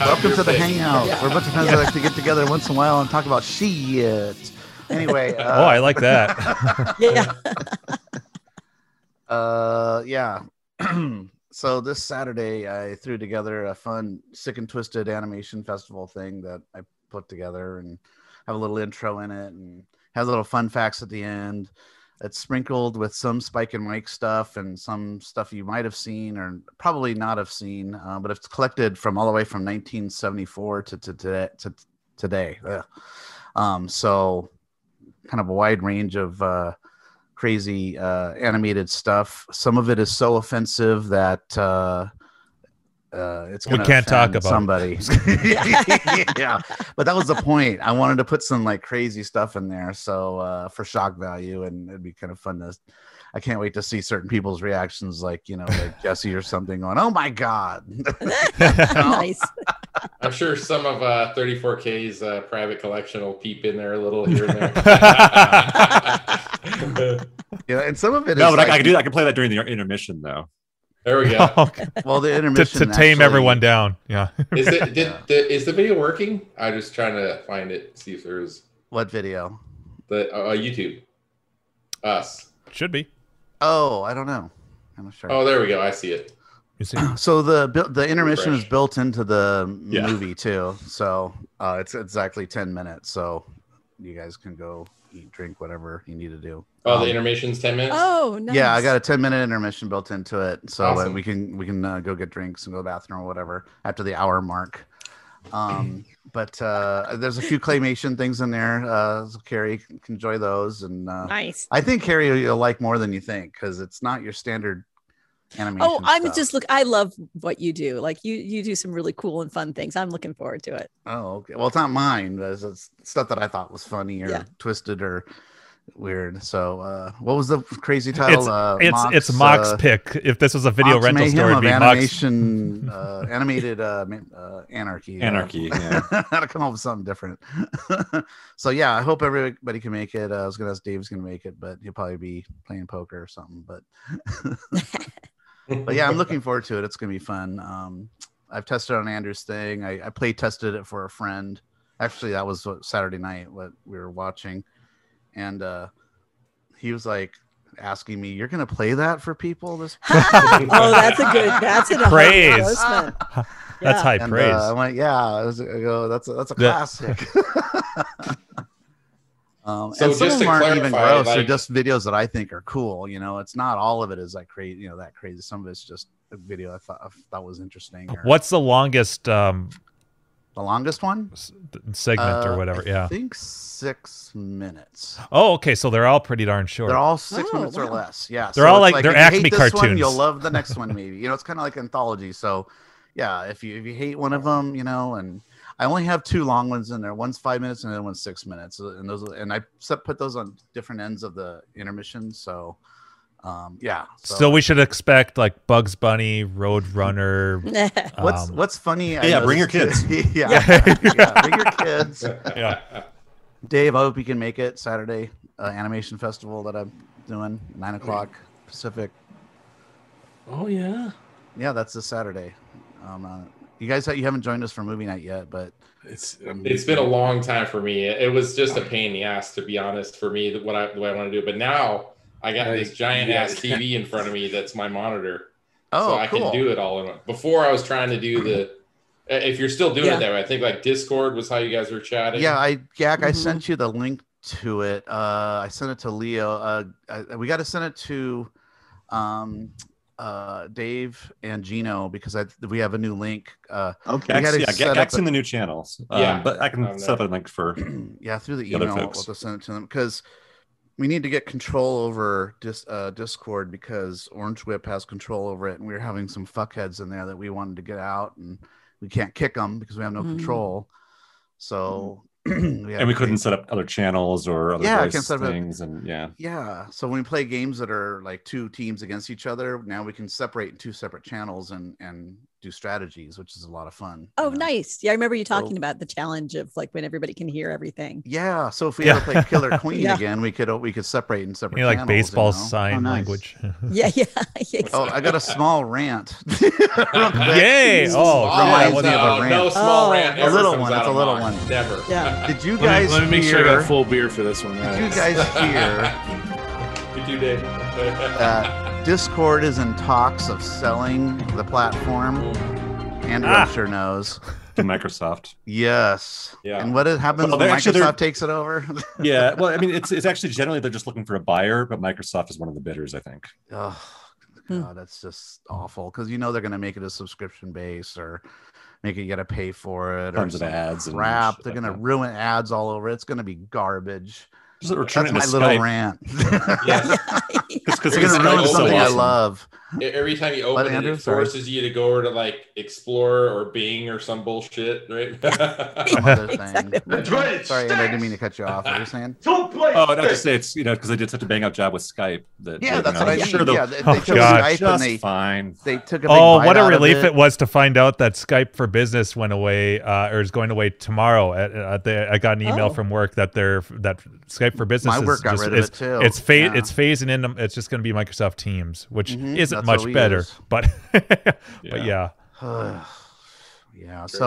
Welcome to the hangout. Yeah. We're a bunch of friends that like to get together once in a while and talk about shit. Anyway. Oh, I like that. So this Saturday, I threw together a fun Sick and Twisted animation festival thing that I put together and have a little intro in it and has little fun facts at the end. It's sprinkled with some Spike and Mike stuff and some stuff you might have seen or probably not have seen, but it's collected from all the way from 1974 to today. So kind of a wide range of crazy animated stuff. Some of it is so offensive that it's going to offend somebody. Yeah, but that was the point. I wanted to put some like crazy stuff in there, so for shock value, and it'd be kind of fun to. I can't wait to see certain people's reactions, like like Jesse or something, going, "Oh my god!" Nice. I'm sure some of 34K's private collection will peep in there a little here and there. And some of it. No, but like, I can do that. I can play that during the intermission, though. There we go. Oh, well, the intermission to tame everyone down. Yeah. Is the video working? I'm just trying to find it. See if there's what video. The YouTube. Us should be. Oh, I don't know. I'm not sure. Oh, there we go. I see it. You see. So the intermission is built into the movie too. So it's exactly 10 minutes. So you guys can go eat, drink, whatever you need to do. Oh, the intermission's 10 minutes? Oh, nice. Yeah, I got a 10-minute intermission built into it. So awesome. we can go get drinks and go to the bathroom or whatever after the hour mark. But there's a few claymation things in there. So Carrie can enjoy those. And nice. I think Carrie you'll like more than you think because it's not your standard animation stuff. I love what you do. Like you do some really cool and fun things. I'm looking forward to it. Oh, okay. Well, it's not mine. It's stuff that I thought was funny or twisted or weird. So what was the crazy title? It's Mock's pick. If this was a video Mock's rental Mayhem store, it'd be animation, animated anarchy. Anarchy. Yeah. How to come up with something different. So yeah, I hope everybody can make it. I was gonna ask Dave's gonna make it, but he'll probably be playing poker or something. But yeah, I'm looking forward to it. It's gonna be fun. I've tested on Andrew's thing. I play tested it for a friend. Actually, that was Saturday night. What we were watching. And he was like asking me, "You're gonna play that for people?" This that's praise. That's high and, praise. I went, that's a classic. So and some of them aren't even gross. They're just videos that I think are cool. It's not all of it is like crazy. That crazy. Some of it's just a video I thought was interesting. What's the longest? The longest one? Segment or whatever, I think 6 minutes. Oh, okay. So they're all pretty darn short. They're all 6 minutes or less. Yeah. They're all like they're Acme cartoons. One, you'll love the next one maybe. It's kind of like anthology. So yeah, if you hate one of them, and I only have two long ones in there. One's 5 minutes and the other one's 6 minutes. And I put those on different ends of the intermission. So So we should expect like Bugs Bunny, Road Runner. What's funny? Bring your kids. Bring your kids. Yeah. Dave, I hope you can make it Saturday animation festival that I'm doing 9:00 Pacific. Oh yeah. Yeah, that's this Saturday. You guys, you haven't joined us for movie night yet, but it's been a long time for me. It was just a pain in the ass, to be honest, for me. What I want to do, but now. I got this giant ass TV in front of me that's my monitor. Oh, so I can do it all in one. Before I was trying to do if you're still doing it that way, I think like Discord was how you guys were chatting. Yeah, I sent you the link to it. I sent it to Leo. We got to send it to Dave and Gino because we have a new link. Okay, Gak's in the new channels. But I can set up a link for through the email. We'll just send it to them because. We need to get control over Discord because Orange Whip has control over it, and we were having some fuckheads in there that we wanted to get out, and we can't kick them because we have no control. So, we couldn't set up other channels or other things, So when we play games that are like two teams against each other, now we can separate in two separate channels and do strategies, which is a lot of fun. Oh, nice. Yeah, I remember you talking about the challenge of like when everybody can hear everything. Yeah. So if we ever play Killer Queen again, we could separate and separate. You're like channels, baseball sign language. Yeah. Exactly. Oh, I got a small rant. Yay! No small rant. A little one. It's a little one. Never. Yeah. Did you guys? Let me make sure I got full beer for this one. Did you guys hear? You did. Discord is in talks of selling the platform. Andrew sure knows. To Microsoft. Yes. Yeah. And what happens when Microsoft takes it over? Yeah. Well, I mean, it's actually generally they're just looking for a buyer, but Microsoft is one of the bidders, I think. Oh, God, that's just awful. Because you know they're going to make it a subscription base or make it you got to pay for it. Tons of ads. Crap. They're going to ruin ads all over. It's going to be garbage. That's my Skype. Little rant. Because you're going to ruin something I love. Every time you open it, it forces you to go over to like Explorer or Bing or some bullshit, right? Sorry, I didn't mean to cut you off. What were you saying? Don't play. Oh, not to say it's because they did such a bang up job with Skype. That's what I mean. They took a big bite. What a relief it was to find out that Skype for Business went away or is going away tomorrow. I got an email from work that Skype for Business. My work got rid of it too. It's phasing in. It's just going to be Microsoft Teams, which isn't much better, but yeah. So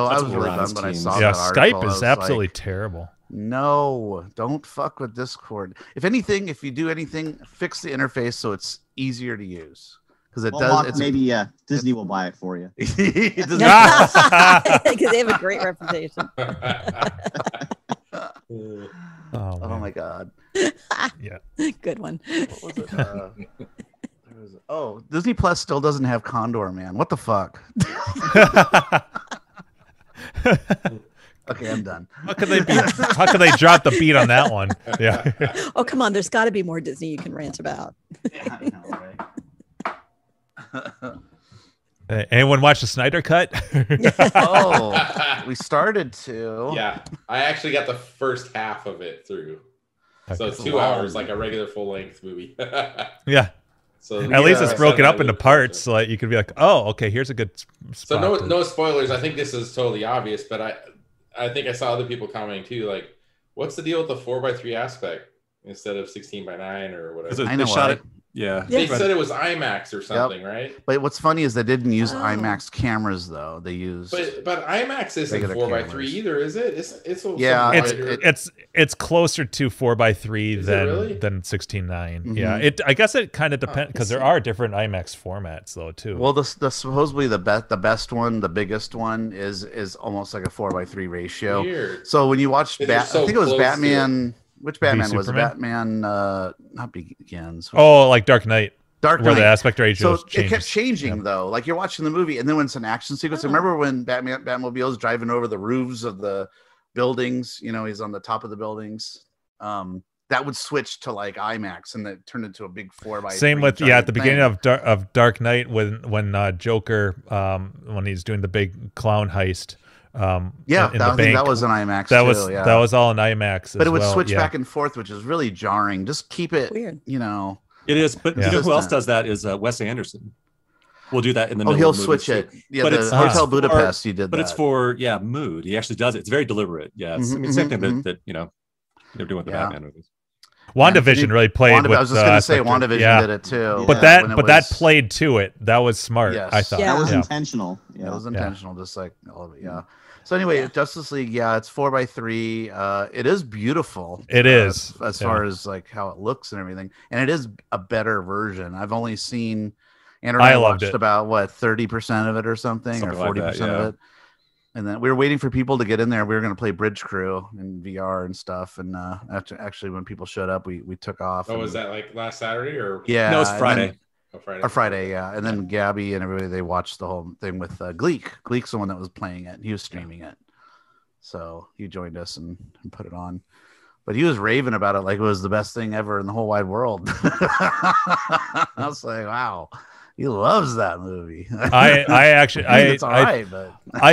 I was really bummed when I saw that article. Skype is absolutely terrible. No, don't fuck with Discord. If anything, if you do anything, fix the interface so it's easier to use. Because it does. Maybe Disney will buy it for you. Because they have a great reputation. Oh my God. Yeah. Good one. What was it? Disney Plus still doesn't have Condor Man. What the fuck? Okay, I'm done. How could they drop the beat on that one? Yeah. Oh, come on. There's got to be more Disney you can rant about. Yeah, I know, right? Anyone watch the Snyder Cut? We started to. Yeah, I actually got the first half of it through. So it's 2 hours, like a regular full-length movie. Yeah. So at least it's broken up into parts, so that you can be like, "Oh, okay, here's a good spot." So no spoilers. I think this is totally obvious, but I think I saw other people commenting too, like, "What's the deal with the 4x3 aspect instead of 16:9 or whatever?" I know why. Yeah. They said it was IMAX or something, right? But what's funny is they didn't use IMAX cameras though. They used but IMAX isn't 4x3 either, is it? It's closer to 4x3 than 16:9. Yeah. I guess it kind of depends because there are different IMAX formats though too. Well, supposedly the best one, the biggest one is almost like a 4x3 ratio. Weird. So when you watch I think it was Batman. Which Batman was Batman? Not Begins. Oh, like Dark Knight. Dark Knight. Where the aspect ratio it kept changing though. Like you're watching the movie, and then when it's an action sequence, remember when Batmobile's driving over the roofs of the buildings? You know, he's on the top of the buildings. That would switch to like IMAX, and that turned into a big 4x3. Same with at the beginning of Dark Knight when Joker when he's doing the big clown heist. That was an IMAX. That was all an IMAX. But it would switch back and forth, which is really jarring. Just keep it weird. You know. It is, but you know who else does that is Wes Anderson. We'll do that in the middle. He'll switch it. Yeah, but it's Hotel Budapest. You did, but it's for mood. He actually does it. It's very deliberate. Yeah, it's, I mean, same thing that they're doing with the Batman movies. WandaVision really played with. I was just going to say WandaVision did it too. Yeah. But that played to it. That was smart. Yes. I thought that was intentional. Yeah, it was intentional. Just like all of it. Yeah. So anyway, Justice League. Yeah, it's 4x3. It is beautiful. It is as far as like how it looks and everything, and it is a better version. I've only seen. Andrew and I watched about 30% of it or something or 40% of it. And then we were waiting for people to get in there. We were going to play Bridge Crew in VR and stuff. And actually, when people showed up, we took off. Oh, was that like last Saturday or? Yeah. No, it's Friday. Friday, yeah. And then Gabby and everybody, they watched the whole thing with Gleek. Gleek's the one that was playing it. He was streaming it. So he joined us and put it on. But he was raving about it like it was the best thing ever in the whole wide world. I was like, wow. He loves that movie. I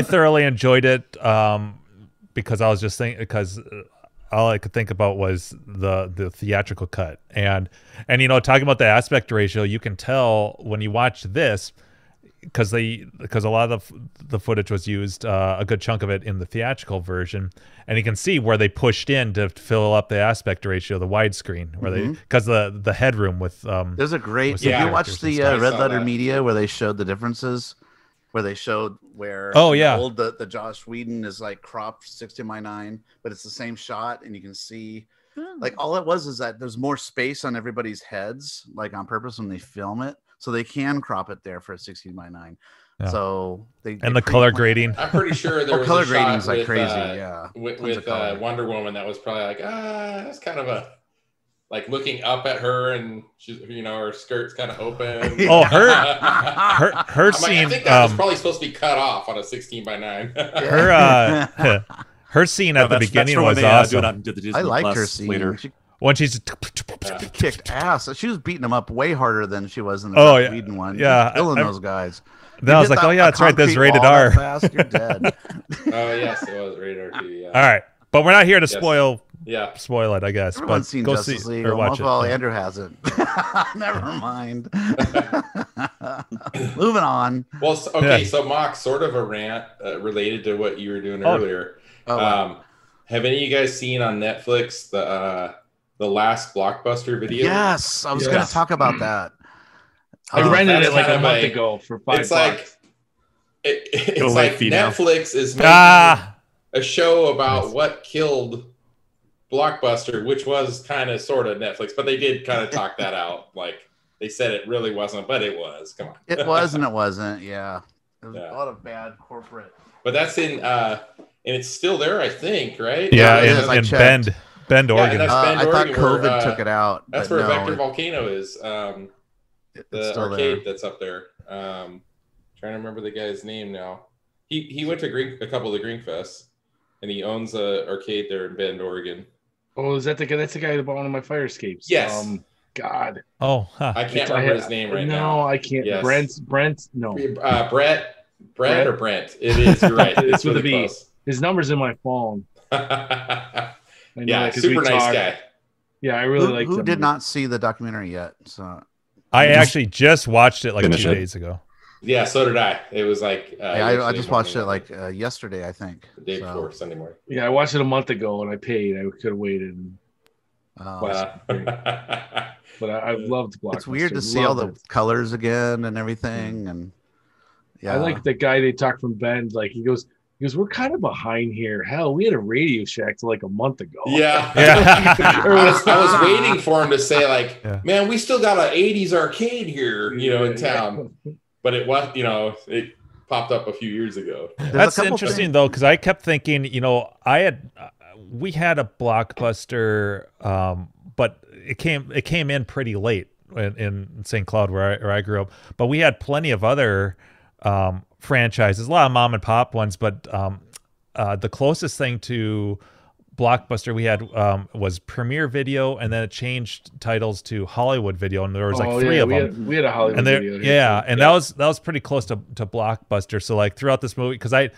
thoroughly enjoyed it because I was just thinking because all I could think about was the theatrical cut and you know talking about the aspect ratio, you can tell when you watch this because a lot of the footage was used, a good chunk of it in the theatrical version, and you can see where they pushed in to fill up the aspect ratio, the widescreen, where they because the headroom with there's a great you watch the Red Letter Media where they showed the differences, where they showed where old the Joss Whedon is like cropped 60 by 9, but it's the same shot, and you can see. Like all it was is that there's more space on everybody's heads, like on purpose when they film it, so they can crop it there for a 16 by 9. Yeah. So they the color grading. I'm pretty sure there was color grading's like crazy. Yeah, with Wonder Woman, that was probably like that's kind of a like looking up at her, and she's her skirt's kind of open. Yeah. Oh, her scene. Like, I think that was probably supposed to be cut off on a 16 by 9. Her. Her scene at the beginning was awesome. I liked her scene. Later. When she's kicked ass. She was beating them up way harder than she was in the Whedon one. Yeah. Killing those guys. Then I was like, oh, yeah, that's right. That's rated R. You're dead. Oh, yes, it was rated R. Yeah. All right. But we're not here to spoil it, I guess. Everyone's seen Justice League. Well, Andrew hasn't. Never mind. Moving on. Well, okay, so Mock, sort of a rant related to what you were doing earlier. Oh, wow. Have any of you guys seen on Netflix the last Blockbuster video? Yes, I was going to talk about that. I rented it like a month ago for $5. It's bucks. It's like Netflix now. Is making a show about what killed Blockbuster, which was kind of sort of Netflix, but they did kind of talk that out. Like they said it really wasn't, but it was. Come on, it was and it wasn't. Yeah, it was a lot of bad corporate. But that's in. And it's still there, I think, right? Yeah, in Bend, Oregon. Yeah, Bend, Oregon. I thought COVID took it out. That's where Vector Volcano is. The arcade that's up there. Trying to remember the guy's name now. He went to a couple of the Greenfests, and he owns an arcade there in Bend, Oregon. Oh, is that the guy? That's the guy that bought one of my fire escapes. Yes. God. Oh. Huh. I can't remember his name right now. No, I can't. Yes. Brent. No. Brett or Brent? It is. You're right. It's with really a B. Close. His number's in my phone. Super nice guy. Yeah, I really like him. Who did not see the documentary yet? So I actually just watched it like 2 days ago. Yeah, so did I. It was like I just watched it like yesterday, I think. The day before, Sunday morning. Yeah, I watched it a month ago and I paid. I could have waited. But I loved Blockbuster. It's weird to see all the colors again and everything. And yeah, I like the guy they talked from Bend. Like he goes, we're kind of behind here. Hell, we had a Radio Shack till like a month ago. Yeah. I was waiting for him to say like, man, we still got an 80s arcade here, in town. But it was, it popped up a few years ago. That's interesting though, because I kept thinking, we had a Blockbuster, but it came in pretty late in St. Cloud where I grew up. But we had plenty of other franchises, a lot of mom and pop ones, but the closest thing to Blockbuster we had was Premiere Video, and then it changed titles to Hollywood Video, and there was like three of them. We had a Hollywood Video. That was pretty close to Blockbuster. So like throughout this movie, because I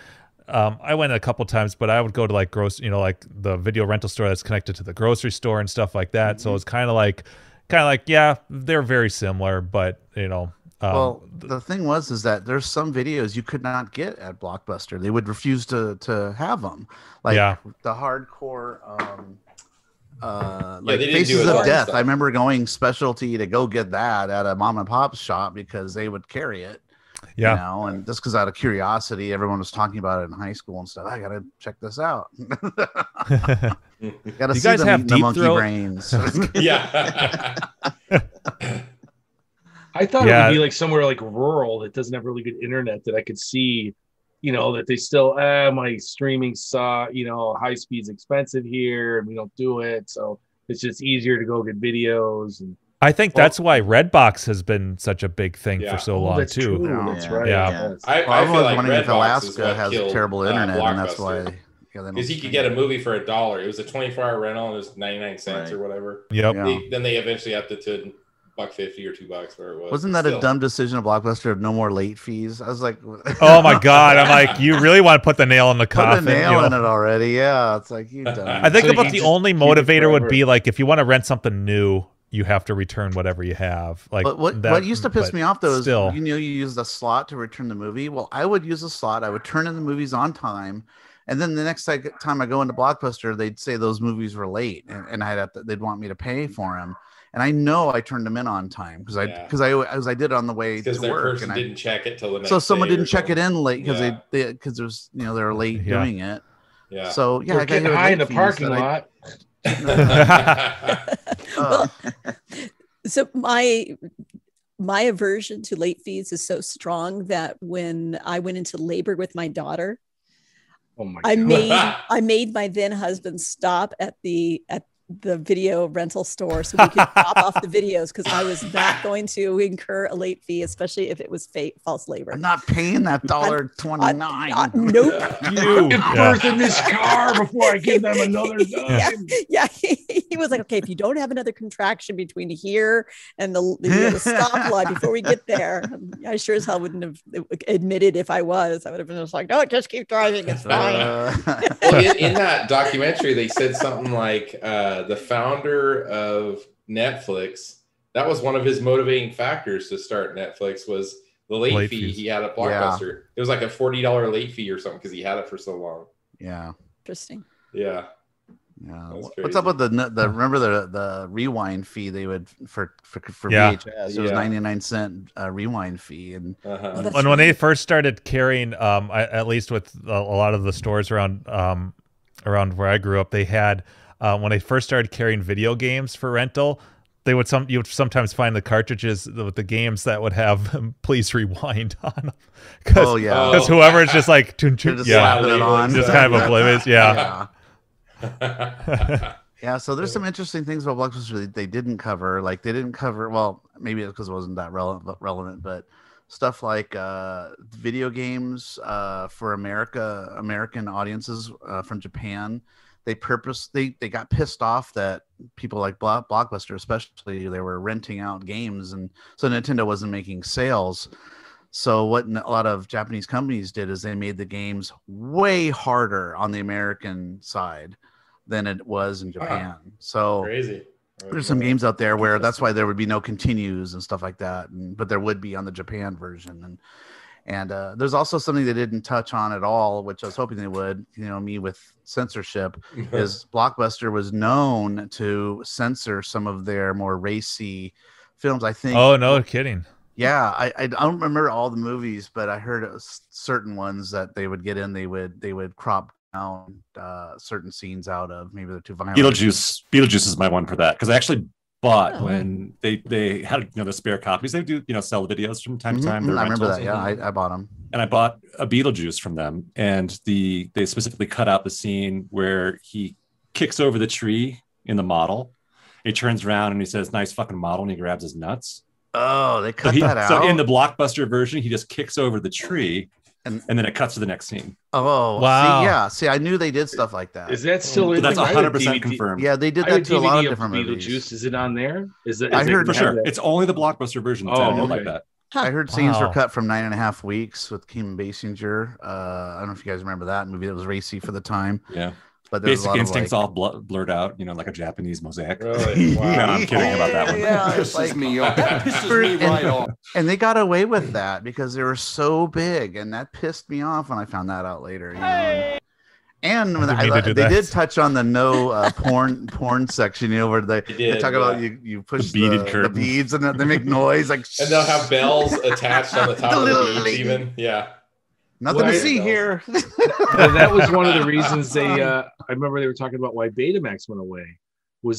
went a couple times, but I would go to like like the video rental store that's connected to the grocery store and stuff like that. Mm-hmm. So it's kind of like they're very similar, but well, the thing was that there's some videos you could not get at Blockbuster. They would refuse to have them. Like the hardcore, like Faces of Death. Stuff. I remember going specialty to go get that at a mom and pop shop because they would carry it. Yeah. And just because out of curiosity, everyone was talking about it in high school and stuff. I gotta check this out. Gotta see guys have the monkey brains. Yeah. I thought it would be like somewhere like rural that doesn't have really good internet that I could see, that they still, my streaming saw, high speed's expensive here and we don't do it. So it's just easier to go get videos. And I think that's why Redbox has been such a big thing for so long too. No, that's right. Yeah. I feel like Redbox Alaska has terrible internet and that's why. Because you could get a movie for $1. It was a 24-hour rental and it was 99 cents or whatever. Yep. Then they eventually upped it to $1.50 or $2, where it was. Wasn't that a dumb decision of Blockbuster of no more late fees? I was like, oh my God. I'm like, you really want to put the nail in the coffin? Put the nail in it already. Yeah. It's like, you done. I think so about the only motivator would be like, if you want to rent something new, you have to return whatever you have. Like, but what used to piss me off though is you know, you used a slot to return the movie. Well, I would use a slot. I would turn in the movies on time, and then the next time I go into Blockbuster, they'd say those movies were late, and I'd have to, they'd want me to pay for them. And I know I turned them in on time because I did it on the way to work, and didn't check it till the next. So someone didn't check it in late because they because it was, you know, they were late doing it. Yeah. So yeah, I got high in the parking lot. Well, so my aversion to late fees is so strong that when I went into labor with my daughter, I made my then husband stop at the video rental store so we could pop off the videos, because I was not going to incur a late fee, especially if it was false labor. I'm not paying that $1.29. Nope. You birth in this car before I give them another dime. He was like, okay, if you don't have another contraction between here and the stop line before we get there, I sure as hell wouldn't have admitted if I was. I would have been just like, no, just keep driving. It's fine. Well, in that documentary, they said something like, the founder of Netflix, that was one of his motivating factors to start Netflix, was the late fee he had at Blockbuster. Yeah. It was like a $40 late fee or something because he had it for so long. Yeah. Interesting. Yeah. Yeah. What's up with the remember the rewind fee they would for VHS? It was 99 cent rewind fee, and when they first started carrying, at least with a lot of the stores around where I grew up, they had. When I first started carrying video games for rental, they would you would sometimes find the cartridges with the games that would have "Please Rewind" on them. Because whoever's just like, just kind of oblivious, So there's some interesting things about Blockbuster they didn't cover. Like they didn't cover, well, maybe because it wasn't that relevant, but stuff like video games for American audiences from Japan. They got pissed off that people like Blockbuster, especially, they were renting out games, and so Nintendo wasn't making sales. So what a lot of Japanese companies did is they made the games way harder on the American side than it was in Japan. So crazy. There's some games out there where that's why there would be no continues and stuff like that, but there would be on the Japan version. And there's also something they didn't touch on at all, which I was hoping they would, you know, me with censorship, is Blockbuster was known to censor some of their more racy films, I think. Oh, no kidding. Yeah, I don't remember all the movies, but I heard it was certain ones that they would get in, they would crop down certain scenes out of, maybe they're too violent. Beetlejuice is my one for that, because I actually bought when they had, you know, the spare copies. They do, you know, sell videos from time to time. I remember that. Yeah, I bought them, and I bought a Beetlejuice from them. And they specifically cut out the scene where he kicks over the tree in the model. He turns around and he says, "Nice fucking model," and he grabs his nuts. Oh, they cut that out. So in the Blockbuster version, he just kicks over the tree. And then it cuts to the next scene. Oh, wow. See, I knew they did stuff like that. Is that still in? That's 100% confirmed. Yeah, they did that to a lot of different movies. Beetlejuice, is it on there? I heard for sure. It's only the Blockbuster version that's like that. I heard scenes were cut from 9.5 Weeks with Kim Basinger. I don't know if you guys remember that movie. That was racy for the time. Yeah. But Basic Instincts all blurred out, you know, like a Japanese mosaic. Really? Wow. No, I'm kidding about that one. Yeah, it's like me off. That pisses me right off. And they got away with that because they were so big, and that pissed me off when I found that out later. You know? And when they did touch on the no porn section, you know, where they talk about you push the beads and they make noise, like, and they'll have bells attached on the top of the beads, even Nothing to see here. That was one of the reasons they. I remember they were talking about why Betamax went away.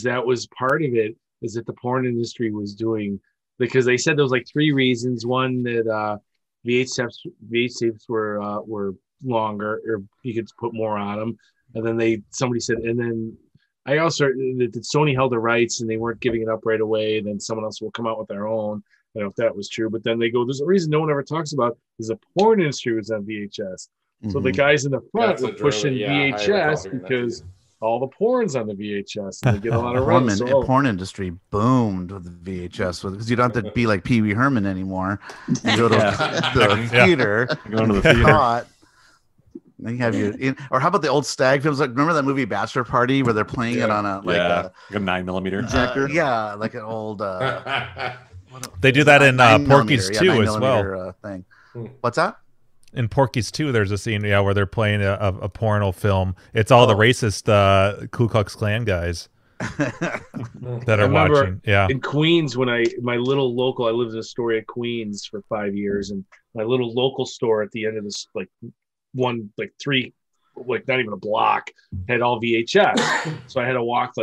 That was part of it? Is that the porn industry was doing, because they said there was like 3 reasons. One, that VHS tapes were longer, or you could put more on them. And then somebody said Sony held the rights and they weren't giving it up right away. And then someone else will come out with their own. I don't know if that was true, but then they go, there's a reason no one ever talks about is the porn industry was on VHS. So the guys in the front were pushing VHS because all the porn's on the VHS, and they get a lot of runs. The porn industry boomed with the VHS, because you don't have to be like Pee Wee Herman anymore and go to the theater. They can have you in, or how about the old stag films? Like, remember that movie Bachelor Party where they're playing it on a like a 9mm projector? Yeah, like an old. They do that in Porky's 2 as well. Thing. What's that? In Porky's 2, there's a scene where they're playing a porno film. It's all the racist Ku Klux Klan guys that are watching. Yeah, in Queens, when I lived in Astoria, Queens, for 5 years, and my little local store at the end of this not even a block, had all VHS. So I had to walk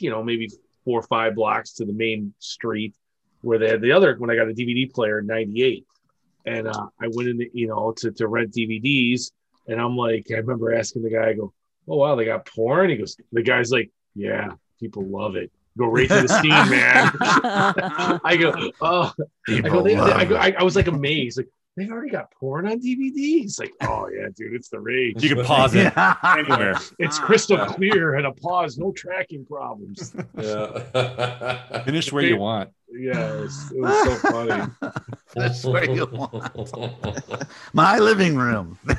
maybe 4 or 5 blocks to the main street where they had the other. When I got a DVD player in '98, and I went in to rent DVDs, and I'm like, I remember asking the guy, I go, "Oh wow, they got porn." He goes, the guy's like, "Yeah, people love it. Go right to the scene, man." I go, "Oh," I was like amazed, like, they've already got porn on DVDs. Like, oh yeah, dude, it's the rage. You can pause it anywhere. It's crystal clear and a pause, no tracking problems. Yeah. Finish where you want. Yeah, it was so funny. That's where you want. My living room. I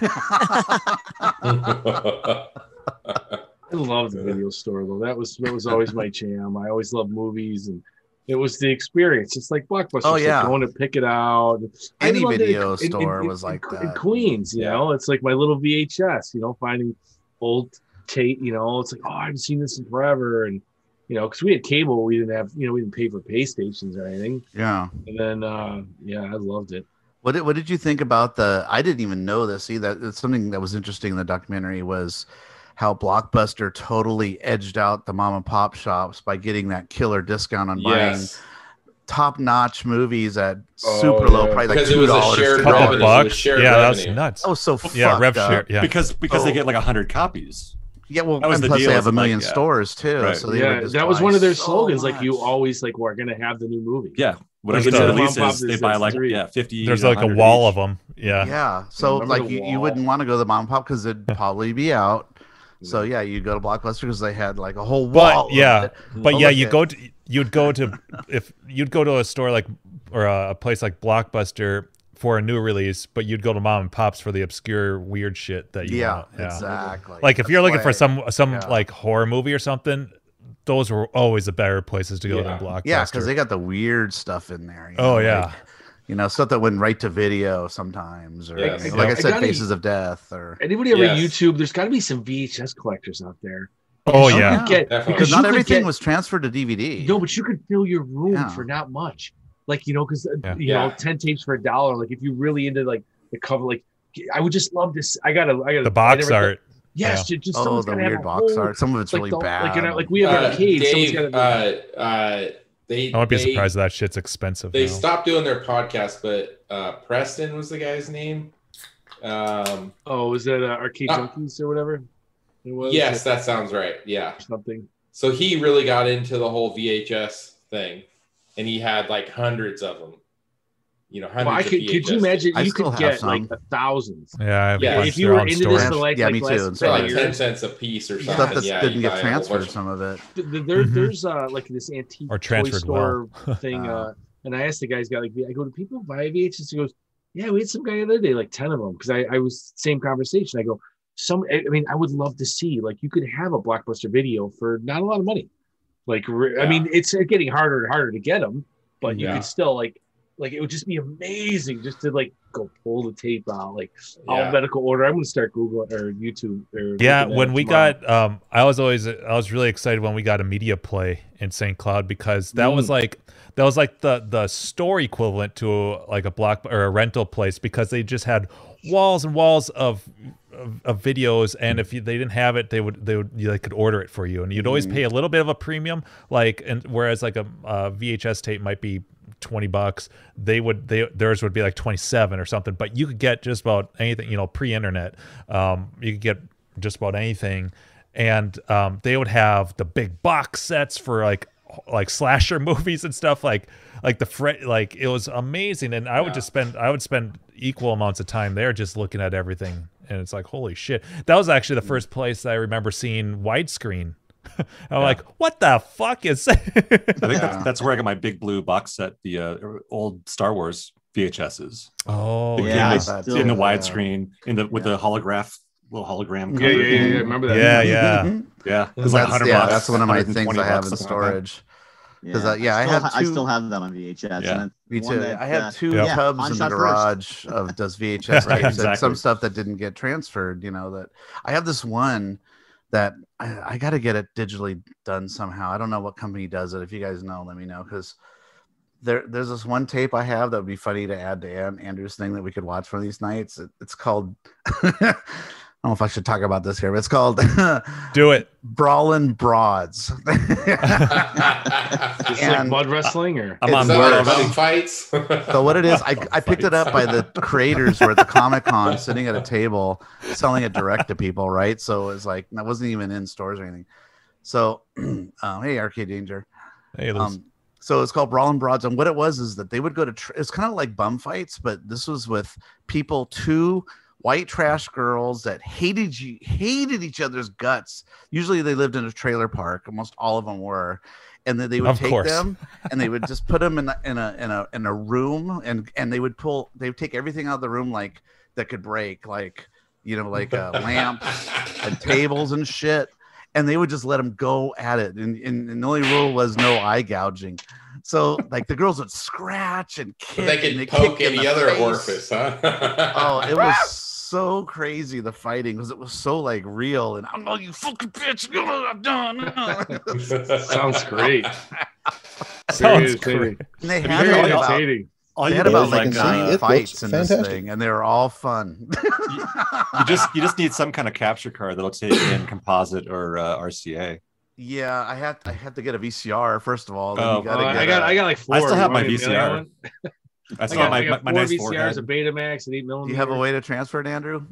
love the video store though. That was always my jam. I always loved movies, and it was the experience. It's like Blockbuster. Oh, yeah. Going to pick it out. Any video store was like that. In Queens, it's like my little VHS, finding old tape, it's like, oh, I haven't seen this in forever. And, because we had cable, we didn't have, we didn't pay for pay stations or anything. Yeah. And then, I loved it. What did you think about I didn't even know this either. It's something that was interesting in the documentary was how Blockbuster totally edged out the mom and pop shops by getting that killer discount on buying top-notch movies at super low price, like $2. It was a shared bucks. Yeah, that was nuts. Oh, so rev share. Yeah, because they get like 100 copies. Yeah, well, and plus they have a million stores too. Right. So they that was one of their slogans. Like, you always we're gonna have the new movie. Yeah. Whatever the releases, they buy 50. There's like a wall of them. Yeah. Yeah. So you wouldn't want to go to the mom and pop because it'd probably be out. So yeah, you go to Blockbuster because they had like a whole wall. You'd go to a store or a place like Blockbuster for a new release, but you'd go to mom and pops for the obscure weird shit that you want. Yeah, exactly. Like if you're looking for some like horror movie or something, those were always the better places to go than Blockbuster. Yeah, because they got the weird stuff in there. Stuff that went right to video sometimes, or like I said, Faces of Death, or anybody ever YouTube. There's got to be some VHS collectors out there. Oh yeah, because not everything was transferred to DVD. No, but you could fill your room for not much, because 10 tapes for $1. Like if you're really into the cover, I would just love this. I got the box art. Yes, just the weird box art. Some of it's really bad. Like we have arcades. I wouldn't be surprised that shit's expensive. They stopped doing their podcast, but Preston was the guy's name. Was that Arcade Junkies or whatever? It was, yes, that sounds right. Yeah, something. So he really got into the whole VHS thing, and he had hundreds of them. Could you imagine? You could get thousands. Yeah, if you were into this for me too. And so 10 cents a piece or something. Stuff that didn't get transferred. Some of it. There's this antique toy store thing, and I asked the guys, I go, do people buy VHS? He goes, yeah, we had some guy the other day, 10 of them, because I was same conversation. I go, I would love to see you could have a Blockbuster video for not a lot of money. It's getting harder and harder to get them, but you could still it would just be amazing just to go pull the tape out, alphabetical order. I'm going to start Google or YouTube. Or when we got, I was really excited when we got a Media Play in St. Cloud, because that was the store equivalent to a Block or a rental place, because they just had walls and walls of videos, and if they didn't have it, they could order it for you, and you'd always pay a little bit of a premium, and whereas a VHS tape might be $20, theirs would be $27 or something, but you could get just about anything, pre-internet. You could get just about anything, and they would have the big box sets for slasher movies and stuff it was amazing, and I would just spend equal amounts of time there just looking at everything, and it's holy shit. That was actually the first place that I remember seeing widescreen. I'm like, what the fuck is that? I think that's where I got my big blue box set, the old Star Wars VHSs. Oh, yeah. In the widescreen, with the holograph little hologram cover. Yeah. Remember that? Yeah. It was like $100. Yeah, that's one of my things I have in storage. Because I still have that on VHS. Yeah. And me too. I have two tubs in the garage of VHS tapes and some stuff that didn't get transferred. You know, that I have this one that I got to get it digitally done somehow. I don't know what company does it. If you guys know, let me know, because there's this one tape I have that would be funny to add to Andrew's thing that we could watch one of these nights. It's called. I don't know if I should talk about this here, but it's called Do It. Brawlin' Broads. It's like mud wrestling or fights. So what it is, I picked it up by the creators were at the Comic-Con sitting at a table selling it direct to people, right? So it was like, that wasn't even in stores or anything. So hey, Arcade Danger. Hey, so it's called Brawlin' Broads, and what it was is that they would go to it's kind of like bum fights, but this was with people to white trash girls that hated each other's guts. Usually they lived in a trailer park. Almost all of them were, and then they would take them and they would just put them in a room, and they would take everything out of the room like that could break, like lamps and tables and shit, and they would just let them go at it. And the only rule was no eye gouging. So, like, the girls would scratch and kick. But they could poke any other orifice, huh? Oh, it was so crazy, the fighting, because it was so, like, real. And I'm like, you fucking bitch, I'm done. Sounds great. Sounds great. And they had about 9 fights in this thing, and they were all fun. you just need some kind of capture card that'll take in composite or RCA. Yeah, I had to get a VCR first of all. Then I got like 4. I still have my VCR. I still have my nice VCRs, a Betamax, an 8mm. Do you have a way to transfer it, Andrew?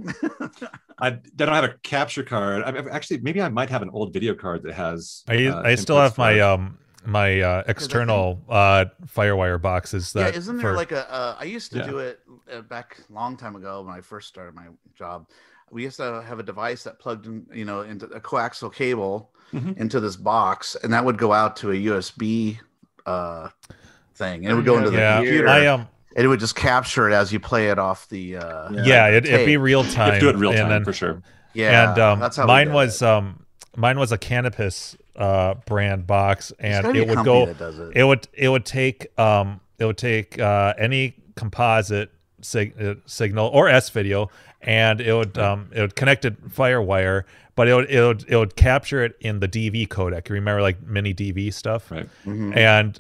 I don't have a capture card. Actually, maybe I might have an old video card that has. I still have my my external FireWire boxes. That yeah, isn't there for, like a? I used to do it back a long time ago when I first started my job. We used to have a device that plugged in, you know, into a coaxial cable into this box, and that would go out to a USB thing, and it would go into the computer. And it would just capture it as you play it off the. It'd be real time. It'd do it real time for sure. Yeah, and that's how mine was a Canopus brand box, and it would go. It would take any composite signal or S video, and it would connect to FireWire, but it would capture it in the DV codec. You remember, like, mini DV stuff, right? And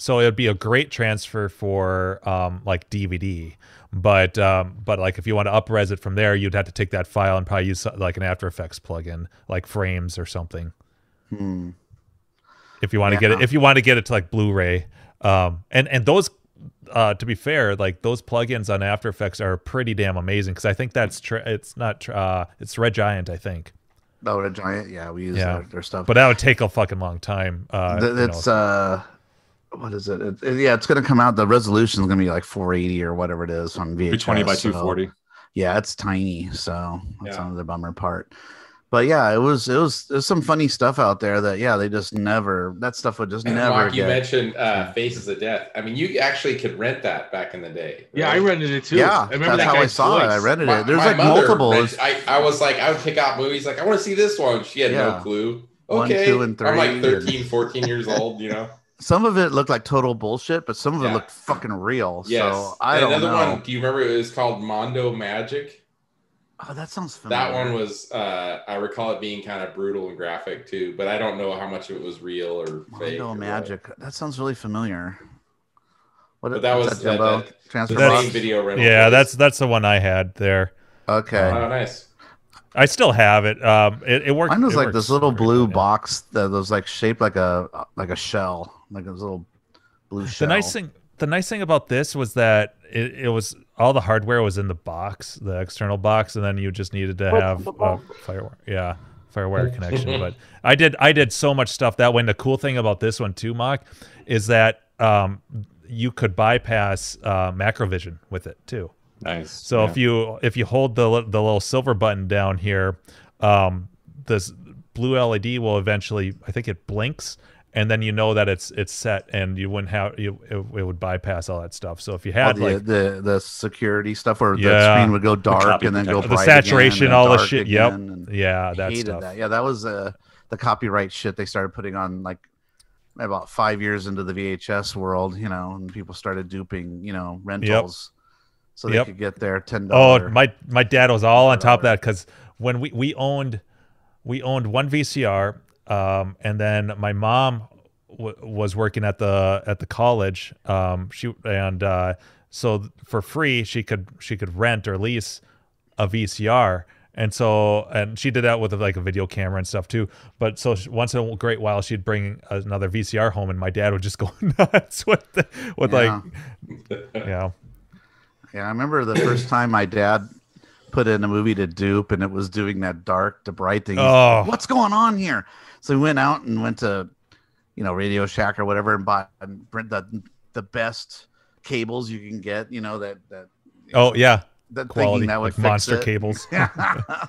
so it would be a great transfer for like DVD, but like if you want to upres it from there, you'd have to take that file and probably use like an After Effects plugin, like Frames or something. If you want to get it, if you want to get it to like Blu-ray, and those. To be fair, like those plugins on After Effects are pretty damn amazing, because I think that's it's Red Giant, I think. Oh, Red Giant, yeah, we use their stuff, but that would take a fucking long time. What is it? It's gonna come out. The resolution is gonna be like 480 or whatever it is on VHS. 320 by 240. So, yeah, it's tiny, so that's another bummer part. But yeah, there's some funny stuff out there that they just never never. Mark, you mentioned Faces of Death. I mean, you actually could rent that back in the day. Right? Yeah, I rented it too. Yeah, I remember that's how I saw it. I rented it. There's like multiple. I was like, I would pick out movies like I want to see this one. She had no clue. Okay, 1, 2, and 3. I'm like 13, 14 years old, you know. Some of it looked like total bullshit, but some of it looked fucking real. Yes. So I don't know. Another one, do you remember it was called Mondo Magic? Oh, that sounds familiar. That one was, I recall it being kind of brutal and graphic too, but I don't know how much of it was real or fake. Mondo Magic. That sounds really familiar. But that was the video rental. Yeah, that's the one I had there. Okay. Oh, nice. I still have it. It worked. Mine was like this little blue box that was like shaped like a shell, like this little blue shell. The nice thing about this was that it was all the hardware was in the box, the external box, and then you just needed to have FireWire connection. But I did so much stuff that way. And the cool thing about this one too, Mach, is that you could bypass Macrovision with it too. Nice. So if you hold the little silver button down here, this blue LED will eventually, I think it blinks. and then you know that it's set, and you wouldn't have it would bypass all that stuff. So if you had the security stuff, or the screen would go dark and then go bright, the saturation, all the shit. Yep. Yeah, that stuff. That. Yeah, that was the copyright shit they started putting on like about 5 years into the VHS world, you know, and people started duping, you know, rentals. Yep. So they could get their $10. Oh, my dad was all on top of that, because when we owned one VCR, and then my mom was working at the college. So for free she could rent or lease a VCR, and she did that with like a video camera and stuff too. But so once in a great while she'd bring another VCR home, and my dad would just go nuts I remember the first time my dad put in a movie to dupe, and it was doing that dark to bright thing. Oh. Like, what's going on here? So we went out and went to, you know, Radio Shack or whatever, and bought the best cables you can get. You know that. Oh yeah. That quality that would like monster it. Cables. Yeah.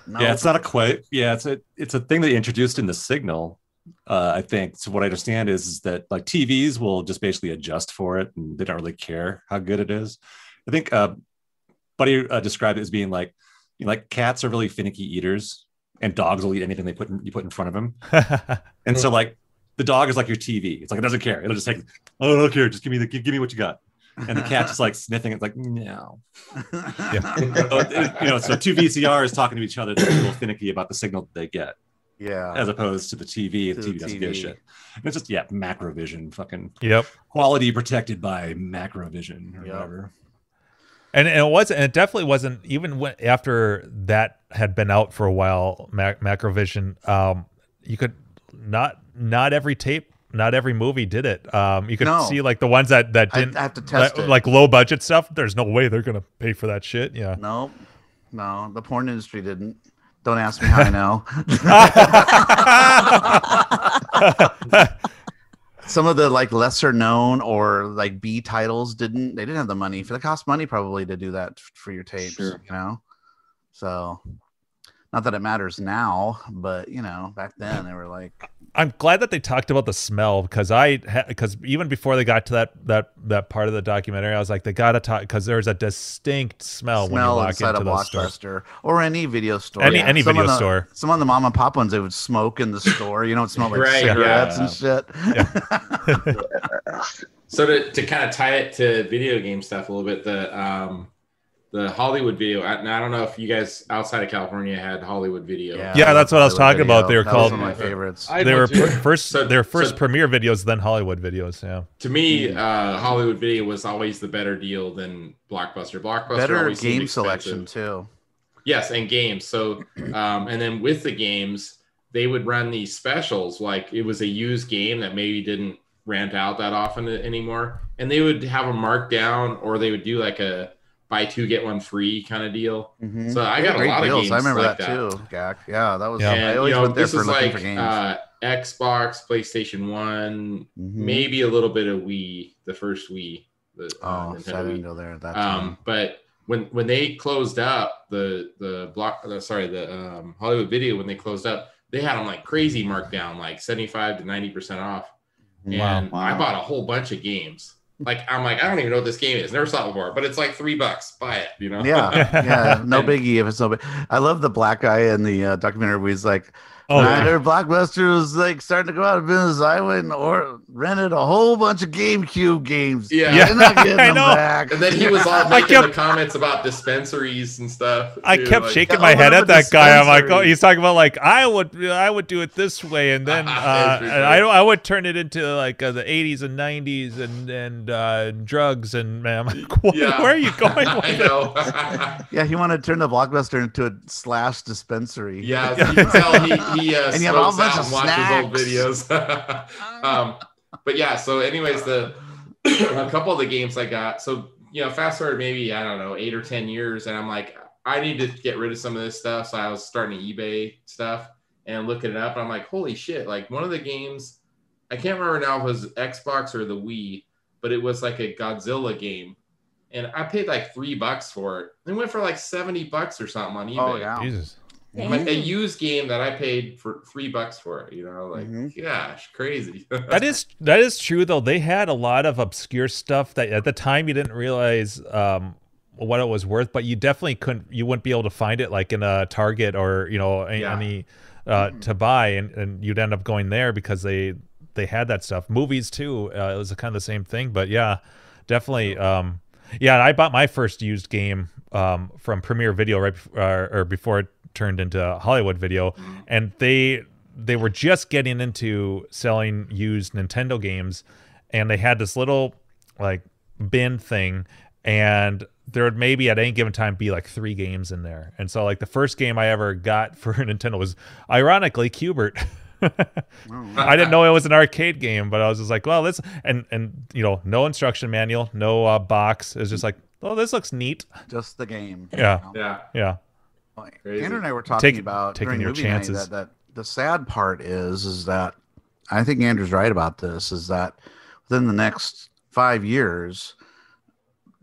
No. Yeah, it's not a quite. Yeah, it's a thing they introduced in the Signal. I think so. What I understand is that like TVs will just basically adjust for it, and they don't really care how good it is. I think Buddy described it as being like, you know, like cats are really finicky eaters, and dogs will eat anything you put in front of them. And so like the dog is like your TV. It's like it doesn't care. It'll just take, oh, look here, just give me what you got. And the cat's just like sniffing. It's like no. Yeah. So two VCRs talking to each other, they're a little finicky about the signal that they get. Yeah. As opposed to the TV, the TV doesn't give a shit. And it's just Macrovision, fucking quality protected by Macrovision or whatever. And it definitely wasn't, even when, after that had been out for a while, Macrovision, you could not every tape, not every movie did it. You could see like the ones that didn't have to test it. Like low budget stuff. There's no way they're going to pay for that shit. Yeah. No, the porn industry didn't. Don't ask me how I know. Some of the like lesser known or like B titles didn't have the money for, the cost money probably to do that for your tapes, you know? So not that it matters now, but you know, back then they were like, I'm glad that they talked about the smell, because even before they got to that part of the documentary, I was like, they gotta talk, because there's a distinct smell when you walk into the Blockbuster or any video store. Any video store. Some of the mom and pop ones, they would smoke in the store. You know, it smelled like cigarettes and shit. Yeah. So to kind of tie it to video game stuff a little bit, the Hollywood Video. I don't know if you guys outside of California had Hollywood Video. Yeah, that's what I was talking about. They were called one of my favorites. They were first Premiere Videos, then Hollywood Videos. Yeah. To me, Hollywood Video was always the better deal than Blockbuster. Blockbuster better game selection too. Yes, and games. So, and then with the games, they would run these specials. Like it was a used game that maybe didn't rent out that often anymore, and they would have a markdown, or they would do like a buy two get one free kind of deal. Mm-hmm. So I got a lot of games. I remember like that too. Gak. Yeah, that was. Yeah. I always went there for looking for games. Xbox, PlayStation 1, maybe a little bit of Wii, the first Wii. So I didn't go there at that time. But when they closed up the Hollywood Video, when they closed up, they had them like crazy markdown, like 75% to 90% off. And I bought a whole bunch of games. Like I'm like, I don't even know what this game is. Never saw it before, but it's like $3. Buy it, you know? Yeah, no biggie if it's no big. I love the black guy in the documentary where he's like, Blockbuster was like starting to go out of business. I went and rented a whole bunch of GameCube games. Yeah. Not getting them back. And then he was all making the comments about dispensaries and stuff. I kept shaking my head at that guy. I'm like, oh, he's talking about like I would do it this way, and then I would turn it into like the 80s and 90s and drugs, and man, I'm like, where are you going with it? Yeah, he wanted to turn the Blockbuster into a / dispensary. Yeah, so you can tell he and smokes out and watches old videos. But yeah, so anyways, a couple of the games I got, so, you know, fast forward maybe, I don't know, 8 or 10 years. And I'm like, I need to get rid of some of this stuff. So I was starting to eBay stuff and looking it up. And I'm like, holy shit. Like one of the games, I can't remember now if it was Xbox or the Wii, but it was like a Godzilla game. And I paid like $3 for it. It went for like $70 or something on eBay. Oh, yeah. Jesus. Like a used game that I paid for $3 for, you know, like gosh, crazy. that is true though. They had a lot of obscure stuff that at the time you didn't realize what it was worth, but you definitely couldn't, you wouldn't be able to find it like in a Target or, you know, any to buy, and you'd end up going there because they had that stuff. Movies too, it was kind of the same thing, but yeah, definitely. Yeah, I bought my first used game from Premiere Video right or before it turned into Hollywood Video, and they were just getting into selling used Nintendo games, and they had this little like bin thing, and there would maybe at any given time be like 3 games in there. And so like the first game I ever got for Nintendo was ironically Cubert. I didn't know it was an arcade game, but I was just like, well, this, and you know, no instruction manual, no box. It's just like, oh, this looks neat. Just the game. Yeah, you know? Yeah. Andrew and I were talking about taking your chances. Night, that the sad part is that I think Andrew's right about this. Is that within the next 5 years,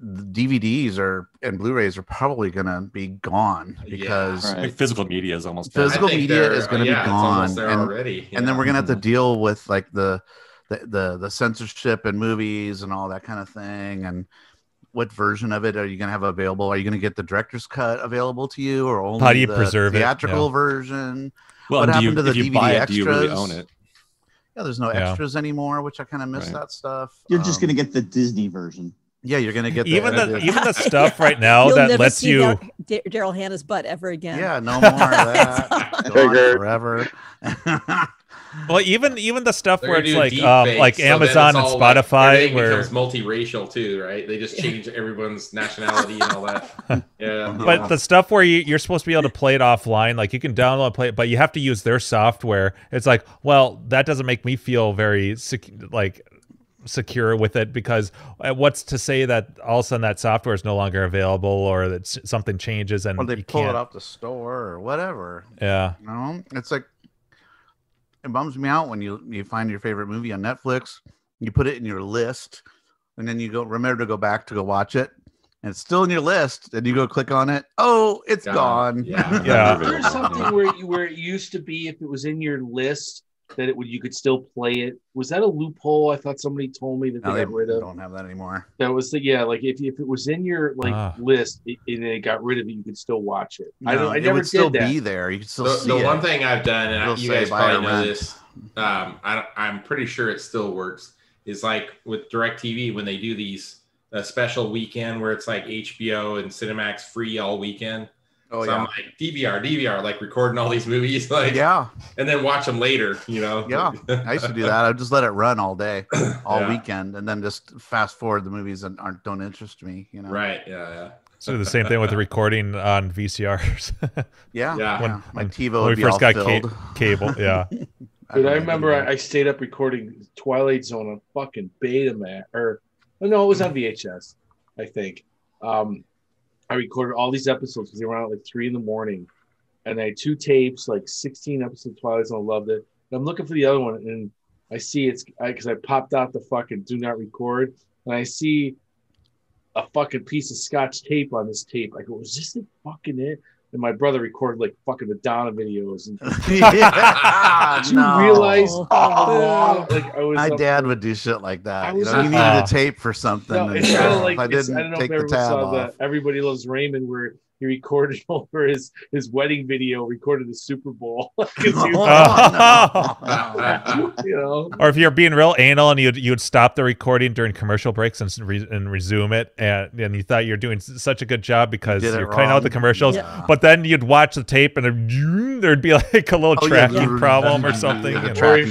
the DVDs and Blu-rays are probably going to be gone because physical media is almost gone. Physical media is going to be gone, it's there already. And then we're going to have to deal with like the censorship in movies and all that kind of thing. And what version of it are you going to have available? Are you going to get the director's cut available to you, or only the theatrical version? Well, what happened to the DVD extras? Do you really own it? Yeah, there's no extras anymore, which I kind of miss that stuff. You're just going to get the Disney version. Yeah, you're going to get even the stuff right now that lets you Daryl Hannah's butt ever again. Yeah, no more of that. Go on forever. Well, even the stuff where it's like Amazon and Spotify, where it becomes multiracial too, right? They just change everyone's nationality and all that. Yeah. But the stuff where you're supposed to be able to play it offline, like you can download and play it, but you have to use their software. It's like, well, that doesn't make me feel very secure with it, because what's to say that all of a sudden that software is no longer available, or that something changes and they pull it off the store or whatever. Yeah. You know? It's like, it bums me out when you find your favorite movie on Netflix, you put it in your list, and then you remember to go back to go watch it, and it's still in your list, and you go click on it. Oh, it's gone. Yeah. There's something where it used to be, if it was in your list, that you could still play it. Was that a loophole? I thought somebody told me that they got rid of. Don't have that anymore. That was like if it was in your list and it got rid of it, you could still watch it. No, I never did still that. Be there. You could still see it. The one thing I've done, and you guys probably know this, I'm pretty sure it still works, is like with DirecTV when they do these special weekend where it's like HBO and Cinemax free all weekend. Oh, so I'm like DVR, like recording all these movies, like and then watch them later, you know. Yeah, I used to do that. I would just let it run all day, all weekend, and then just fast forward the movies that don't interest me, you know. Right. Yeah. So the same thing with the recording on VCRs. Yeah. When TiVo when we first got cable, Dude, I remember I stayed up recording Twilight Zone on fucking Betamax, or no, it was on VHS, I think. I recorded all these episodes because they were out at like 3 in the morning, and I had 2 tapes, like 16 episodes of Twilight Zone. I loved it. And I'm looking for the other one, and I see it's because I popped out the fucking do not record, and I see a fucking piece of Scotch tape on this tape. I go, is this fucking it? And my brother recorded like fucking Madonna videos. And Did you realize? Oh, like my dad would do shit like that. You needed a tape for something. No, it's kind of like I don't know if everyone saw the Everybody Loves Raymond, where he recorded over his wedding video, recorded the Super Bowl. You know? Or if you're being real anal and you'd stop the recording during commercial breaks and resume it, and you thought you're doing such a good job because you're cutting out the commercials, but then you'd watch the tape and there'd be like a little tracking problem or something. Or you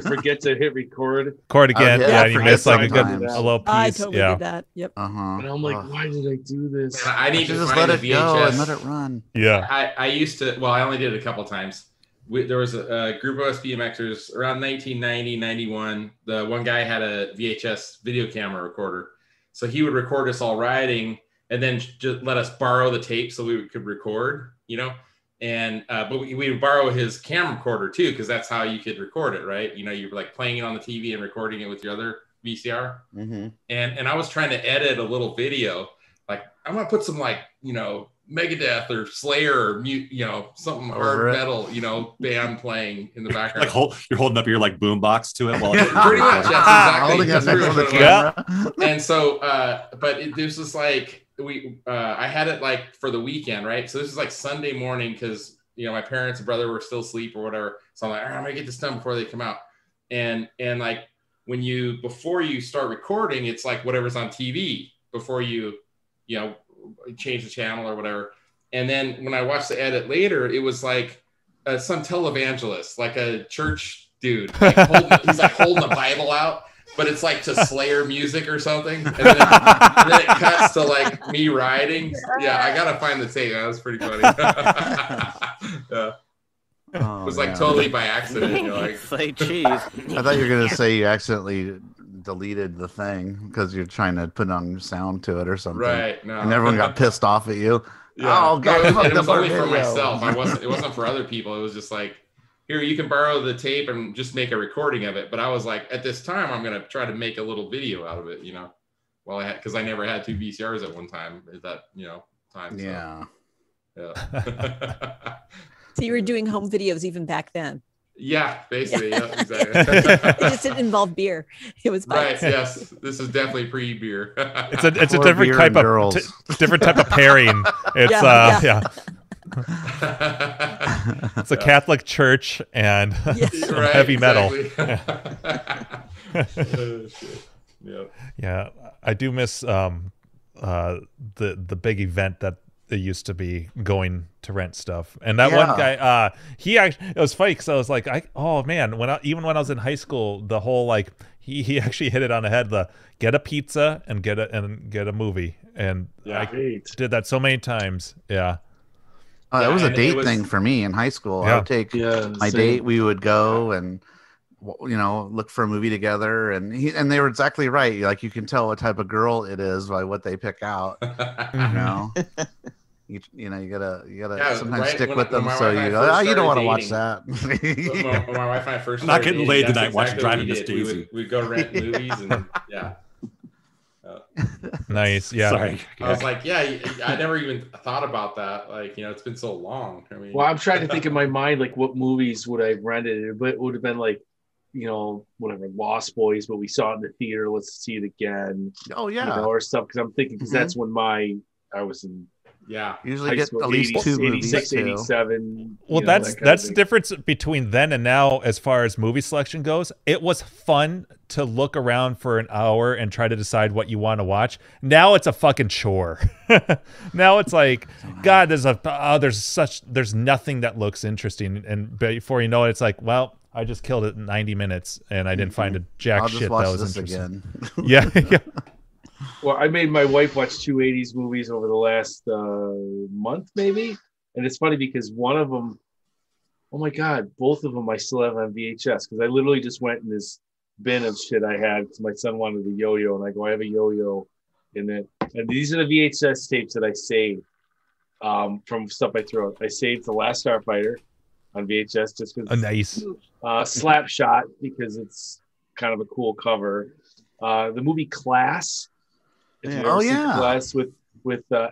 forget to hit record again. Yeah, and you miss like a little piece. I totally did that. Yep. And I'm like, why did I do this? I need to just let it go and let it run. Yeah. I used to, well, I only did it a couple of times. There was a group of us BMXers around 1990, 91. The one guy had a VHS video camera recorder. So he would record us all riding and then just let us borrow the tape so we could record, you know? And, but we would borrow his camera recorder too, because that's how you could record it, right? You know, you were like playing it on the TV and recording it with your other VCR. And I was trying to edit a little video. Like, I'm going to put some, like, you know, Megadeth or Slayer, or something hard metal, band playing in the background. You're holding up your boombox to it. While pretty much, that's exactly it. And so, but there's this I had it for the weekend, right? So this is Sunday morning because my parents and brother were still asleep or whatever. So I'm all right, I'm gonna get this done before they come out. And when before you start recording, it's whatever's on TV before you change the channel or whatever. And then when I watched the edit later, it was some televangelist, a church dude. He's holding the Bible out, but it's to Slayer music or something. And then, it cuts to me riding. Yeah, I gotta find the tape. That was pretty funny. Yeah. Oh, it was totally by accident. Say cheese. I thought you were gonna say you accidentally deleted the thing because you're trying to put on sound to it or something. Right. No. And everyone got pissed off at you. Yeah. Oh God! It was only for myself. It wasn't for other people. It was just here, you can borrow the tape and just make a recording of it. But I was at this time, I'm gonna try to make a little video out of it. Because I never had two VCRs at one time. At that time. So. Yeah. Yeah. So you were doing home videos even back then. Yeah, basically. Yeah, exactly. It just didn't involve beer. It was biased. Right. Yes, this is definitely pre-beer. It's a different type of pairing. It's it's a Catholic church and right, heavy metal. Exactly. Yeah, I do miss the big event that. They used to be going to rent stuff, and that one guy, he actually, it was funny because I was oh man, even when I was in high school, the whole he actually hit it on the head. The get a pizza and get a movie, and I did that so many times. Yeah, it was a date thing for me in high school. Yeah. I would take my date. We would go and look for a movie together, and they were exactly right. You can tell what type of girl it is by what they pick out. You gotta sometimes stick with them. So you don't want to watch that. When my wife and I first started dating, I'm not getting laid tonight watching Driving Miss Daisy. We'd go rent movies and nice. Yeah. Sorry. I was I never even thought about that. It's been so long. I mean, well, I'm trying to think in my mind what movies would I rented, but it would have been whatever Lost Boys, but we saw it in the theater. Let's see it again. Oh yeah, or stuff. Because I'm thinking that's when I was in. Yeah, usually get at least 80, two 86, movies 87. Well, that's the difference between then and now as far as movie selection goes. It was fun to look around for an hour and try to decide what you want to watch. Now it's a fucking chore. Now it's God, there's nothing that looks interesting, and before you know it, it's well. I just killed it in 90 minutes, and I didn't find a jack shit that was interesting. Yeah, yeah. Well, I made my wife watch two 80s movies over the last month, maybe. And it's funny because one of them, oh my God, both of them I still have on VHS because I literally just went in this bin of shit I had because my son wanted a yo-yo, and I go, I have a yo-yo in it. And these are the VHS tapes that I saved from stuff I threw out. I saved The Last Starfighter on VHS just because nice Slapshot because it's kind of a cool cover. The movie Class. Class with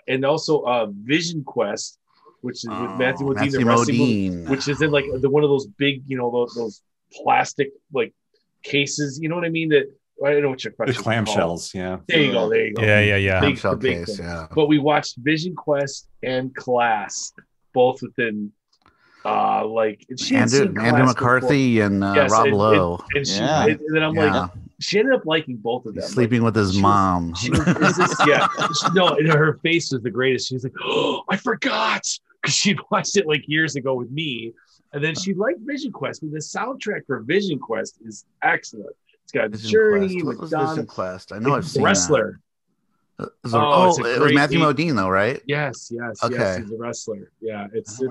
and also Vision Quest, which is with Matthew Modine, which is in one of those big those plastic cases. You know what I mean? That I don't know what your question. Clamshells. Yeah. There you go. Yeah. Big case, yeah. But we watched Vision Quest and Class both within. Andrew McCarthy before. And Rob Lowe. And then I'm she ended up liking both of them. He's sleeping with his mom. And her face was the greatest. She's oh, I forgot because she'd watched it years ago with me, and then she liked Vision Quest. But the soundtrack for Vision Quest is excellent. It's got Journey, Vision Quest. I know I've seen Wrestler. It was Matthew Modine, though, right? Yes. Okay. Yes, he's a wrestler. Yeah, it's a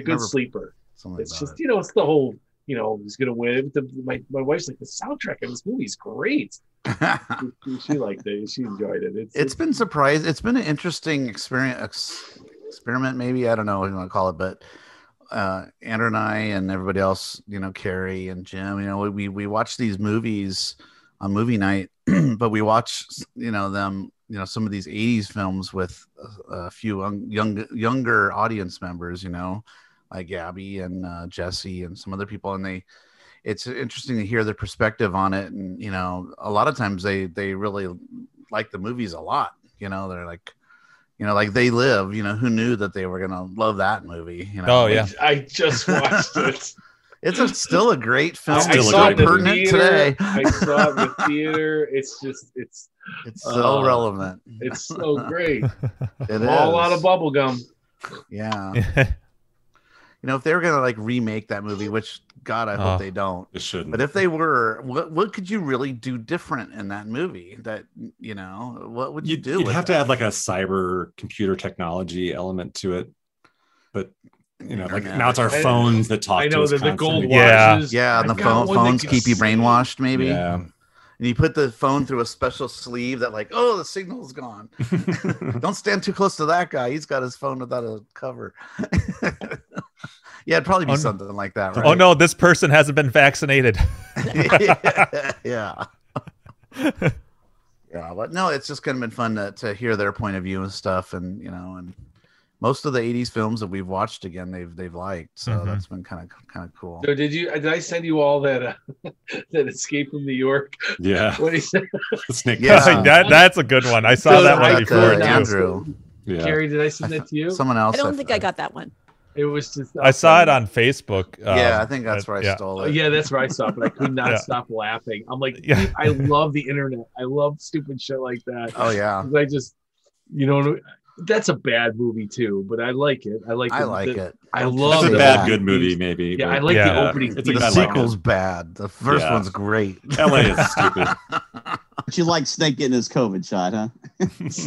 good sleeper. It's just it's the whole who's gonna win. My wife's the soundtrack of this movie is great. she liked it. She enjoyed it. It's been surprised. It's been an interesting experiment. Maybe I don't know what you want to call it, but Andrew and I and everybody else, Carrie and Jim, we watch these movies on movie night, but we watch, you know, them, you know, some of these 80s films with a few younger audience members, you know, like Abby and Jesse and some other people. And they, it's interesting to hear their perspective on it. And, you know, a lot of times they really like the movies a lot, you know, they're like, you know, like They Live, you know, who knew that they were going to love that movie? You know? Oh, yeah. I just watched it. It's still a great film. I saw it pertinent today. I saw it in the theater. It's just, it's so relevant. It's so great. It is. All out of bubble gum. Yeah. You know, if they were going to like remake that movie, which God, I hope they don't. It shouldn't. But if they were, what could you really do different in that movie? That, you know, what would you do? You'd have to add like a cyber computer technology element to it. But you know, like now it's our phones that talk to us. I know that the gold watches. Yeah, and the phones keep you brainwashed, maybe. Yeah. And you put the phone through a special sleeve that, like, oh, the signal's gone. Don't stand too close to that guy. He's got his phone without a cover. Yeah, it'd probably be something like that, right? Oh, no, this person hasn't been vaccinated. Yeah. Yeah, but no, it's just kind of been fun to hear their point of view and stuff. And, you know, and most of the 80s films that we've watched, again, they've liked. So that's been kind of cool. So did I send you all that that Escape from New York? Yeah. What he said? Yeah. That's a good one. I saw that one before, Andrew. Yeah. Carrie, did I send that to you? Someone else. I don't think I got that one. It was just I saw it on Facebook. Yeah, I think that's where I stole it. Yeah, that's where I saw it, but I could not stop laughing. I'm like, I love the internet. I love stupid shit like that. Oh yeah. I just, you know, that's a bad movie too, but I like it. I like it. I love it. It's a bad good movie, maybe. Yeah, I like the opening. The sequel's bad. The first one's great. LA is stupid. But you like Snake getting his COVID shot, huh?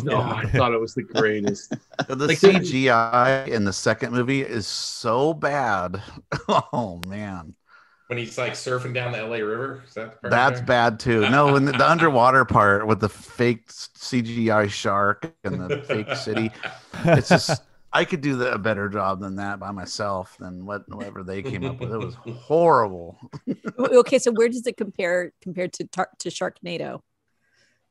No, I thought it was the greatest. The CGI in the second movie is so bad. Oh man. When he's like surfing down the LA River, is that the part that's bad too? No, when the underwater part with the fake CGI shark and the fake city, it's just I could do a better job than that by myself than whatever they came up with. It was horrible. Okay, so where does it compare to Sharknado?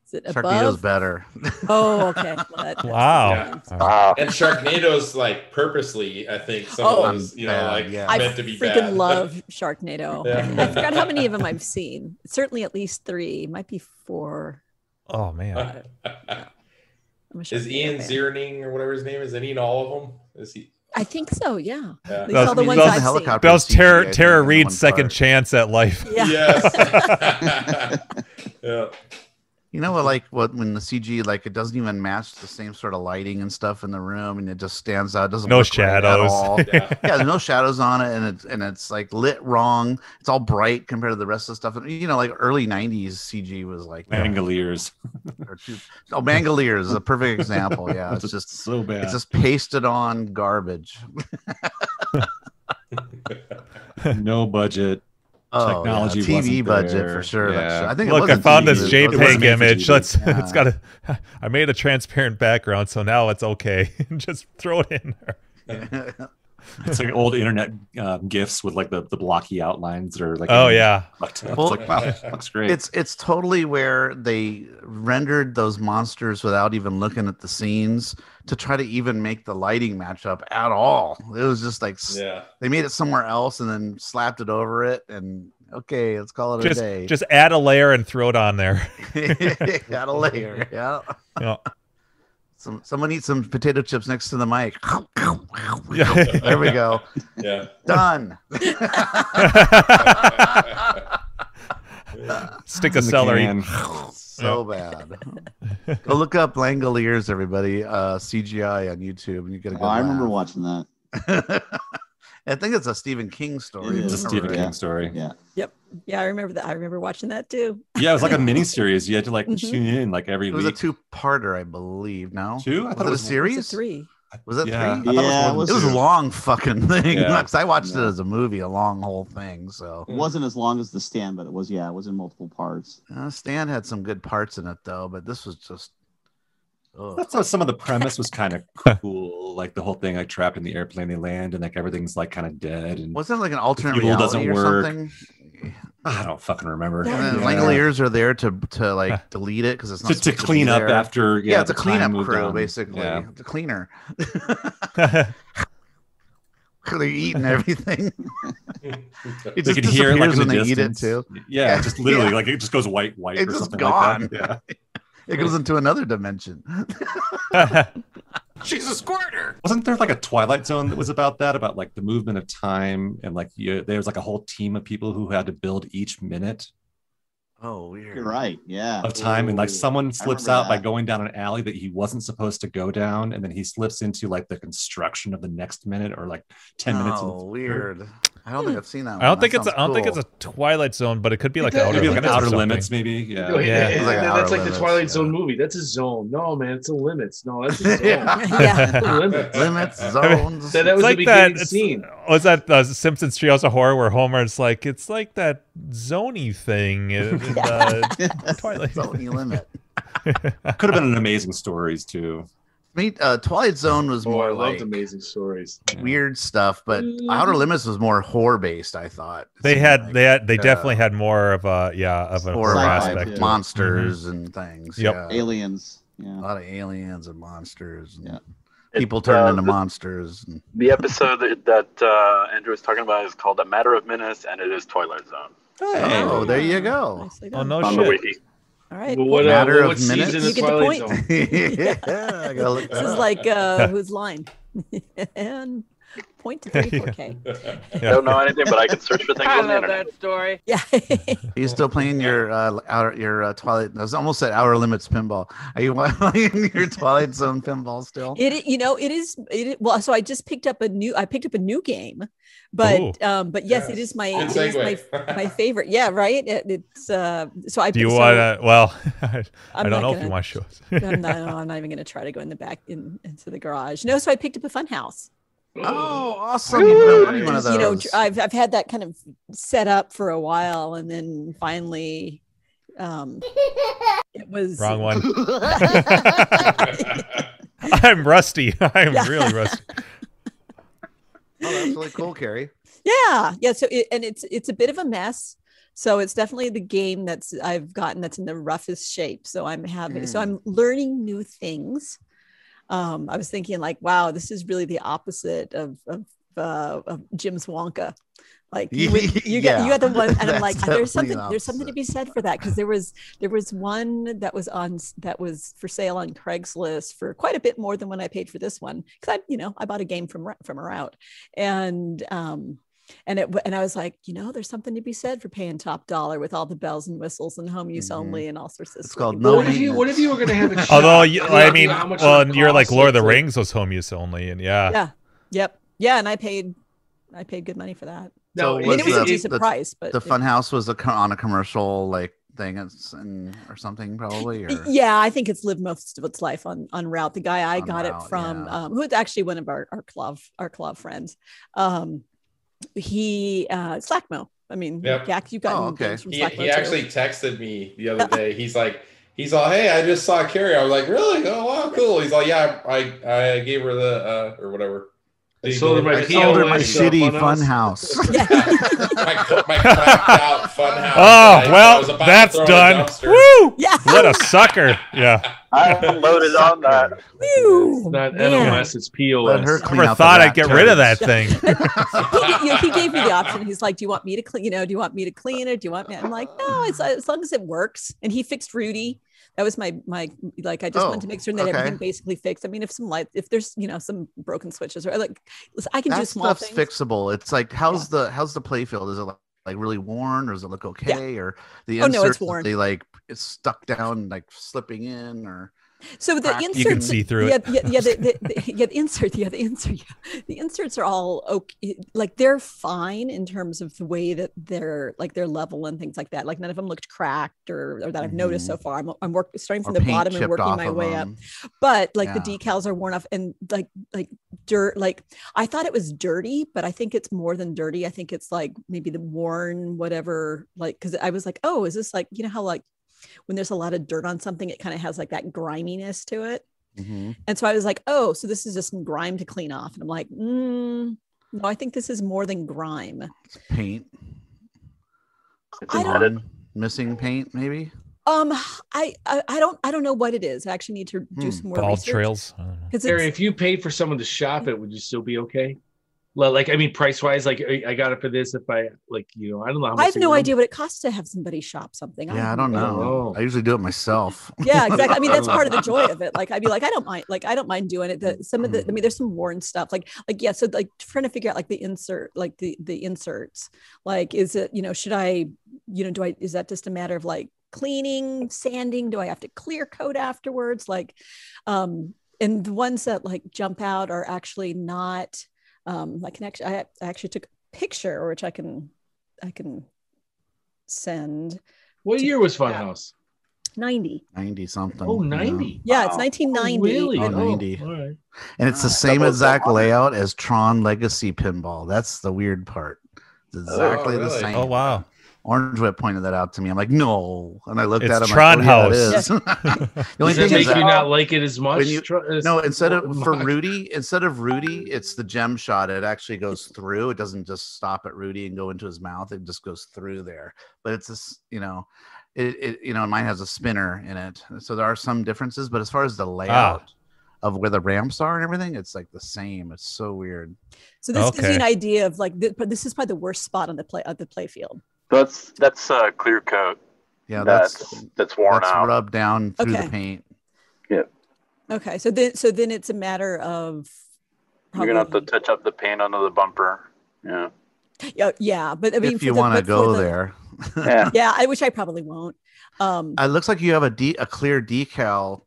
Is it Sharknado's above? Better. Oh, okay. Well, wow. Yeah. Wow. And Sharknado's like purposely, I think, someone's, you know, bad, like meant to be bad. I freaking love Sharknado. Yeah. I forgot how many of them I've seen. Certainly at least 3, might be 4. Oh, man. Yeah. Is Ian Ziering or whatever his name is, Ian all of them? Is he? I think so, yeah. That was Tara Reid's second chance at life. Yeah. Yes. Yeah. You know what, like when the CG, like it doesn't even match the same sort of lighting and stuff in the room, and it just stands out. It doesn't look shadows right at all. Yeah, there's no shadows on it, and it's like lit wrong. It's all bright compared to the rest of the stuff. And, you know, like early '90s CG was like Langoliers. Oh, Langoliers is a perfect example. Yeah, it's just so bad. It's just pasted on garbage. No budget. Oh, technology TV budget there. For sure. Yeah. Like, I think I found TV, this JPEG image. It's got a. I made a transparent background, so now it's okay. Just throw it in there. It's like old internet GIFs with like the blocky outlines or like. Oh yeah. Wow, looks great. It's totally where they rendered those monsters without even looking at the scenes to try to even make the lighting match up at all. It was just like they made it somewhere else and then slapped it over it and okay, let's call it a day. Just add a layer and throw it on there. Add a layer. Yeah. Yeah. Someone eat some potato chips next to the mic. There we go. Yeah. Done. Stick of celery. So bad. Go look up Langoliers, everybody. CGI on YouTube, and you get a good. I remember watching that. I think it's a Stephen King story. It's a Stephen King story. Yeah. Yep. Yeah, I remember that. I remember watching that too. Yeah, it was like a mini series. You had to like tune in like every week. It was a two-parter, I believe. No, 2? I thought it was a series. It's a 3. Was it 3? Yeah, it was a long fucking thing. Yeah. I watched it as a movie, a long whole thing. So it wasn't as long as The Stand, but it was. Yeah, it was in multiple parts. Stand had some good parts in it though, but this was just. That's how some of the premise was kind of cool, like the whole thing like trapped in the airplane, they land and like everything's like kind of dead and wasn't it like an alternate reality doesn't work. Or something? I don't fucking remember. Yeah. Langoliers are there to like delete it because it's not to clean up after. Yeah, it's a cleanup crew basically. Yeah. The cleaner. They're eating everything. It they can hear it like in the distance. Eat it too. Yeah, just literally like it just goes white. It's or something gone. Like that. Yeah. It goes into another dimension. She's a squirter. Wasn't there like a Twilight Zone that was about that? About like the movement of time and like there was like a whole team of people who had to build each minute. Oh, weird. You're right. Yeah. Of time. Ooh. And like someone slips out by going down an alley that he wasn't supposed to go down. And then he slips into like the construction of the next minute or like 10 minutes. Oh, weird. I don't think I've seen that one. I don't think it's a Twilight Zone, but it could be like Outer Limits, maybe. Yeah. Yeah. Like that's like the Twilight Zone movie. That's a zone. No, man, it's a limits. No, that's a zone. Limits, zones. That was like the beginning scene. Was that Simpsons Treehouse of Horror where Homer's like, it's like that zony thing in Twilight Zony limit. Could have been an Amazing Stories too. Twilight Zone was more. I loved Amazing Stories. Weird stuff, but Outer Limits was more horror based. I thought they definitely had more of a horror aspect, monsters and things. Yep. Yeah. Aliens. Yeah. A lot of aliens and monsters. And people turned into monsters. And... The episode that Andrew was talking about is called "A Matter of Minutes," and it is Twilight Zone. Oh, there you go. Oh no shit. All right. Well, what matter of minutes? You get the point. I gotta look this up. Is like Whose Line? And point to 34K. I don't know anything, but I can search for things on the internet. I love that story. Yeah. Are you still playing your Twilight? I was almost at Outer Limits pinball. Are you playing your Twilight Zone pinball still? It is. Well, so I picked up a new game, but yes. it is my favorite. Yeah, right. So I. Do you want to? Well, I don't know if you want to show us. I'm not even going to try to go in the back into the garage. No, so I picked up a Fun House. Oh, awesome! One of those. I've had that kind of set up for a while, and then finally, it was wrong one. I'm rusty. I'm really rusty. Oh, that's really cool, Carrie. Yeah. So, it's a bit of a mess. So it's definitely the game I've gotten that's in the roughest shape. So I'm learning new things. I was thinking like, wow, this is really the opposite of Jim's Wonka. Like you got the one, and I'm like, there's something to be said for that, because there was one that was for sale on Craigslist for quite a bit more than when I paid for this one, because I bought a game from her out, and I was like, there's something to be said for paying top dollar with all the bells and whistles and home use only and all sorts of stuff. It's called no. What if you were going to have a shop? Although you're like Lord of the Rings was home use only, and and I paid good money for that. No, it was a decent price, but the Funhouse was on a commercial like thing or something probably. Or... Yeah, I think it's lived most of its life on route. The guy I got it from, who was actually one of our club friends. He Slackmo. I mean, Jack, you've gotten things from Slackmo. He actually texted me the other day. He's like, hey, I just saw Carrie. I was like, really? Oh, wow, cool. He's like, I gave her the or whatever. I sold her my shitty Funhouse. my clapped out Funhouse. Oh, well, that's done. Woo! Yeah. What a sucker. Yeah. I loaded on that. It's not NOS, it's POS. I never thought I'd get rid of that thing. He gave me the option. He's like, do you want me to clean it? Do you want me? I'm like, no, it's, as long as it works. And he fixed Rudy. That was my like. I just wanted to make sure that everything basically fixed. I mean, if there's some broken switches or like, I can do small things. That stuff's fixable. It's like how's the playfield? Is it like really worn, or does it look okay? Yeah. Or the inserts it's worn. They like it's stuck down, like slipping in, or so the inserts you can see through it. The inserts are all okay. Like they're fine in terms of the way that they're like their level and things like that. Like none of them looked cracked or that I've noticed so far. I'm starting from the bottom and working my way up. But like the decals are worn off and like dirt. Like I thought it was dirty, but I think it's more than dirty. I think it's like maybe the worn whatever. Like because I was like, oh, is this like how like. When there's a lot of dirt on something, it kind of has like that griminess to it. Mm-hmm. And so I was like, oh, so this is just some grime to clean off. And I'm like, no, I think this is more than grime. It's paint. It's added missing paint, maybe. I don't know what it is. I actually need to do some more research. Trails. Barry, if you paid for someone to shop it, would you still be okay? Like, I mean, price wise, like I got it for this. If I like, you know, I don't know. How much I have no idea what it costs to have somebody shop something. Yeah, I don't know. I usually do it myself. Yeah, exactly. I mean, that's part of the joy of it. Like, I'd be like, I don't mind doing it. There's some worn stuff. Yeah. So like trying to figure out like the insert, like the inserts, like, is it, you know, should I, you know, is that just a matter of like cleaning, sanding? Do I have to clear coat afterwards? Like, and the ones that like jump out are actually not. I actually took a picture, which I can send. What year was Fun House? 90 something. Oh, 90. Yeah, wow. It's 1990. Oh, really? Oh, 90. All right. And it's the same exact layout as Tron Legacy Pinball. That's the weird part. It's exactly the same. Oh, wow. Orange Whip pointed that out to me. I'm like, no. And I looked at him. It's Tron House. The only thing is that you not like it as much. Instead of Rudy, it's the gem shot. It actually goes through. It doesn't just stop at Rudy and go into his mouth. It just goes through there. But it's this, you know, mine has a spinner in it. So there are some differences. But as far as the layout of where the ramps are and everything, it's like the same. It's so weird. So this gives you an idea of like this is probably the worst spot on the play field. That's clear coat. Yeah, that's worn out. That's rubbed down through the paint. Yeah. Okay, so then it's a matter of probably... you're gonna have to touch up the paint under the bumper. Yeah. Yeah, but I mean, if you want to go there. Yeah, I wish I probably won't. It looks like you have a clear decal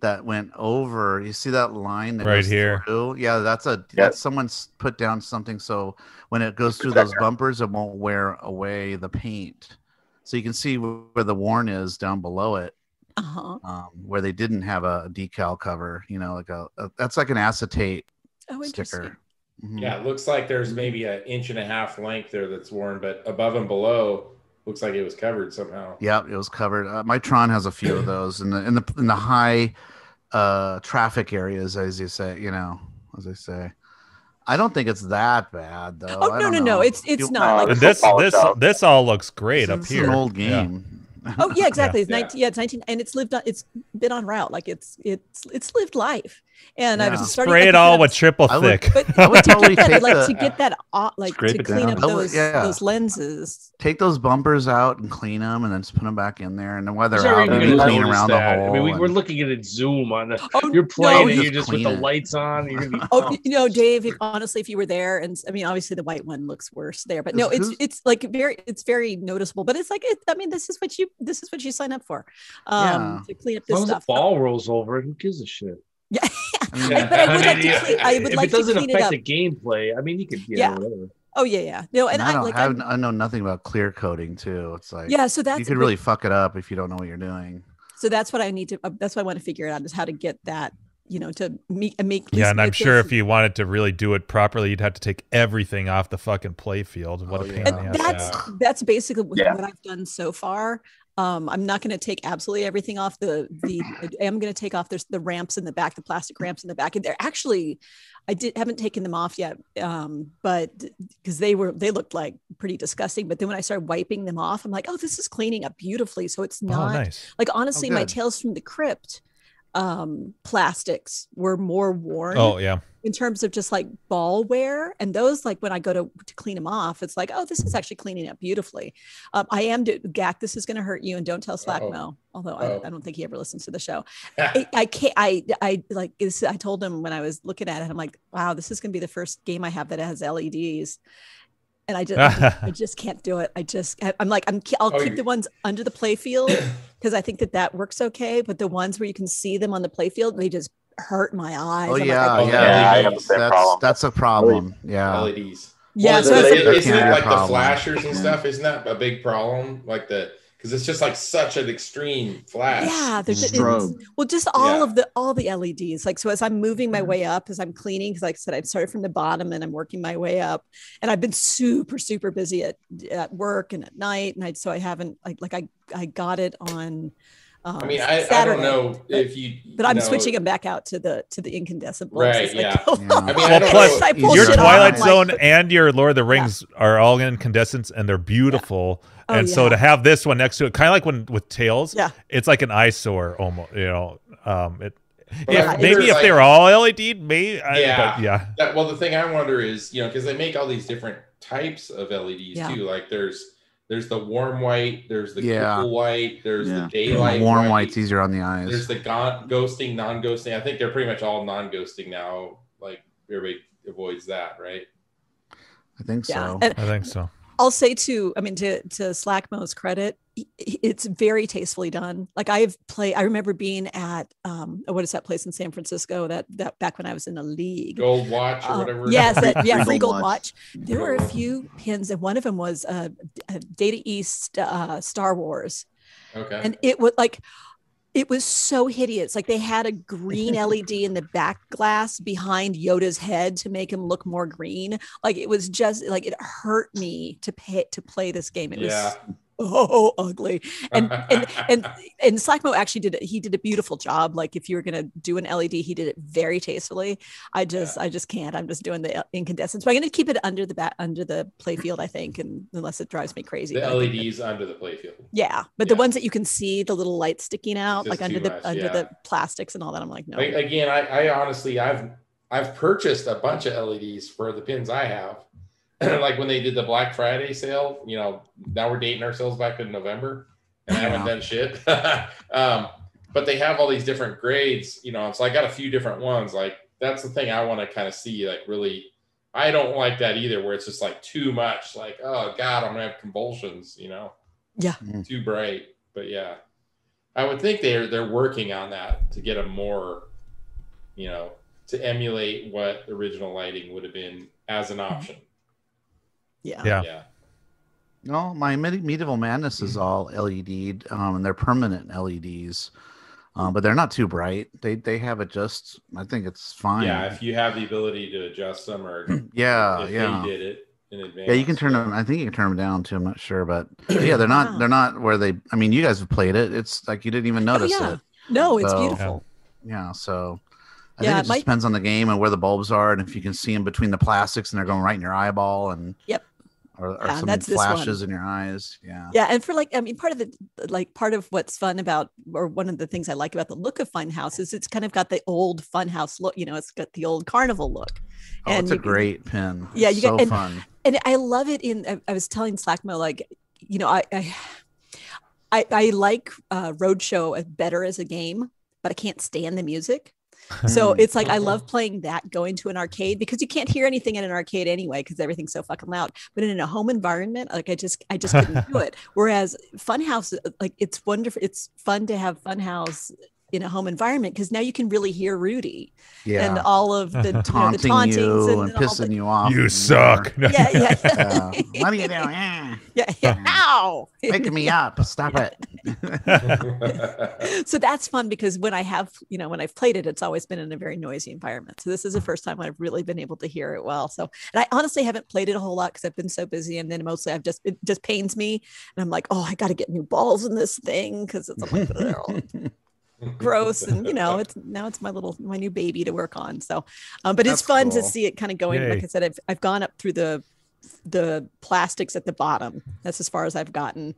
that went over. You see that line that right here? Through? Yeah, that's someone's put down something so when it goes through those bumpers, it won't wear away the paint. So you can see where the worn is down below it, where they didn't have a decal cover. You know, like that's like an acetate sticker. Mm-hmm. Yeah, it looks like there's maybe an inch and a half length there that's worn, but above and below. Looks like it was covered somehow. Yeah, it was covered. My Tron has a few of those in the high traffic areas, as you say. You know, as I say, I don't think it's that bad though. Oh no, it's not. Like this all looks great up here. It's an old game. Yeah. Oh yeah, exactly. It's 19. Yeah, it's 19, and it's lived on. It's been on route. Like it's lived life. And I was just spray it all with triple thick. But I would totally take like to get that like to clean up those lenses. Take those bumpers out and clean them, and then just put them back in there. And then while they're out, you clean around the hole. I mean, we're looking at it zoom on the. Oh, you're playing, and you're just with the lights on. You're gonna be. Oh, you know, Dave. Honestly, if you were there, and I mean, obviously the white one looks worse there, but no, it's like very noticeable. But it's like I mean, this is what you sign up for. To clean up this stuff. As long as the ball rolls over, who gives a shit? Yeah, but I would like to clean. I would like to clean it up. If it doesn't affect the gameplay, I mean, you could get whatever. Oh yeah. No, and I know nothing about clear coating too. It's like so that's you could really fuck it up if you don't know what you're doing. So that's what I need to. That's what I want to figure out is how to get that. You know, to make. Yeah, and I'm sure if you wanted to really do it properly, you'd have to take everything off the fucking play field. What a pain in the ass. That's basically what I've done so far. I'm not going to take absolutely everything off the. I'm going to take off the ramps in the back, the plastic ramps in the back, and they're actually, haven't taken them off yet, but because they looked like pretty disgusting. But then when I started wiping them off, I'm like, oh, this is cleaning up beautifully. So it's not like honestly, my Tales from the Crypt plastics were more worn. Oh yeah. In terms of just like ball wear and those, like when I go to clean them off, it's like, oh, this is actually cleaning up beautifully. I am Gak, this is going to hurt you, and don't tell Slack Mo. Although I don't think he ever listens to the show. I told him when I was looking at it, I'm like, wow, this is going to be the first game I have that has LEDs. And I just can't do it. I'll keep the ones under the playfield because I think that works okay. But the ones where you can see them on the playfield, they just hurt my eyes. Oh yeah. I have the same problem. That's a problem. Yeah. LEDs. Yeah. Well, so isn't it like the flashers and stuff? Isn't that a big problem? Like because it's just like such an extreme flash. Yeah, there's just all of all the LEDs. Like so, as I'm moving my way up, as I'm cleaning, because like I said, I started from the bottom and I'm working my way up. And I've been super super busy at work and at night, and I haven't I got it on I mean, I don't know if you, but I'm switching them back out to the incandescent ones. Right? Yeah. Like, yeah. I mean, I don't know. Your Twilight Zone and your Lord of the Rings are all in incandescents, and they're beautiful. Yeah. Oh, and so to have this one next to it, kind of like when with Tails, it's like an eyesore almost. You know, maybe if like, they're all LED, maybe. Well, the thing I wonder is, you know, because they make all these different types of LEDs too. Like there's the warm white, there's the cool white, there's the daylight. The warm white's easier on the eyes. There's the ghosting, non-ghosting. I think they're pretty much all non-ghosting now. Like everybody avoids that, right? I think so. And I think so. I'll say too, I mean, to Slackmo's credit, it's very tastefully done. Like I remember being at what is that place in San Francisco that back when I was in a league, Gold Watch or whatever. Free Gold Watch. There were a few pins, and one of them was Data East Star Wars. Okay. And it was like, it was so hideous. Like they had a green LED in the back glass behind Yoda's head to make him look more green. Like it was just like, it hurt me to play this game. It was oh ugly, and Slackmo actually did a beautiful job. Like if you were gonna do an LED, he did it very tastefully. I just can't. I'm just doing the incandescents, but I'm gonna keep it under the playfield, I think, and unless it drives me crazy. The LEDs under the playfield. Yeah, but the ones that you can see the little light sticking out, like under the plastics and all that, I'm like, no. Again, I honestly, I've purchased a bunch of LEDs for the pins I have. Like when they did the Black Friday sale, you know, now we're dating ourselves back in November, and I haven't done shit. But they have all these different grades, you know, so I got a few different ones. Like that's the thing I want to kind of see, like really, I don't like that either, where it's just like too much, like, oh God, I'm gonna have convulsions, you know? Yeah. Too bright, but yeah. I would think they're working on that to get a more, you know, to emulate what original lighting would have been as an option. Yeah. No, my Medieval Madness is all LED, and they're permanent LEDs, but they're not too bright. They have it just. I think it's fine. Yeah, if you have the ability to adjust them, or they did it in advance. Yeah, you can turn them. I think you can turn them down too. I'm not sure, but yeah, they're not. They're not where they. I mean, you guys have played it. It's like you didn't even notice it. No, it's beautiful. Yeah, so. I think it just depends on the game and where the bulbs are, and if you can see them between the plastics and they're going right in your eyeball, and or some flashes in your eyes. Yeah. And for like, I mean, part of what's fun about, or one of the things I like about the look of Fun House is it's kind of got the old Fun House look. You know, it's got the old carnival look. Oh, and it's a great pin. Yeah, you get fun. And I love it. I was telling Slackmo, like, you know, I like Roadshow better as a game, but I can't stand the music. So it's like, I love playing that, going to an arcade, because you can't hear anything in an arcade anyway, because everything's so fucking loud. But in a home environment, like I just couldn't do it. Whereas Funhouse, like it's wonderful. It's fun to have Funhouse in a home environment, because now you can really hear Rudy and all of the tauntings, and pissing you off. You suck. Yeah. What are you doing? Ow! Picking me up. Stop it. So that's fun, because when I've played it, it's always been in a very noisy environment. So this is the first time I've really been able to hear it well. So, and I honestly haven't played it a whole lot because I've been so busy, and then mostly it just pains me, and I'm like, oh, I got to get new balls in this thing, because it's like, gross, and you know, it's now it's my new baby to work on. So but that's it's fun to see it kind of going. Yay. Like I said, I've gone up through the plastics at the bottom. That's as far as I've gotten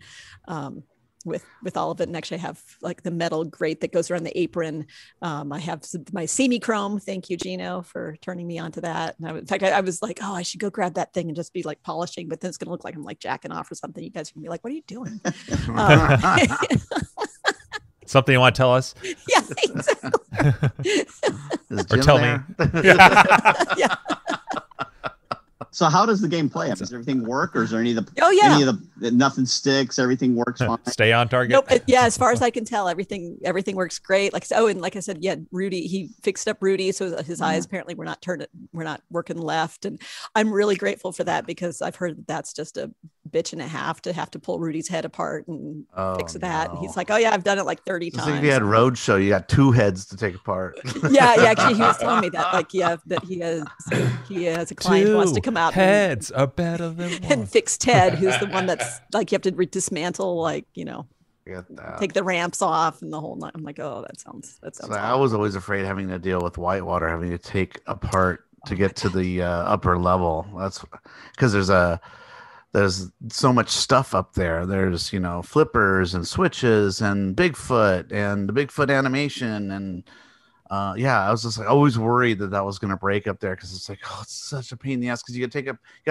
with all of it. And actually I have like the metal grate that goes around the apron. I have my semichrome. Thank you, Gino, for turning me onto that. And I was like, oh, I should go grab that thing and just be like polishing, but then it's gonna look like I'm like jacking off or something. You guys are gonna be like, what are you doing? Something you want to tell us? Yeah, exactly. Or tell me. Yeah. So how does the game play? Does everything work, or is there nothing sticks? Everything works fine. Stay on target. Nope. Yeah, as far as I can tell, everything works great. Like and like I said, yeah, Rudy, he fixed up Rudy, so his eyes apparently were not working left, and I'm really grateful for that, because I've heard that's just a bitch and a half to have to pull Rudy's head apart and fix that. No. And he's like, oh yeah, I've done it like 30 times. If you had Roadshow, you got two heads to take apart. Actually, he was telling me that, like, that he has a client who wants to come out. Heads are better than one. And fix Ted, who's the one that's like you have to dismantle, like, you know. get that. Take the ramps off and the whole night. I'm like, oh, that sounds. So I was always afraid having to deal with Whitewater, having to take apart to get to the upper level. That's because there's so much stuff up there. There's, you know, flippers and switches and Bigfoot and the Bigfoot animation. And yeah, I was just like always worried that was going to break up there, because it's like, oh, it's such a pain in the ass, because you got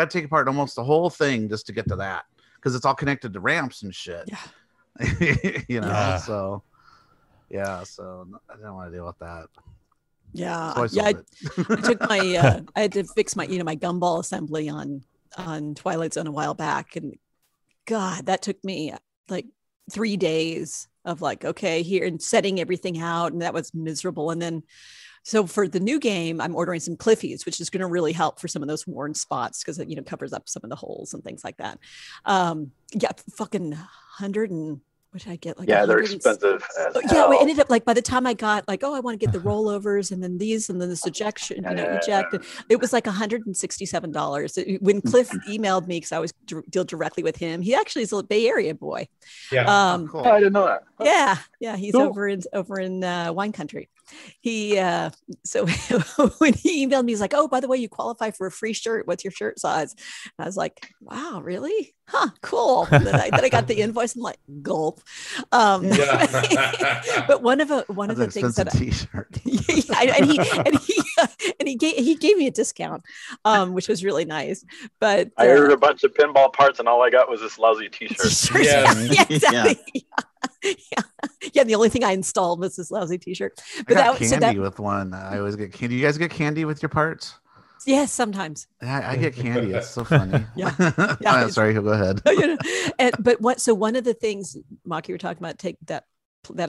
to take apart almost the whole thing just to get to that, because it's all connected to ramps and shit. Yeah. You know, yeah. So yeah, so I didn't want to deal with that. Yeah, so I took my I had to fix my, you know, my gumball assembly on Twilight Zone a while back, and God, that took me like 3 days of like, okay, here, and setting everything out, and that was miserable. And then so for the new game, I'm ordering some Cliffies, which is going to really help for some of those worn spots, because it, you know, covers up some of the holes and things like that. Yeah, fucking 100 and what did I get? Like, yeah, they're expensive. Yeah, we ended up like, by the time I got like, oh, I want to get the rollovers and then these and then this ejection, you know, eject. It was like $167. When Cliff emailed me, because I always deal directly with him. He actually is a Bay Area boy. Yeah, cool. Oh, I didn't know that. Yeah, yeah, he's cool. over in wine country. He so when he emailed me, he's like, oh, by the way, you qualify for a free shirt, what's your shirt size? And I was like, wow, really, huh, cool. Then I got the invoice and like, gulp. Yeah. But one of the things that t-shirt. He gave me a discount, which was really nice. But I ordered a bunch of pinball parts, and all I got was this lousy t-shirt. Yeah. Yeah, exactly. Yeah. Yeah. The only thing I installed was this lousy t-shirt. But I got candy with one. I always get candy. You guys get candy with your parts? Yes, sometimes. I get candy. It's so funny. Yeah. Yeah. Oh, sorry, go ahead. But what? So one of the things, Maki, you were talking about, take that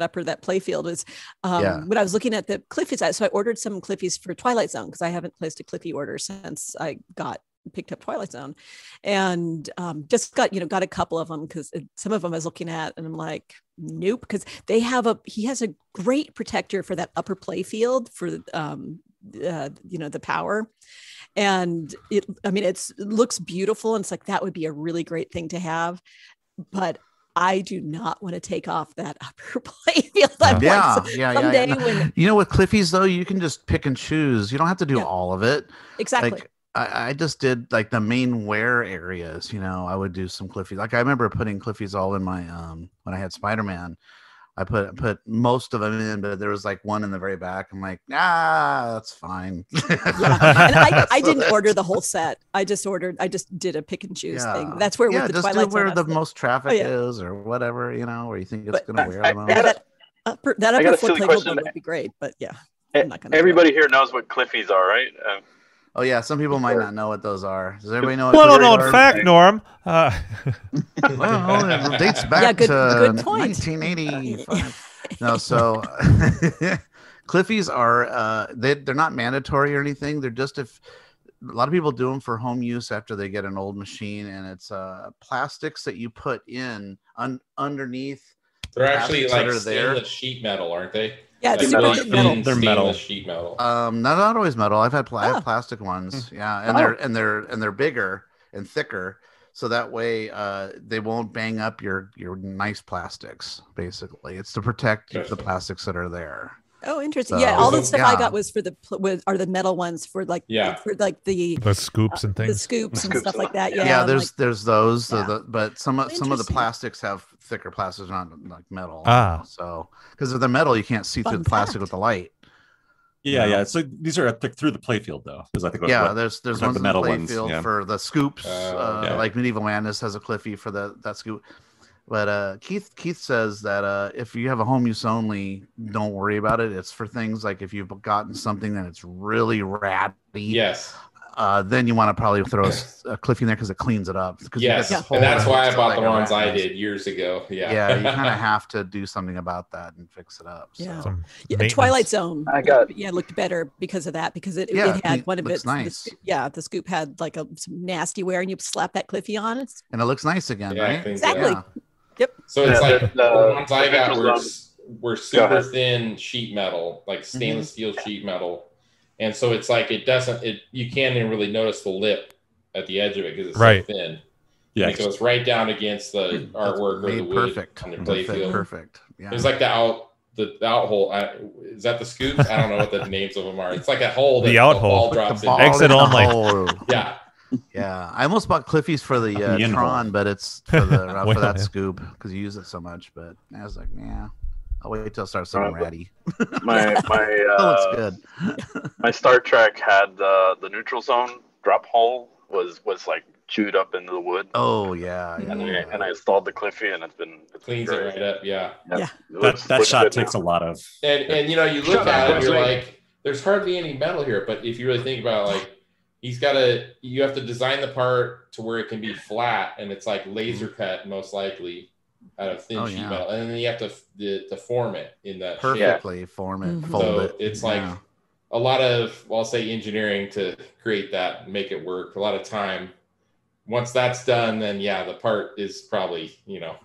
upper, that playfield is when I was looking at the Cliffies. So I ordered some Cliffies for Twilight Zone, because I haven't placed a Cliffy order since I picked up Twilight Zone, and just got a couple of them, because some of them I was looking at and I'm like, nope, because they have he has a great protector for that upper play field for the power, and it looks beautiful, and it's like, that would be a really great thing to have, but I do not want to take off that upper playfield. You know, with Cliffies though, you can just pick and choose. You don't have to do all of it. Exactly. Like, I just did like the main wear areas, you know. I would do some Cliffies. Like I remember putting Cliffies all in my when I had Spider-Man, I put most of them in, but there was like one in the very back. I'm like, that's fine. Yeah. And I didn't order the whole set. I just did a pick and choose thing. That's where with the Twilight Zone, where the most traffic is, or whatever, you know, where you think it's going to wear the most. That upper foot plate would be great, but yeah, I'm not gonna. Everybody here knows what Cliffies are, right? Oh yeah, some people might not know what those are. Does everybody know? Well-known fact, Norm. Well, it dates back to 1985. No, so Cliffies are they're not mandatory or anything. They're just, if a lot of people do them for home use after they get an old machine, and it's plastics that you put in underneath. They're actually like stainless sheet metal, aren't they? Yeah, it's metal. They're metal. Sheet metal. Not always metal. I have plastic ones. Yeah, and they're bigger and thicker, so that way they won't bang up your nice plastics. Basically, it's to protect the plastics that are there. Oh, interesting. So, yeah, all the stuff I got was are the metal ones for like the scoops and things, the scoops and stuff like that. Yeah, there's those. Yeah. But some of the plastics have thicker plastics, not like metal. So because of the metal, you can't see through the plastic with the light. Yeah, yeah. So these are through the playfield though, because I think there's ones in the playfield for the scoops. Like Medieval Madness has a Cliffy for that scoop. But Keith says that if you have a home use only, don't worry about it. It's for things like if you've gotten something that it's really ratty. Yes. Then you want to probably throw a Cliffy in there because it cleans it up. Yes, and that's why I bought the ones I did years ago. Yeah. Yeah, you kind of have to do something about that and fix it up. So. Yeah. Twilight Zone. It looked better because of that, because it had one of its nice. The scoop had like some nasty wear, and you slap that Cliffy on it, and it looks nice again, right? Exactly. Yeah. Yep. So it's like the ones I got were super thin sheet metal, like stainless steel sheet metal, and so it's like you can't even really notice the lip at the edge of it because it's so thin. Yeah, and it goes right down against the artwork or the wood perfect on the playfield. Perfect. Yeah. There's like the out hole. Is that the scoops? I don't know what the names of them are. It's like a hole. That the out hole. Drops the ball in. Exit only. Yeah. Yeah, I almost bought Cliffies for the Tron, but it's for the for that scoop because you use it so much. But I was like, yeah, I'll wait till it starts something ratty. That looks good. My Star Trek had the neutral zone drop hole was like chewed up into the wood. Oh yeah, yeah. And I installed the Cliffy, and it's cleans been it right up. Yeah, yeah. That shot takes a lot of. And you know, you look at it, and you're like, there's hardly any metal here. But if you really think about it, like. You have to design the part to where it can be flat, and it's like laser cut, most likely, out of thin sheet metal, and then you have to form it in that perfectly shape. Form it, fold it. It's like a lot of, well, I'll say, engineering to create that, and make it work. A lot of time. Once that's done, then yeah, the part is probably you got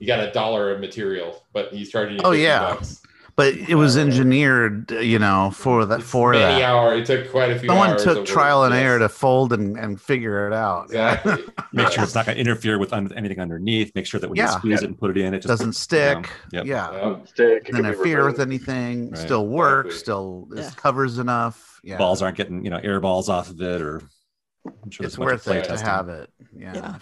$1 of material, but he's charging you $50. But it was engineered, for that. It took quite a few hours. Someone took trial and error to fold and figure it out. Exactly. Make sure it's not going to interfere with anything underneath. Make sure that when you squeeze it and put it in, it just doesn't stick. Doesn't interfere with anything. Right. Still works. Exactly. Still covers enough. Yeah. Balls aren't getting air balls off of it, or. I'm sure it's worth it to have it. Yeah.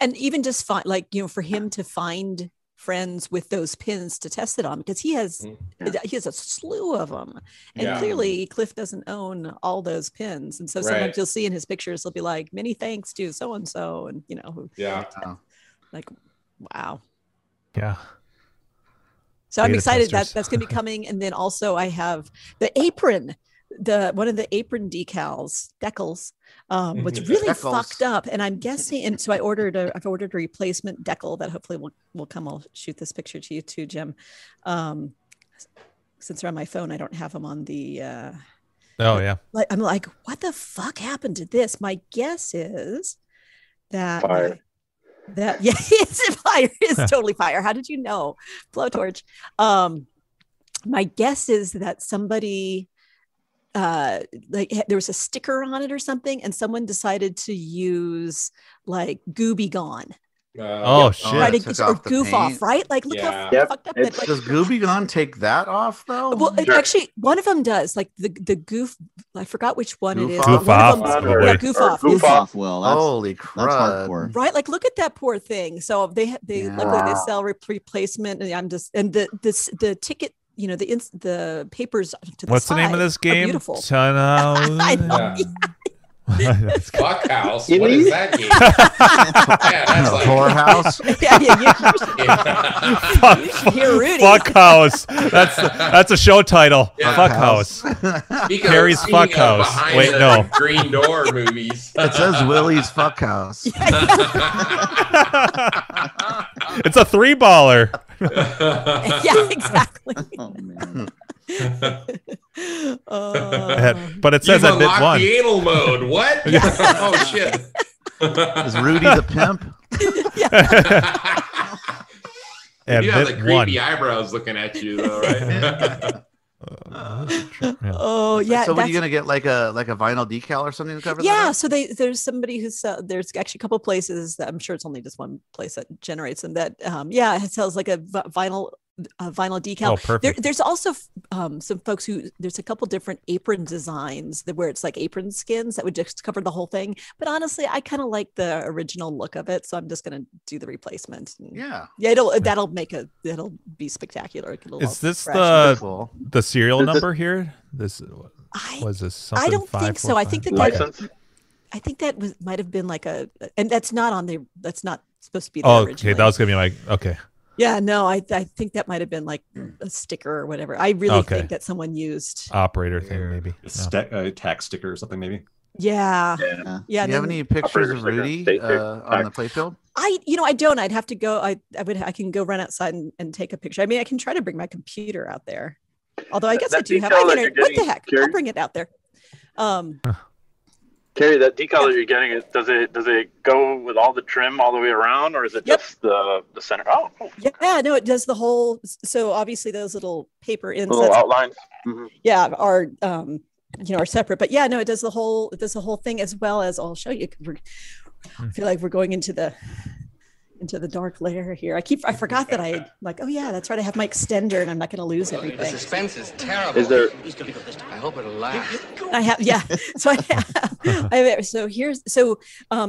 And even just for him to find friends with those pins to test it on, because he has a slew of them, and clearly Cliff doesn't own all those pins, and so sometimes you'll see in his pictures he'll be like, many thanks to so and so, and like, wow. Yeah. So I'm excited that that's gonna be coming. And then also I have the apron, one of the apron decals, was really fucked up, and I'm guessing. And so I've ordered a replacement decal that hopefully will come. I'll shoot this picture to you too, Jim. Since they're on my phone, I don't have them on the. I'm like, what the fuck happened to this? My guess is that fire. It's fire. It's totally fire. How did you know? Blowtorch. My guess is that somebody. There was a sticker on it or something, and someone decided to use Goo Be Gone. Shit! Goof off, right? Like, look how fucked up that. Does Goo Be Gone take that off though? Well, actually, one of them does. Like the goof, I forgot which one it is. Goof off. Well, holy crap! Right? Like, look at that poor thing. So they luckily they sell replacement, and the ticket. The papers to the What's side the name of this game? Beautiful. I know. Fuck House. What is that game? Poorhouse. Fuck House. That's a show title. Yeah. Fuck House. Carrie's Fuck House. Wait, no. Green Door movies. It says Willie's Fuck House. It's a 3-baller. Yeah, exactly. Oh man. But it says that bit one. The anal mode. What? Oh shit. Is Rudy the pimp? You have the creepy eyebrows looking at you, though, right? So what are you gonna get, like a vinyl decal or something to cover that up? So there's somebody who's there's actually a couple places that I'm sure it's only just one place that generates them that it sells like a vinyl decal. Oh, perfect. There's also some folks there's a couple different apron designs where it's like apron skins that would just cover the whole thing. But honestly, I kind of like the original look of it, so I'm just gonna do the replacement. That'll make it spectacular. Is this the serial number here? I don't think so. I think that might have been like a, and that's not supposed to be. Okay, that was gonna be okay. Yeah, no, I think that might have been like a sticker or whatever. I really think that someone used operator thing, maybe tax sticker or something, maybe. Yeah. Do you have any pictures of Rudy on the playfield? I don't. I'd have to go. I can go run outside and take a picture. I mean, I can try to bring my computer out there. Although I guess I do have. What the heck? Carrie? I'll bring it out there. Carrie, that decal that you're getting, does it go with all the trim all the way around, or is it just the center? Oh, cool. Yeah, no, it does the whole. So obviously those little paper insets, little outlines, are separate. But it does the whole thing, as well as I'll show you. I feel like we're going into the dark lair here. I forgot that I had, like, oh yeah, that's right, I have my extender and I'm not going to lose everything. The suspense is terrible. Is there? I hope it'll last. I have, yeah. So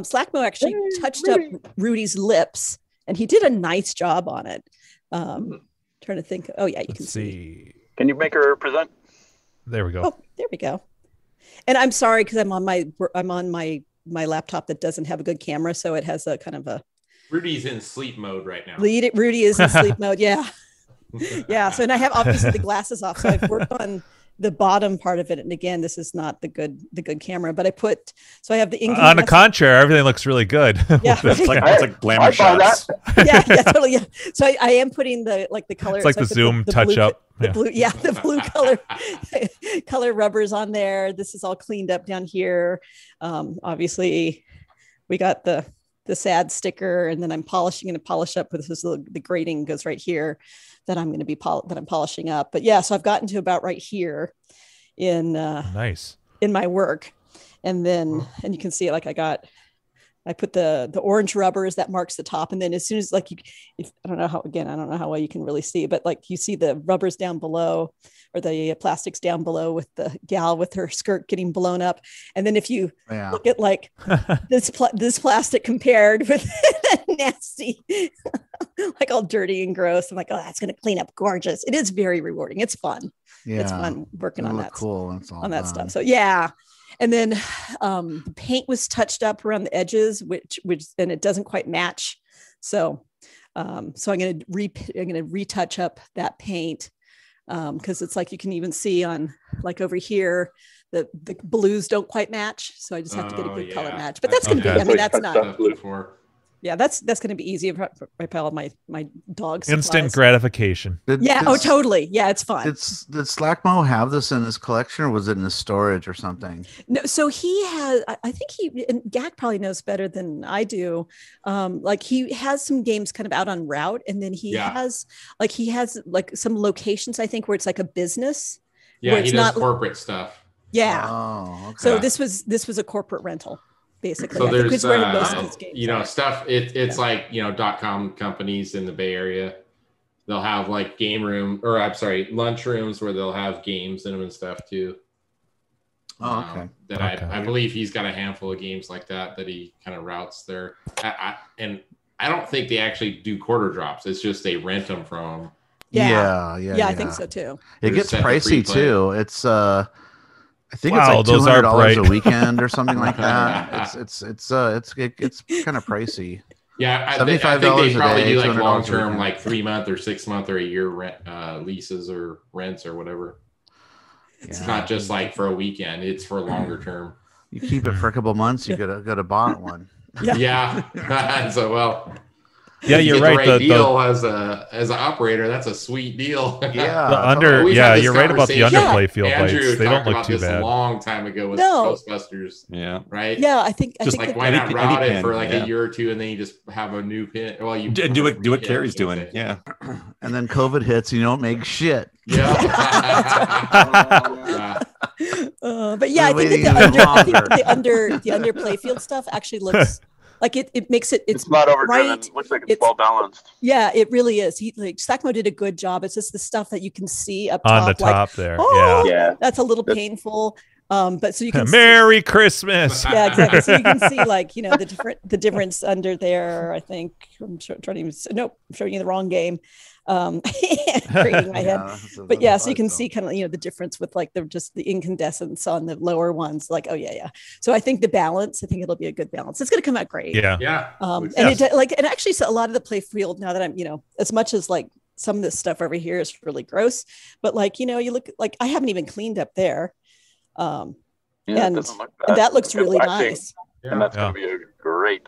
Slackmo actually touched up Rudy's lips, and he did a nice job on it. Trying to think. Oh yeah, you can see. Can you make her present? There we go. Oh, there we go. And I'm sorry because I'm on my laptop that doesn't have a good camera, so it has a kind of a. Rudy's in sleep mode right now. Rudy is in sleep mode. Yeah, yeah. So and I have obviously the glasses off, so I've worked on the bottom part of it. And again, this is not the good camera, but I put so I have the on the contrary, everything looks really good. Yeah, it's like glamour shots. Yeah, totally. Yeah. So I am putting the color. It's like the zoom touch up. The blue color rubbers on there. This is all cleaned up down here. Obviously, we got the sad sticker, and then I'm polishing and polish up. This is the grading goes right here that I'm going to be polishing up. But yeah, so I've gotten to about right here in nice in my work, and then and you can see like I put the orange rubbers that marks the top, and then as soon as like I don't know how well you can really see, but like you see the rubbers down below or the plastics down below with the gal with her skirt getting blown up, and then if you look at like this plastic compared with that nasty, like all dirty and gross, I'm like, oh, that's gonna clean up gorgeous. It is very rewarding. It's fun. Yeah, it's fun working on that. Cool. That's all on that stuff. So yeah. And then the paint was touched up around the edges, which and it doesn't quite match. So, so I'm gonna retouch up that paint because it's like you can even see on like over here the blues don't quite match. So I just have to get a good color match. But that's gonna be. I mean, that's not. Yeah, that's going to be easy. I pile my dog's instant gratification. Totally. Yeah, it's fun. Did Slackmo have this in his collection, or was it in his storage or something? No, so he has. I think he and Gak probably knows better than I do. Like he has some games kind of out on route, and then he has some locations I think where it's like a business. Yeah, where it's he does not corporate stuff. Yeah. Oh, okay. So this was a corporate rental. Basically, so there's most of his games stuff. It's like .com companies in the Bay Area. They'll have like game room or lunch rooms where they'll have games in them and stuff too. Oh, okay. I believe he's got a handful of games like that he kind of routes there. And I don't think they actually do quarter drops. It's just they rent them from them. Yeah, I think so too. It gets pricey too. It's I think it's like $200 a weekend or something like that. It's kind of pricey. Yeah, $75 a probably day, do like long term, like 3 month or 6 month or a year rent leases or rents or whatever. Yeah. It's not just like for a weekend; it's for longer term. You keep it for a couple months, you gotta bought one. Yeah. So well. Yeah, you're right. The deal as an operator, that's a sweet deal. Yeah, you're right about the underplay field bites. They don't look too bad. A long time ago with Ghostbusters. Yeah, right. Yeah, I think why not route it for like a year or two, and then you just have a new pin. Well, you do what Carrie's doing. Yeah, and then COVID hits, you don't make shit. Yeah. But yeah, I think the underplay field stuff actually looks. Like it makes it. It's not overdone. It looks like it's well balanced. Yeah, it really is. Slackmo did a good job. It's just the stuff that you can see up top, on the top like, there. Oh, yeah, that's a little painful. But so you can. Merry Christmas. Yeah, exactly. So you can see like the difference under there. I think I'm trying to. Nope, I'm showing you the wrong game. Creating my head. But yeah, so you can see kind of the difference with like the incandescence on the lower ones. Like so I think the balance. I think it'll be a good balance. It's going to come out great. Yeah. And actually, so a lot of the play field now that I'm as much as like some of this stuff over here is really gross, but like you look like I haven't even cleaned up there, and that looks really nice. Yeah. And that's going to be a great.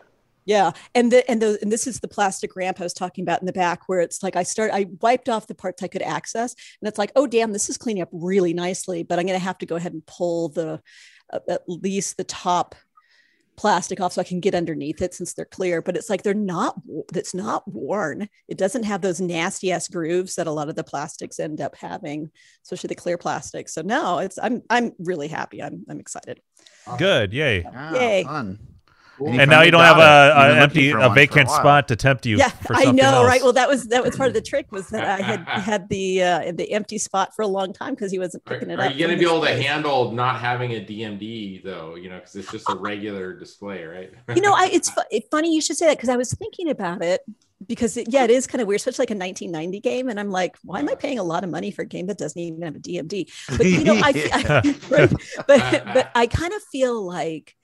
Yeah. And this is the plastic ramp I was talking about in the back where it's like I wiped off the parts I could access, and it's like, oh, damn, this is cleaning up really nicely. But I'm going to have to go ahead and pull at least the top plastic off so I can get underneath it since they're clear. But it's like it's not worn. It doesn't have those nasty ass grooves that a lot of the plastics end up having, especially the clear plastic. So no, I'm really happy. I'm excited. Good. Yay. Wow, yay. Fun. And now you don't have an empty, a vacant spot to tempt you. Yeah, for something I know, else. Right? Well, that was part of the trick, was that I had the empty spot for a long time because he wasn't picking it up. Are you gonna be able to handle not having a DMD though? You know, because it's just a regular display, right? You know, it's funny you should say that, because I was thinking about it. Because it is kind of weird, especially like a 1990 game, and I'm like, why am I paying a lot of money for a game that doesn't even have a DMD? But you know, but I kind of feel like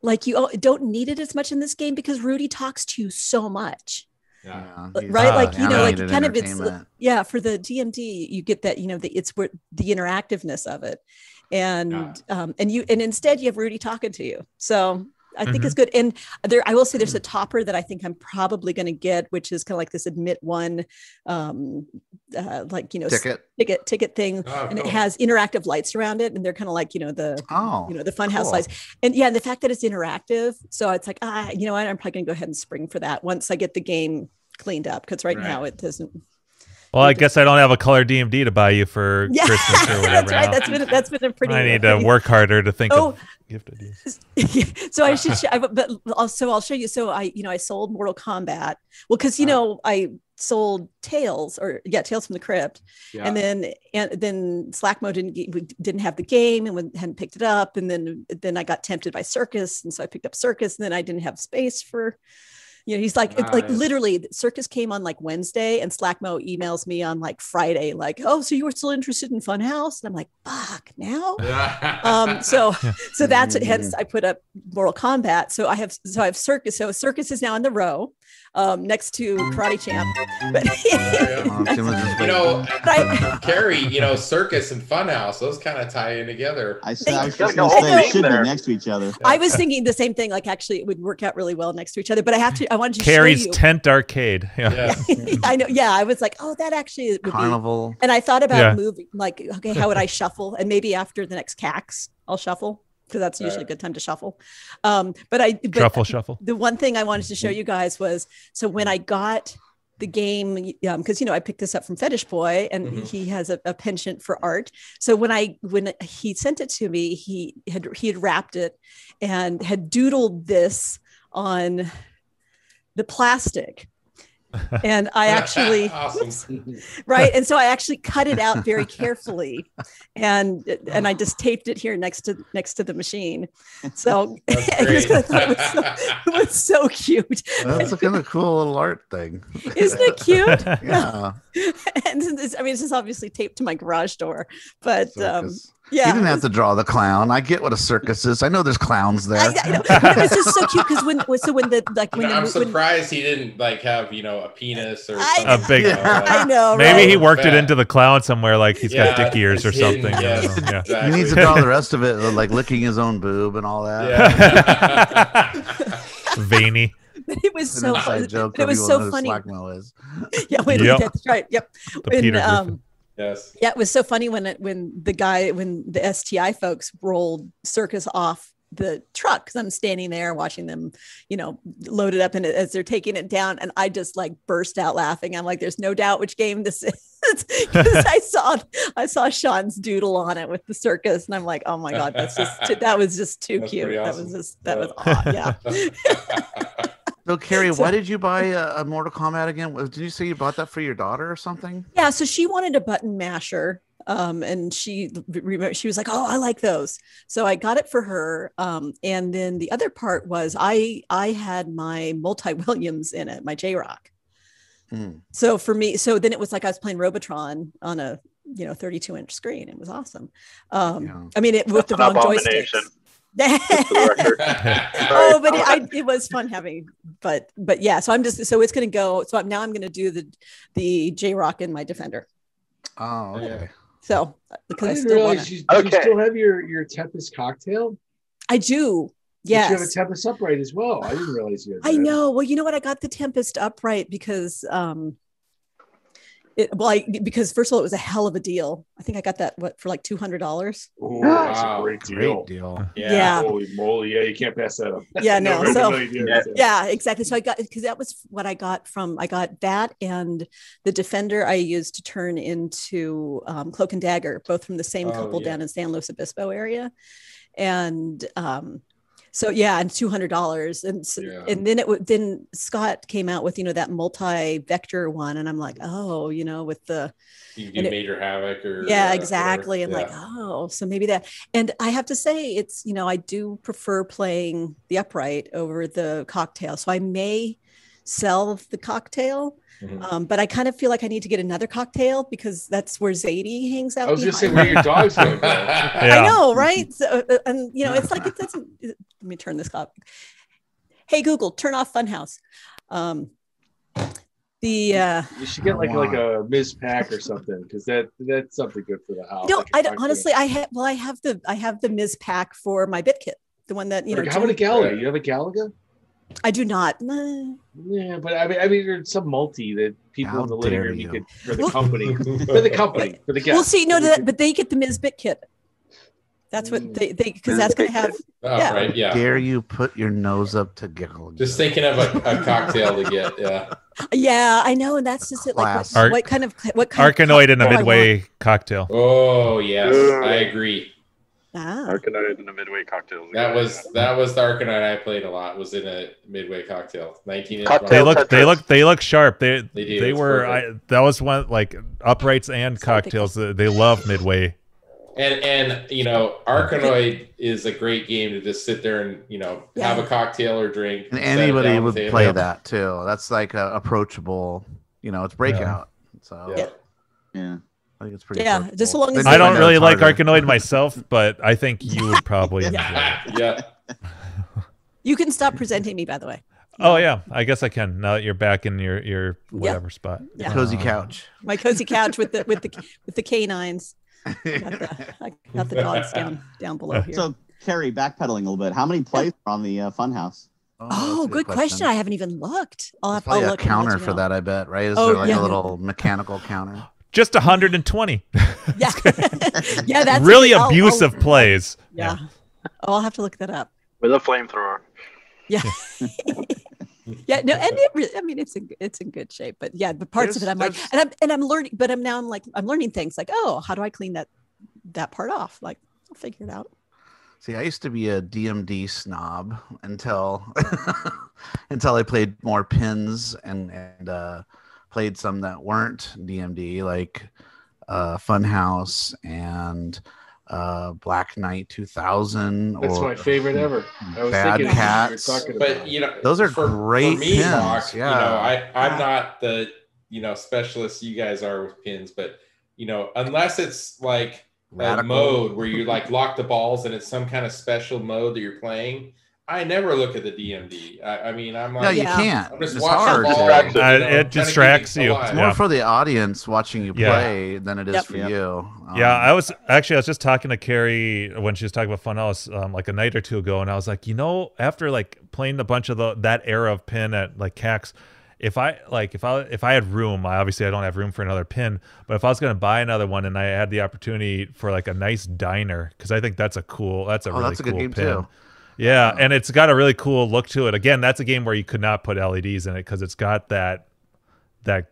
you don't need it as much in this game because Rudy talks to you so much. Yeah. Right, like you know, like kind of it's for the DMD you get that, you know, it's where the interactiveness of it, and instead you have Rudy talking to you, so. I think it's good. And I will say there's a topper that I think I'm probably going to get, which is kind of like this admit one, ticket thing. Oh, and cool. It has interactive lights around it. And they're kind of like, you know, the Fun House lights. And yeah, and the fact that it's interactive. So it's like, you know what? I'm probably going to go ahead and spring for that once I get the game cleaned up. Because right now it doesn't. Well, I guess I don't have a color DMD to buy you for Christmas or whatever. That's right. That's been a pretty. I need to work harder to think of gift ideas. So I should, but also I'll show you. So I sold Mortal Kombat. Well, because I sold Tales from the Crypt, and then Slack Mode didn't have the game and hadn't picked it up, and then I got tempted by Circus, and so I picked up Circus, and then I didn't have space for. You know, he's like, nice. It's like literally Circus came on like Wednesday and Slackmo emails me on like Friday, like, oh, so you were still interested in Funhouse? And I'm like, fuck, now? So that's it. Hence I put up Mortal Kombat. So I have Circus. So Circus is now in the row next to Karate Champ. But Carrie, you know, Circus and Funhouse, those kind of tie in together. Next to each other. I was thinking the same thing. Like actually it would work out really well next to each other, but I wanted to Carrie's show you. Tent Arcade. Yeah. Yeah. I know. Yeah. I was like, oh, that actually would Carnival. Be. And I thought about moving, like, okay, how would I shuffle? And maybe after the next CAX, I'll shuffle, because that's usually a good time to shuffle. But the one thing I wanted to show you guys was, so when I got the game, because, you know, I picked this up from Fetish Boy, and he has a penchant for art. So when he sent it to me, he had wrapped it and had doodled this on the plastic, and I actually right, and so I actually cut it out very carefully, and I just taped it here next to the machine. So it was so cute. That's a kind of cool little art thing, isn't it cute? Yeah, and this is obviously taped to my garage door, but. Yeah. You didn't have to draw the clown. I get what a circus is. I know there's clowns there. I know. But it was just so cute because surprised he didn't like have, you know, a penis or a big. I know. Maybe he worked it into the clown somewhere, like he's got dick ears or something. Yeah, exactly. He needs to draw the rest of it, like licking his own boob and all that. Yeah. Veiny. But it was so. It was so funny. Yeah, that's right. Yep. Yes. Yeah, it was so funny when the STI folks rolled Circus off the truck, because I'm standing there watching them, you know, load it up, and as they're taking it down, and I just like burst out laughing. I'm like, "There's no doubt which game this is," because I saw Sean's doodle on it with the Circus, and I'm like, "Oh my god, that was just too cute. Awesome. That was yeah." So Carrie, why did you buy a Mortal Kombat again? Did you say you bought that for your daughter or something? Yeah, so she wanted a button masher, and she was like, "Oh, I like those." So I got it for her, and then the other part was I had my Multi Williams in it, my J-Rock. So for me, so then it was like I was playing Robotron on a 32-inch screen. It was awesome. I mean, it with the wrong joysticks. Oh, but it was fun having, but yeah. So I'm just it's gonna go. So I'm gonna do the J-Rock in my Defender. Oh, okay. So because I didn't realize you still have your Tempest cocktail. I do. Yes. But you have a Tempest upright as well. I didn't realize you had that. I know. Well, you know what? I got the Tempest upright because because first of all, it was a hell of a deal. I think I got that for like $200. Oh, that's a great deal. Yeah. Holy moly! Yeah, you can't pass that up. Yeah, no. So yeah, exactly. So I got because that was what I got from. I got that and the Defender I used to turn into Cloak and Dagger, both from the same couple down in San Luis Obispo area, and. So yeah, and $200, and so, yeah. And then then Scott came out with, you know, that multi-vector one, and I'm like, oh, you know, with the you do Major Havoc or yeah, exactly. Whatever. I'm like, oh, so maybe that. And I have to say, it's, you know, I do prefer playing the upright over the cocktail, so I may sell the cocktail. Mm-hmm. But I kind of feel like I need to get another cocktail because that's where Zadie hangs out. I was just saying where your dogs go. Yeah. I know, right? So, and you know, it's like it doesn't. Let me turn this off. Hey Google, turn off Fun House. You should get like a Ms. Pack or something, because that's something good for the house. No, I honestly, I have the Ms. Pack for my BitKit, the one that you know. How about a Galaga? You have a Galaga? I do not. Yeah, but I mean, there's some multi that people in the living room you could for the company. We'll see. No, but they get the Ms. Bit Kit. That's what they because that's going to have. Yeah. Right, yeah. Dare you put your nose up to giggle? Just thinking of a cocktail to get. Yeah. Yeah, I know, and that's just it. Like what kind Arkanoid and a Midway cocktail. Oh yes, I agree. Arkanoid and a Midway cocktail. That was the Arkanoid I played a lot. Was in a Midway cocktail. 19-inch. They look sharp. They do. They were. That was one like uprights and cocktails. They love Midway. And you know, Arkanoid is a great game to just sit there and you know have a cocktail or drink. And anybody would play that too. That's like a approachable. You know, it's breakout. Yeah. So yeah. I think it's pretty just so long as I don't really like Arkanoid myself, but I think you would probably enjoy it. Yeah. You can stop presenting me, by the way. Oh yeah, I guess I can now that you're back in your whatever spot. Yeah. Cozy couch. My cozy couch with the canines. I got the dogs down below here. So Carrie, backpedaling a little bit. How many plays are on the Funhouse? Oh, good question. I haven't even looked. I'll have to look. There's probably a counter for that, I bet, right? Is there like a little mechanical counter? Just 120. Yeah. Yeah, that's really abusive plays. Yeah. Oh, I'll have to look that up. With a flamethrower. Yeah. Yeah, no, and it's in good shape, but yeah, the parts of it I'm like and I'm learning, but I'm learning things like, "Oh, how do I clean that part off?" Like, I'll figure it out. See, I used to be a DMD snob until I played more pins and played some that weren't DMD, like Funhouse and Black Knight 2000. That's my favorite ever. I was Bad thinking Cats. But you know, those are great for me, pins. Mark, yeah. You know, I'm not the specialist you guys are with pins, but you know, unless it's like a mode where you like lock the balls and it's some kind of special mode that you're playing. I never look at the DMD. I mean, I'm like, no, you can't. I'm just watching the ball. It distracts you. It's more for the audience watching you play than it is for you. I was just talking to Carrie when she was talking about Funhouse like a night or two ago, and I was like, you know, after like playing a bunch of that era of pin at like CAX, if I had room, I don't have room for another pin, but if I was going to buy another one and I had the opportunity for like a nice diner, because I think that's a really cool pin. Too. Yeah, and it's got a really cool look to it. Again, that's a game where you could not put LEDs in it because it's got that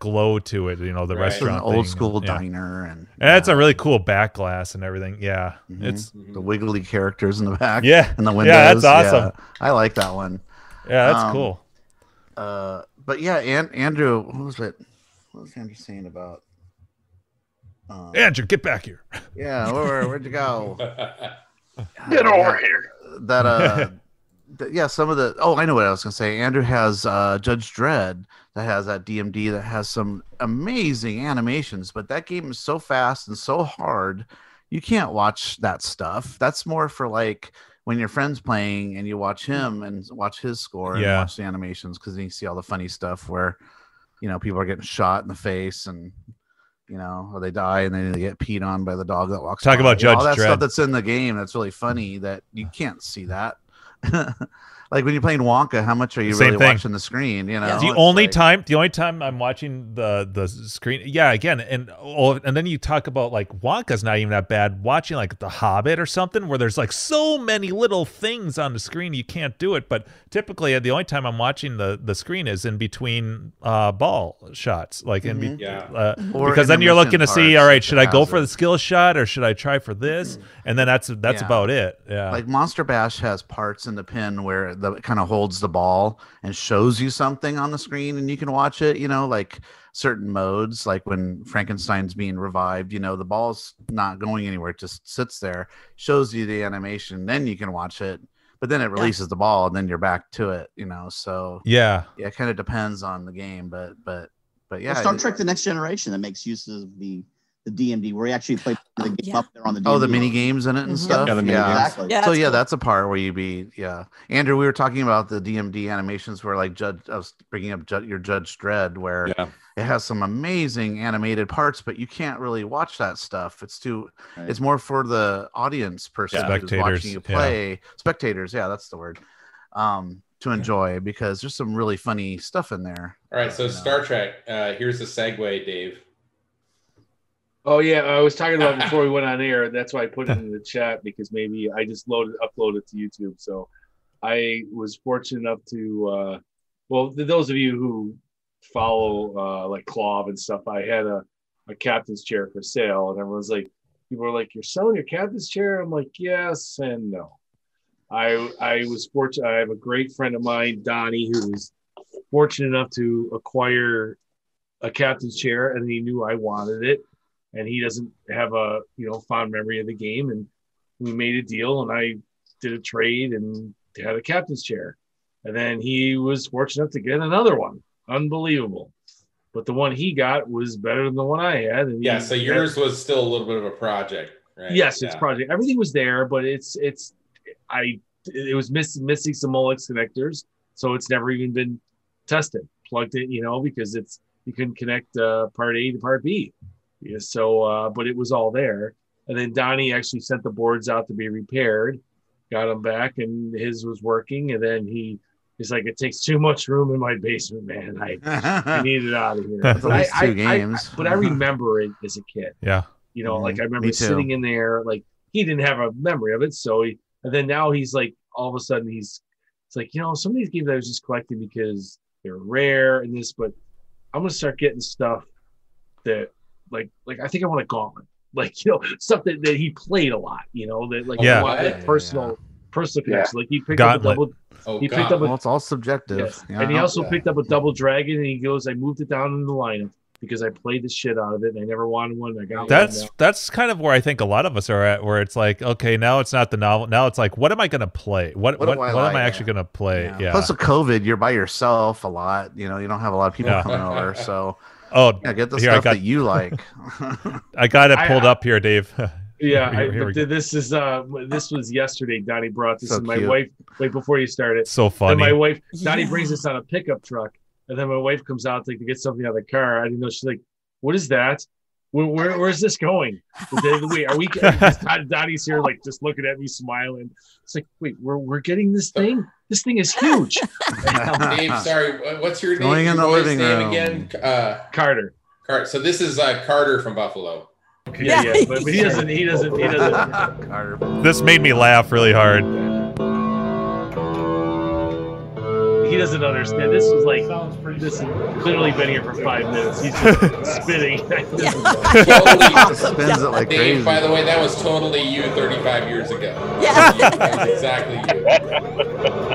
glow to it, you know, the restaurant thing. Old school diner. And it's a really cool back glass and everything. Yeah. Mm-hmm. It's the wiggly characters in the back. Yeah. And the windows. Yeah, that's awesome. Yeah, I like that one. Yeah, that's cool. But yeah, and Andrew, what was Andrew saying about? Andrew, get back here. Yeah, where'd you go? Get over here. That some of the I know what I was gonna say. Andrew has Judge Dredd that has that DMD that has some amazing animations, but that game is so fast and so hard you can't watch that stuff. That's more for like when your friend's playing and you watch him and watch his score and watch the animations, because then you see all the funny stuff where you know people are getting shot in the face and you know, or they die and then they get peed on by the dog that walks. Talk about Judge Dredd. All that stuff that's in the game that's really funny that you can't see that. Like when you're playing Wonka, how much are you really watching the screen? You know, yeah. the only time I'm watching the screen. Yeah, again, and then you talk about like Wonka's not even that bad. Watching like The Hobbit or something, where there's like so many little things on the screen, you can't do it. But typically, the only time I'm watching the screen is in between ball shots, like in because then you're looking to see, all right, should I go for the skill shot or should I try for this? And then that's about it. Yeah, like Monster Bash has parts in the pin where it kind of holds the ball and shows you something on the screen and you can watch it, you know, like certain modes, like when Frankenstein's being revived, you know, the ball's not going anywhere. It just sits there, shows you the animation, then you can watch it, but then it releases the ball and then you're back to it, you know? So yeah, it kind of depends on the game, but yeah. Well, Star Trek The Next Generation that makes use of the DMD, where you actually play the game up there on the DMD. Oh, the mini games in it and stuff. Yeah, the mini games. Exactly. Yeah, so yeah, cool. That's a part where you be Andrew, we were talking about the DMD animations where like I was bringing up your Judge Dredd, where it has some amazing animated parts, but you can't really watch that stuff. It's too. Right. It's more for the audience person who's watching you play. Yeah. Spectators, yeah, that's the word. To enjoy, because there's some really funny stuff in there. All right, so Star Trek. Here's the segue, Dave. Oh yeah, I was talking about it before we went on air. That's why I put it in the chat, because maybe I just uploaded it to YouTube. So I was fortunate enough to, well, those of you who follow like Clove and stuff, I had a captain's chair for sale, and everyone's like, people were like, "You're selling your captain's chair?" I'm like, "Yes and no." I was fortunate. I have a great friend of mine, Donnie, who was fortunate enough to acquire a captain's chair, and he knew I wanted it. And he doesn't have a fond memory of the game, and we made a deal, and I did a trade and had a captain's chair, and then he was fortunate enough to get another one. Unbelievable! But the one he got was better than the one I had. And yeah, so yours was still a little bit of a project, right? Yes, yeah. It's project. Everything was there, but it was missing some Molex connectors, so it's never even been tested, plugged in, because you couldn't connect part A to part B. Yeah, so, but it was all there. And then Donnie actually sent the boards out to be repaired, got them back, and his was working. And then he's like, "It takes too much room in my basement, man. I need it out of here." That's two games. But I remember it as a kid. Yeah. Like I remember sitting in there, like he didn't have a memory of it. So now he's like, all of a sudden it's like, some of these games I was just collecting because they're rare and this, but I'm going to start getting stuff that, like I think I want a gauntlet, stuff that he played a lot, personal connection. Yeah. Like he picked up a double. Oh, he picked up a, well, it's all subjective. Yes. Yeah. And he also picked up a double dragon, and he goes, "I moved it down in the lineup because I played the shit out of it, and I never wanted one. I got one." That's kind of where I think a lot of us are at, where it's like, okay, now it's not the novel. Now it's like, what am I going to play? What am I actually going to play? Yeah. Yeah. Plus, with COVID, you're by yourself a lot. You don't have a lot of people coming over, so. Oh, yeah, get the stuff that you like. I got it pulled up here, Dave. Yeah, this is this was yesterday. Donnie brought this, and my wife, right before you started. So funny. And my wife, Donnie brings this on a pickup truck, and then my wife comes out to get something out of the car. I didn't know. She's like, "What is that? Where is this going?" Wait, are we? Donnie's here, like just looking at me, smiling. It's like, wait, we're getting this thing. This thing is huge. Dave, sorry, what's your name? Again, Carter. Carter. So this is Carter from Buffalo. Okay. Yeah, but he doesn't. Carter. This made me laugh really hard. He doesn't understand. This was like, this has literally been here for 5 minutes. He's just spinning. Spins it like crazy. Dave, by the way, that was totally you 35 years ago. Yeah. That was exactly you.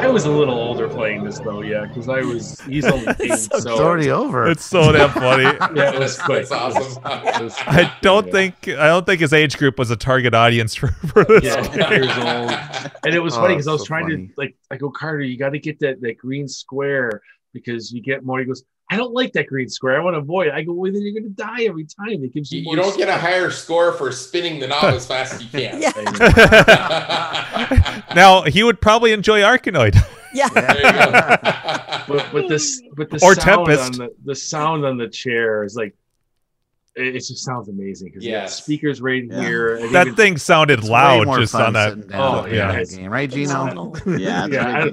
I was a little older playing this, though, yeah, because I was, he's only 8, so. It's already over. It's so damn funny. Yeah, it was quick. That's awesome. I don't think his age group was a target audience for this game. Years old. And it was funny because I was trying to, like, I go, "Carter, you got to get that green square because you get more." He goes, "I don't like that green square. I want to avoid it." I go, "Well, then you're going to die every time. It gives you more don't score. Get a higher score for spinning the knob as fast as you can." Yeah. Now he would probably enjoy Arkanoid. Yeah. There you go. But the sound Tempest. On the sound on the chair is like, It just sounds amazing. Yeah, speakers right in here. And that thing sounded loud just on that. Oh yeah, game. Right, Gino? Yeah. Yeah.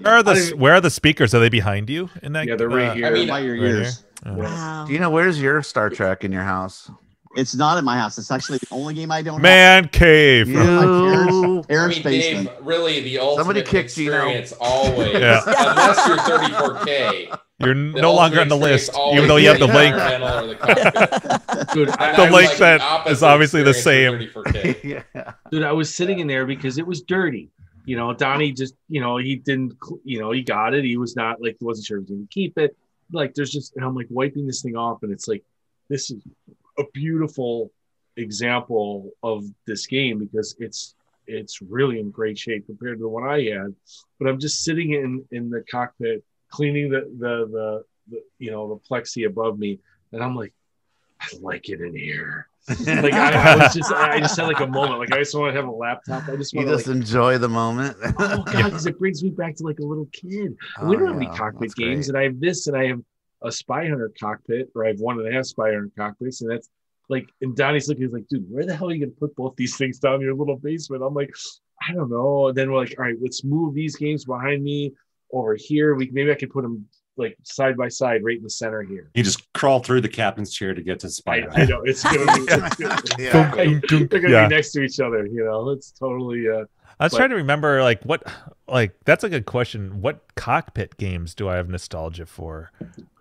Where are the speakers? Are they behind you in that? Yeah, they're right here. I mean, by your ears. Right here. Wow. Gino, where's your Star Trek in your house? It's not in my house. It's actually the only game I don't. Man cave. Airspace. Dave, really, the ultimate somebody kicked experience Gino. Always, yeah. Unless you're 34K. You're no longer on the list, even though you have the link. Dude, the link like that is obviously the same. Yeah. Dude, I was sitting in there because it was dirty. You know, Donnie just, you know, he didn't, you know, he got it. He was not like, he wasn't sure if he was going to keep it. Like, there's just, and I'm like wiping this thing off, and it's like, this is a beautiful example of this game because it's really in great shape compared to the one I had. But I'm just sitting in the cockpit, cleaning the you know, the plexi above me, and I'm like, I like it in here. Like I was just, I just had like a moment. Like I just want to have a laptop. I just want to like, enjoy the moment. Oh god, because it brings me back to like a little kid. We don't have any cockpit games, and I have this, and I have a Spy Hunter cockpit, or I have one and a half Spy Hunter cockpits, and that's like. And Donnie's looking, he's like, dude, where the hell are you gonna put both these things down in your little basement? I'm like, I don't know. And then we're like, all right, let's move these games behind me. Over here, maybe I could put them like side by side, right in the center here. You just crawl through the captain's chair to get to Spider. I know it's going to be, they're going to be next to each other. You know, it's totally. I was trying to remember, like what, like that's a good question. What cockpit games do I have nostalgia for?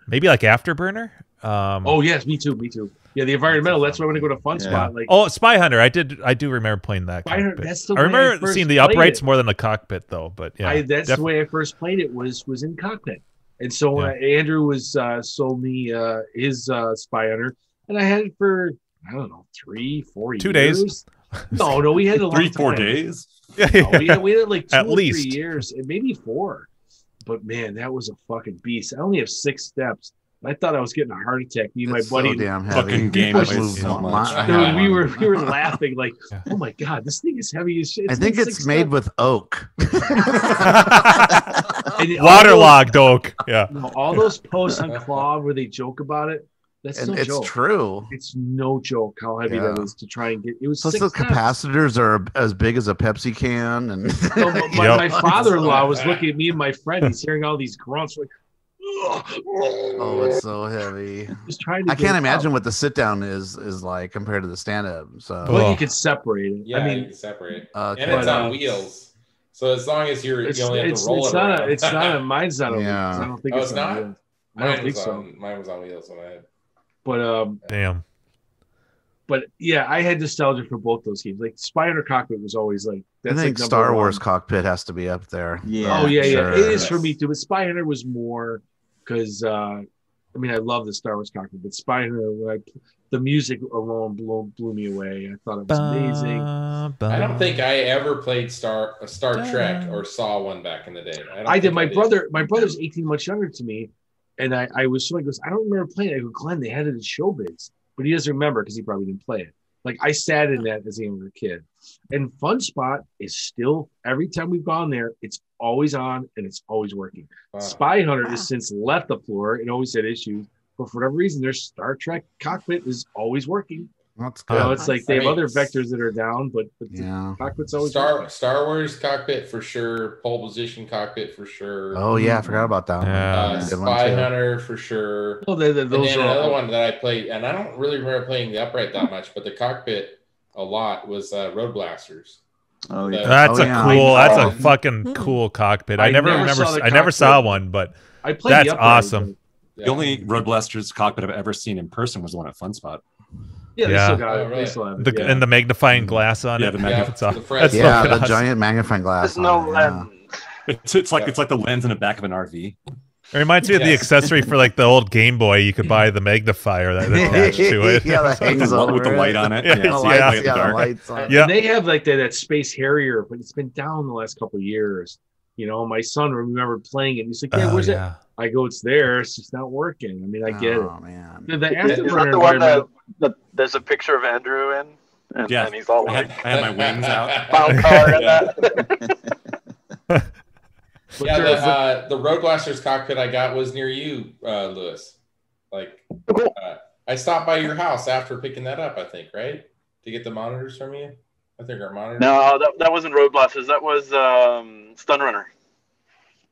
Maybe like Afterburner. Oh yes, me too. Yeah, the environmental. That's why I want to go to Fun Spot. Like, oh, Spy Hunter. I do remember playing that. Spy Hunter, that's the way I remember seeing the uprights more than the cockpit, though. But yeah, that's the way I first played it was in cockpit. And so Andrew was sold me his Spy Hunter, and I had it for I don't know 3-4 years. 2 days. No, we had a long 3-4 days. Yeah, no, we had like 2 or 3 years, and maybe 4. But man, that was a fucking beast. I only have 6 steps. I thought I was getting a heart attack. Me and my buddy, fucking game moves so much. Dude, we were laughing like, oh my god, this thing is heavy as shit. I think it's made with oak, waterlogged oak. Yeah, all those posts on Claw where they joke about it. That's no joke. It's true. It's no joke how heavy that is to try and get. It was plus the capacitors are as big as a Pepsi can. And so my father-in-law was looking at me and my friend. He's hearing all these grunts like. Oh, it's so heavy. Just trying to I can't imagine what the sit down is like compared to the stand up. So well, you could separate it. Yeah, I mean, you can separate it. And it's on wheels. So as long as you only have to roll it around. It's not a mine's not on wheels. I don't think it's not. I don't think so. Mine was on wheels when I had. But damn. But yeah, I had nostalgia for both those games. Like Spider Cockpit was always like. That's I think like Star Wars Cockpit has to be up there. Yeah. Oh yeah, sure. It is for me too. But Spider was more. Because I mean, I love the Star Wars cockpit, but Spider, like the music alone blew me away. I thought it was amazing. I don't think I ever played Star Trek or saw one back in the day. I did. My brother's 18 months younger to me, and I was showing. He goes, I don't remember playing it. I go, Glenn, they had it at Showbiz, but he doesn't remember because he probably didn't play it. Like I sat in that as a younger kid, and Fun Spot is still every time we've gone there, it's always on and it's always working. Wow. Spy Hunter has since left the floor and always had issues, but for whatever reason, their Star Trek cockpit is always working. That's good. You know, it's like they have other vectors that are down, but the cockpit's always working. Star Wars cockpit for sure, Pole Position cockpit for sure. Oh yeah, I forgot about that. Yeah. Spy Hunter for sure. Oh, those and then another one that I played, and I don't really remember playing the upright that much, but the cockpit a lot was Road Blasters. Oh yeah, that's a fucking cool cockpit. I never saw one, but I played that's upright, awesome. Yeah. The only Road Blasters cockpit I've ever seen in person was the one at Fun Spot. Yeah, they still got it. They still have it. And the magnifying glass on it. The giant magnifying glass. It's like the lens in the back of an RV. It reminds me of the accessory for like the old Game Boy. You could buy the magnifier that attached to it. Yeah, that hangs up with the light on it. Yeah, they have like that Space Harrier, but it's been down the last couple of years. You know, my son remembered playing it. He's like, "Yeah, where's it?" I go, "It's there. It's just not working." I mean, I get it. Oh man, is that the one that there's a picture of Andrew in? And, and he's all like, "I had my wings out." Wild color in that. Yeah, the Road Blasters cockpit I got was near you, Lewis. Like I stopped by your house after picking that up, I think, right? To get the monitors from you? I think our monitors. No, that wasn't Roadblasters. That was Stunrunner.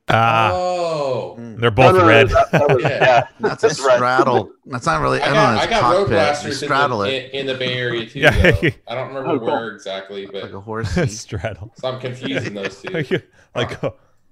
Oh. They're both red. Yeah. That's a straddle. That's not really. I got Roadblasters in the Bay Area, too. Yeah. I don't remember where exactly, but. Like a horsey. Straddle. So I'm confusing those two. Like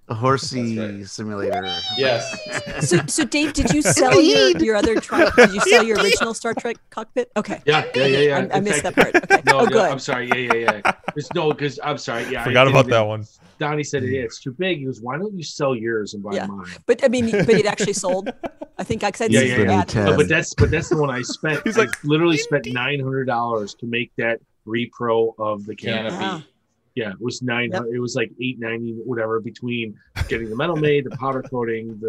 a horsey simulator. Yes. So Dave, did you sell your other truck? Did you sell your original Star Trek cockpit? Okay. Yeah. I missed that part. Okay. No, good. I'm sorry. Yeah. There's no, because I'm sorry. Yeah. Forgot about that one. Donnie said, hey, it's too big. He goes, why don't you sell yours and buy mine? But I mean, but it actually sold. I think I said yeah. No, but that's the one I spent. He's like, I literally spent $900 to make that repro of the canopy. Yeah. Yeah, it was $900. Yep. It was like $890, whatever, between getting the metal made, the powder coating.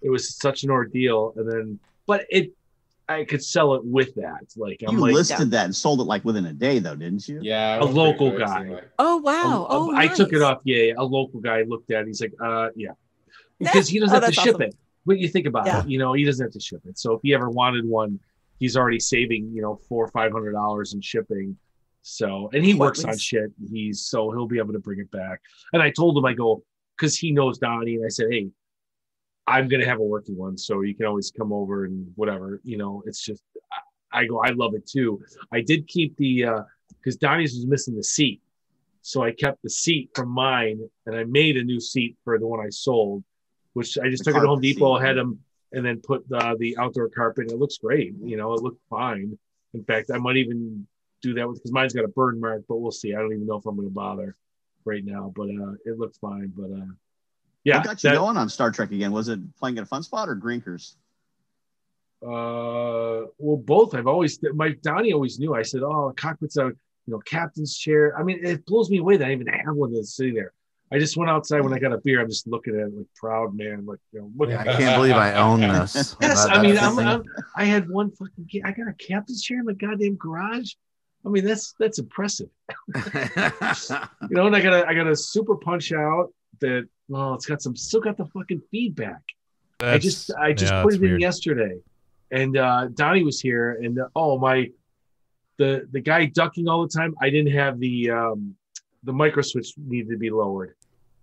It was such an ordeal, and then I could sell it with that. Like you listed that and sold it like within a day, though, didn't you? Yeah, a local guy. Oh wow! Nice. I took it off. Yeah, a local guy looked at it. He's like, because he doesn't have to ship it. But you think about it, he doesn't have to ship it. So if he ever wanted one, he's already saving, $400 or $500 in shipping. So, and he works on shit. He'll be able to bring it back. And I told him, I go, because he knows Donnie, and I said, hey, I'm going to have a working one. So you can always come over and whatever, it's just, I go, I love it too. I did keep because Donnie's was missing the seat. So I kept the seat from mine and I made a new seat for the one I sold, which I just took it to Home Depot, had him, and then put the outdoor carpet. It looks great. It looked fine. In fact, I might even do that because mine's got a burn mark, but we'll see. I don't even know if I'm going to bother right now, but it looked fine. But what got you going on Star Trek again? Was it playing at a fun spot or Grinkers? Well, both. Donnie always knew. I said, cockpit's a captain's chair. I mean, it blows me away that I even have one that's sitting there. I just went outside when I got a beer. I'm just looking at it like proud man, like what? Yeah, I can't believe I own this. Yes, I mean, I had one fucking. I got a captain's chair in my goddamn garage. I mean, that's impressive. And I got a super punch out that it's got still got the fucking feedback. I just put it in yesterday, and Donnie was here, and the guy ducking all the time. I didn't have the micro switch needed to be lowered.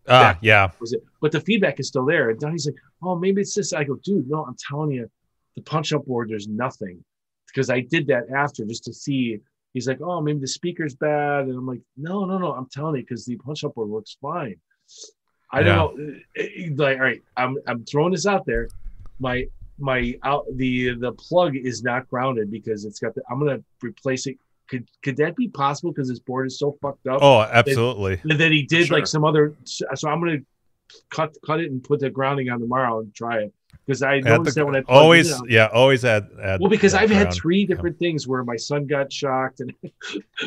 Was it? But the feedback is still there, and Donnie's like, maybe it's this. I go, dude, no, I'm telling you, the punch up board, there's nothing, because I did that after just to see. He's like, maybe the speaker's bad. And I'm like, no. I'm telling you, because the punch-up board works fine. I don't know. All right, I'm throwing this out there. The plug is not grounded because it's got I'm going to replace it. Could that be possible because this board is so fucked up? Oh, absolutely. That he did like some other. So I'm going to cut it and put the grounding on tomorrow and try it. Because I noticed that when I always add. Well, because I've had three different things where my son got shocked and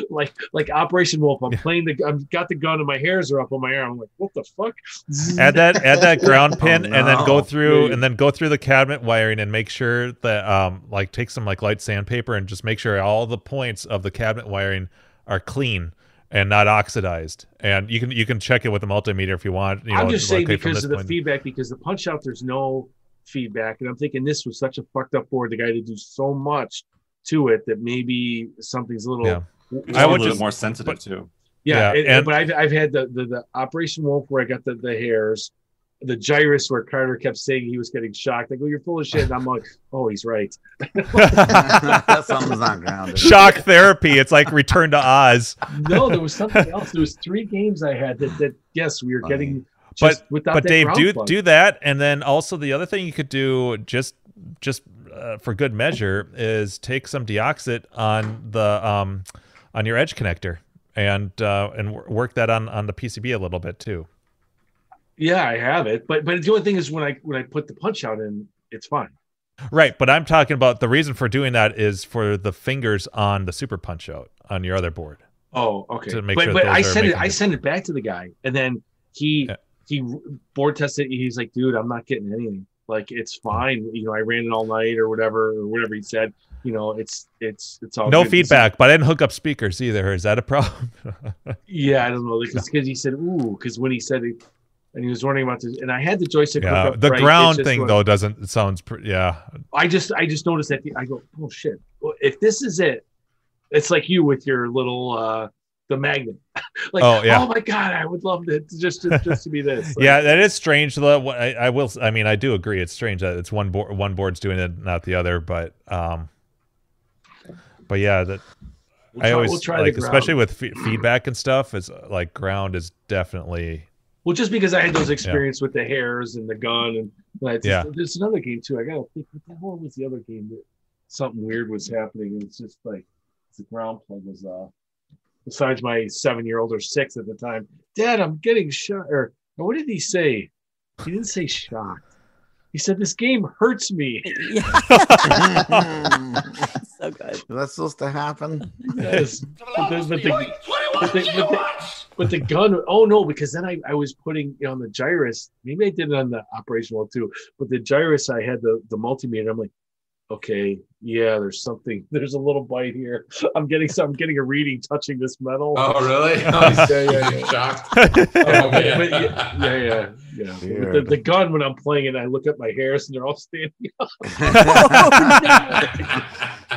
like Operation Wolf. I'm playing I've got the gun and my hairs are up on my arm. I'm like, what the fuck? Add that ground pin and then go through the cabinet wiring and make sure that take some light sandpaper and just make sure all the points of the cabinet wiring are clean and not oxidized. And you can check it with a multimeter if you want. I'm just saying because of the feedback, because the punch out there's no feedback, and I'm thinking this was such a fucked up board. The guy had to do so much to it that maybe something's a little. Yeah. I would just more sensitive too. Yeah, yeah. But I've had the Operation Wolf where I got the hairs, the gyrus where Carter kept saying he was getting shocked. I go, you're full of shit. And I'm like, he's right. Something's not grounded. Shock therapy. It's like Return to Oz. No, there was something else. There was three games I had that yes, we were getting. But Dave, do that, and then also the other thing you could do just for good measure is take some deoxit on the on your edge connector and work that on the PCB a little bit too. Yeah, I have it, but the only thing is when I put the punch out in, it's fine. Right, but I'm talking about the reason for doing that is for the fingers on the super punch out on your other board. Oh, okay. To make sure but I sent it back to the guy, and then he. Yeah. He board tested. He's like, dude, I'm not getting anything. Like, it's fine. I ran it all night or whatever, he said. It's all no feedback. But I didn't hook up speakers either. Is that a problem? Yeah, I don't know. Because he said, because when he said and he was wondering about this. And I had the joystick. Yeah, the right. Ground thing going, though doesn't. It sounds pretty. Yeah. I just noticed that. I go, oh shit! Well, if this is it, it's like you with your little the magnet. Like, oh, yeah. Oh my god, I would love it just to be this. Like, yeah, that is strange. Though I will. I mean, I do agree. It's strange that it's one board's doing it, not the other. But yeah, that. We'll try like, especially with feedback and stuff, is like ground is definitely. Well, just because I had those experience with the hairs and the gun, and there's another game too. I gotta think, what the hell was the other game that something weird was happening? And it's just like the ground plug was off. Besides my 7-year-old or 6 at the time, Dad, I'm getting shot. Or what did he say? He didn't say shocked. He said this game hurts me. So good. That's supposed to happen. Yes. But the gun, oh no, because then I was putting on the gyrus. Maybe I did it on the operational too, but the gyrus, I had the multimeter. I'm like, okay, yeah, there's something. There's a little bite here. I'm getting a reading touching this metal. Oh really? Yeah. Shocked. Yeah. The gun, when I'm playing it, I look at my hairs and they're all standing up.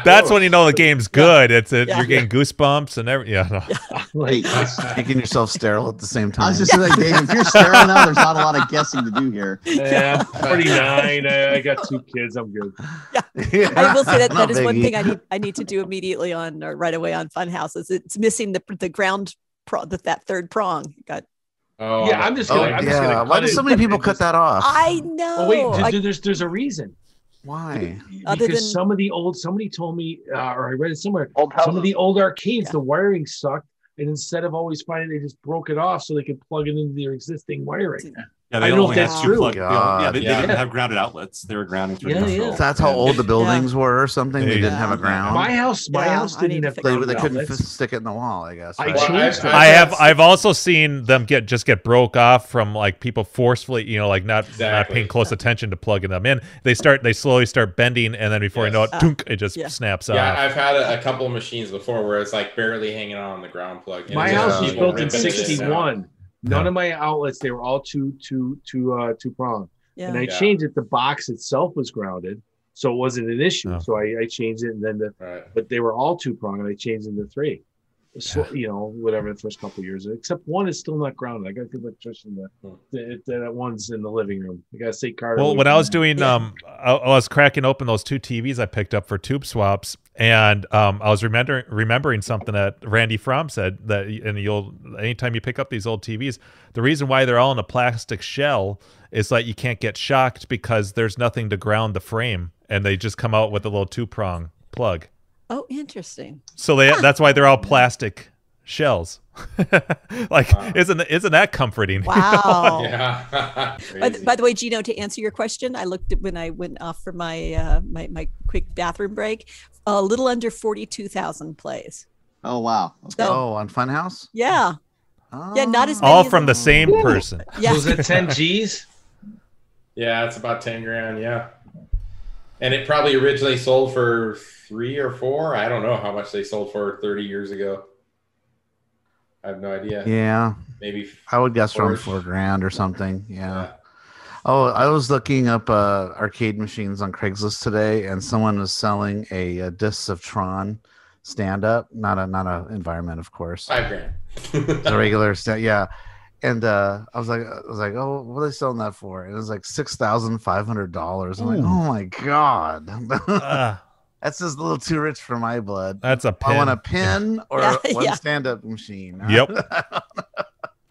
That's when you know the game's good. It's you're getting goosebumps and everything. Yeah, no. Like making yourself sterile at the same time. I was just like, Dave, if you're sterile now, there's not a lot of guessing to do here. Yeah, 49. I got 2 kids. I'm good. Yeah. Yeah. I will say that is one thing I need to do immediately on or right away on Funhouse. It's missing the ground that third prong. Got. Oh yeah, I'm just gonna why do so many people cut that off? I know. Oh, wait, there's a reason. Why? Because somebody told me, or I read it somewhere. Some of the old arcades, the wiring sucked, and instead of always finding, they just broke it off so they could plug it into their existing wiring. Yeah, I don't know if that's true. They didn't have grounded outlets. They were grounding through. Yeah. So that's how old the buildings were, or something. They didn't have a ground. My house didn't have. They couldn't stick it in the wall. I guess. Right? I've also seen them just get broke off from like people forcefully, not paying close attention to plugging them in. They slowly start bending, and then before you know it, it just snaps off. Yeah, I've had a couple of machines before where it's like barely hanging on the ground plug. My house was built in '61. None of my outlets, they were all two prong. Yeah. And I changed it. The box itself was grounded, so it wasn't an issue. No. So I changed it, and then but they were all two prong, and I changed them to 3. So whatever the first couple of years, except one is still not grounded. I got a good electrician that one's in the living room. I got a state card. Well, when I was doing I was cracking open those 2 TVs I picked up for tube swaps, and I was remembering something that Randy Fromm said, that anytime you pick up these old TVs, the reason why they're all in a plastic shell is that you can't get shocked because there's nothing to ground the frame, and they just come out with a little 2-prong plug. Oh, interesting. So that's why they're all plastic shells. Like, wow. Isn't that comforting? Wow. Yeah. By the way, Gino, to answer your question, I looked at when I went off for my my quick bathroom break, a little under 42,000 plays. Oh wow. Okay. So, on Funhouse? Yeah. Oh. Yeah, not as many all from the same person. Yeah. Was it 10 G's? Yeah, it's about 10 grand, yeah. And it probably originally sold for 3 or 4. I don't know how much they sold for 30 years ago. I have no idea. Yeah. Maybe I would guess around 4 grand or something. Yeah. Oh, I was looking up arcade machines on Craigslist today, and someone was selling a disc of Tron stand-up. Not a environment, of course. 5 grand. The regular stand, yeah. And I was like, oh, what are they selling that for? And it was like $6,500. I'm like, oh my god, that's just a little too rich for my blood. That's a pin. I want a pin or one stand-up machine. Yep.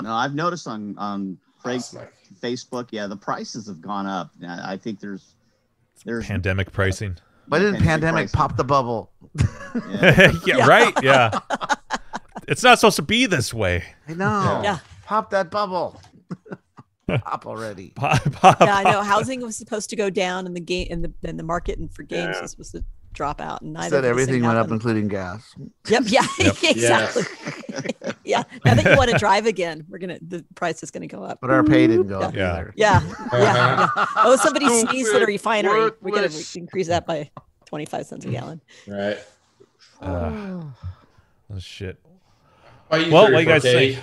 No, I've noticed on Facebook, the prices have gone up. I think there's pandemic pricing. Why didn't pandemic pop the bubble? Yeah. Yeah, right. Yeah, it's not supposed to be this way. I know. Yeah. Pop that bubble. Pop already. Pop. Yeah, I know. Housing was supposed to go down, and the game and the market and for games was supposed to drop out. And I said everything went up, including gas. Yep. Yeah. Yep. Exactly. Yes. Yeah. Now that you want to drive again, the price is going to go up. But our pay didn't go up either. Yeah. Yeah. Oh, somebody sneezed at a refinery. We're going to increase that by 25 cents a gallon. Right. Oh shit. Well, what do you guys think?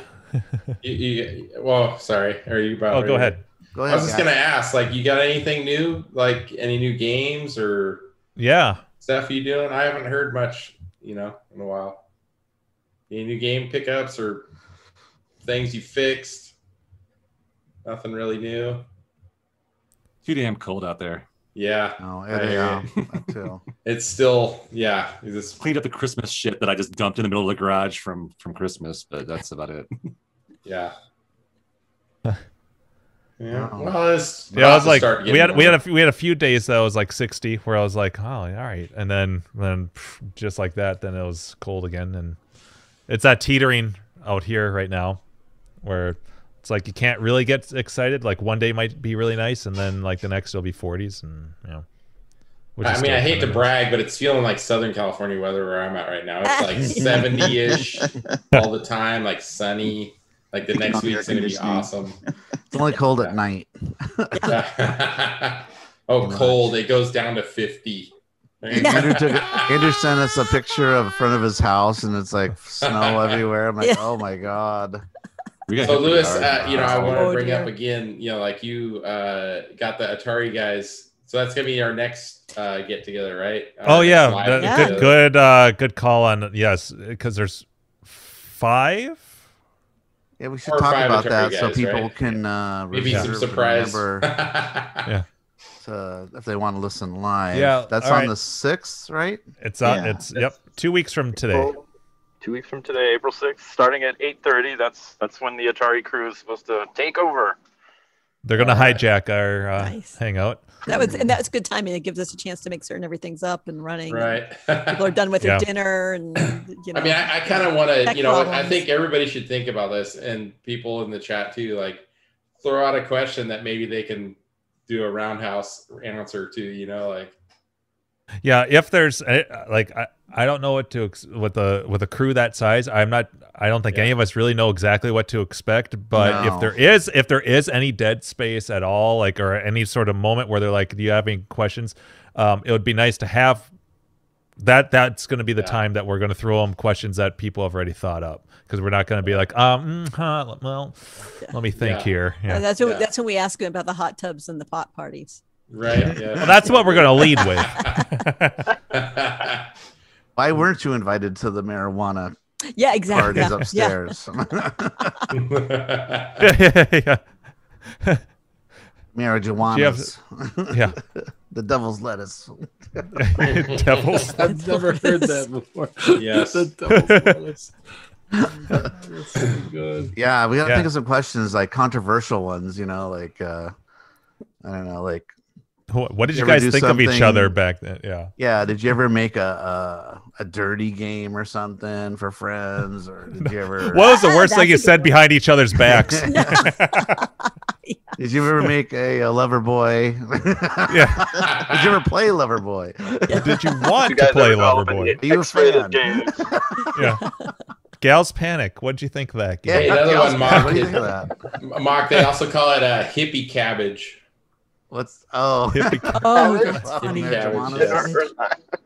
Well, sorry. Are you about? Oh, go ahead. Go ahead. I was just gonna ask, like, you got anything new? Like, any new games or stuff you doing? I haven't heard much, you know, in a while. Any new game pickups or things you fixed? Nothing really new. Too damn cold out there. Yeah. Oh, yeah. It's still, yeah. You just cleaned up the Christmas shit that I just dumped in the middle of the garage from Christmas, but that's about it. Yeah. Yeah. Well, it's I was like, we had a few days that I was like 60, where I was like, oh, all right, and then just like that, then it was cold again, and it's that teetering out here right now, where it's like you can't really get excited. Like one day might be really nice, and then like the next it'll be 40s, and you know. I mean, I hate to brag, but it's feeling like Southern California weather where I'm at right now. It's like 70-ish all the time, like sunny. Like the next week's gonna be awesome. It's only cold at night. Oh, cold! It goes down to 50. Andrew sent us a picture of the front of his house, and it's like snow everywhere. I'm like, oh my god. So Lewis, you know, I want to bring up again, you know, like you got the Atari guys. So that's gonna be our next get together, right? Oh yeah, good call on yes, because there's 5. Yeah, we should talk about that guys, so people can maybe some surprise. So if they want to listen live, that's on the 6th, right? It's on. It's yep, 2 weeks from today. April. 2 weeks from today, April 6th, starting at 8:30. That's when the Atari crew is supposed to take over. They're gonna hijack our hangout. That was good timing. It gives us a chance to make certain everything's up and running. Right. And people are done with their dinner, and you know. I mean, I kind of want to, you know, I think everybody should think about this, and people in the chat too. Like, throw out a question that maybe they can do a roundhouse answer to. You know, like. Yeah, if there's like I don't know what to with a crew that size. I don't think any of us really know exactly what to expect, but if there is any dead space at all, like, or any sort of moment where they're like, do you have any questions? It would be nice to have that. That's going to be the time that we're going to throw them questions that people have already thought up, because we're not going to be like, well, let me think here. Yeah. That's when we ask them about the hot tubs and the pot parties. Right. Yeah. Well, that's what we're going to lead with. Why weren't you invited to the marijuana? Yeah, exactly. Parties upstairs. Marijuana. Yeah. The devil's lettuce. Devils. I've never heard that before. Yes. The devil's lettuce. That's so good. Yeah, we got to think of some questions, like controversial ones. You know, like I don't know, like. What did you guys think of each other back then? Yeah. Yeah. Did you ever make a dirty game or something for friends, or did you ever? What was the worst thing you said behind each other's backs? Did you ever make a lover boy? Yeah. Did you ever play lover boy? Yeah. Did you want to play lover boy? Are you a fan? Yeah. Gals Panic. What'd you think of that game? Hey, another one, Mark. What do you think of that? Mark, they also call it a hippie cabbage. What's hippie cabbage? Hippie cabbage,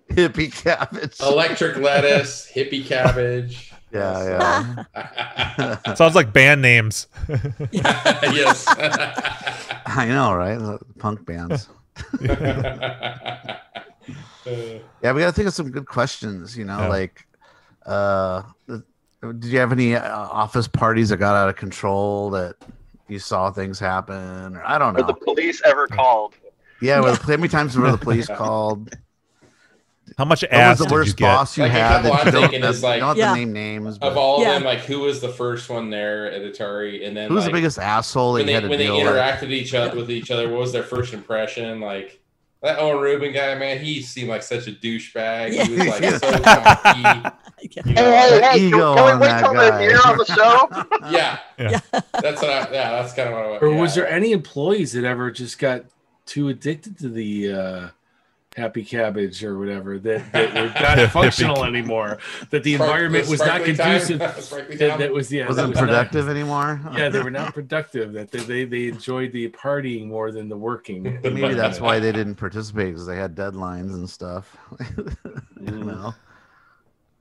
hippie cabbage. Electric lettuce, hippie cabbage. Yeah, yeah. Sounds like band names. Yes. I know, right? Punk bands. Yeah, we gotta think of some good questions, you know, like did you have any office parties that got out of control that you saw things happen, or I don't know. Were the police ever called? Yeah, well, how many times were the police called? How much ass was the worst boss you had? I'm thinking is like, don't have to name names, but of all of them, like, who was the first one there at Atari, and then who's the biggest asshole when they interacted with each other? What was their first impression? Like that Owen Rubin guy, man, he seemed like such a douchebag. He was like so cocky. You know, hey, can we wait till the year on the show? That's what that's kind of what I want. Or was there any employees that ever just got too addicted to the happy cabbage or whatever that were not functional anymore? That the environment was not conducive. Wasn't productive anymore. Yeah, they were not productive. That they enjoyed the partying more than the working. Maybe that's why they didn't participate, because they had deadlines and stuff. You know.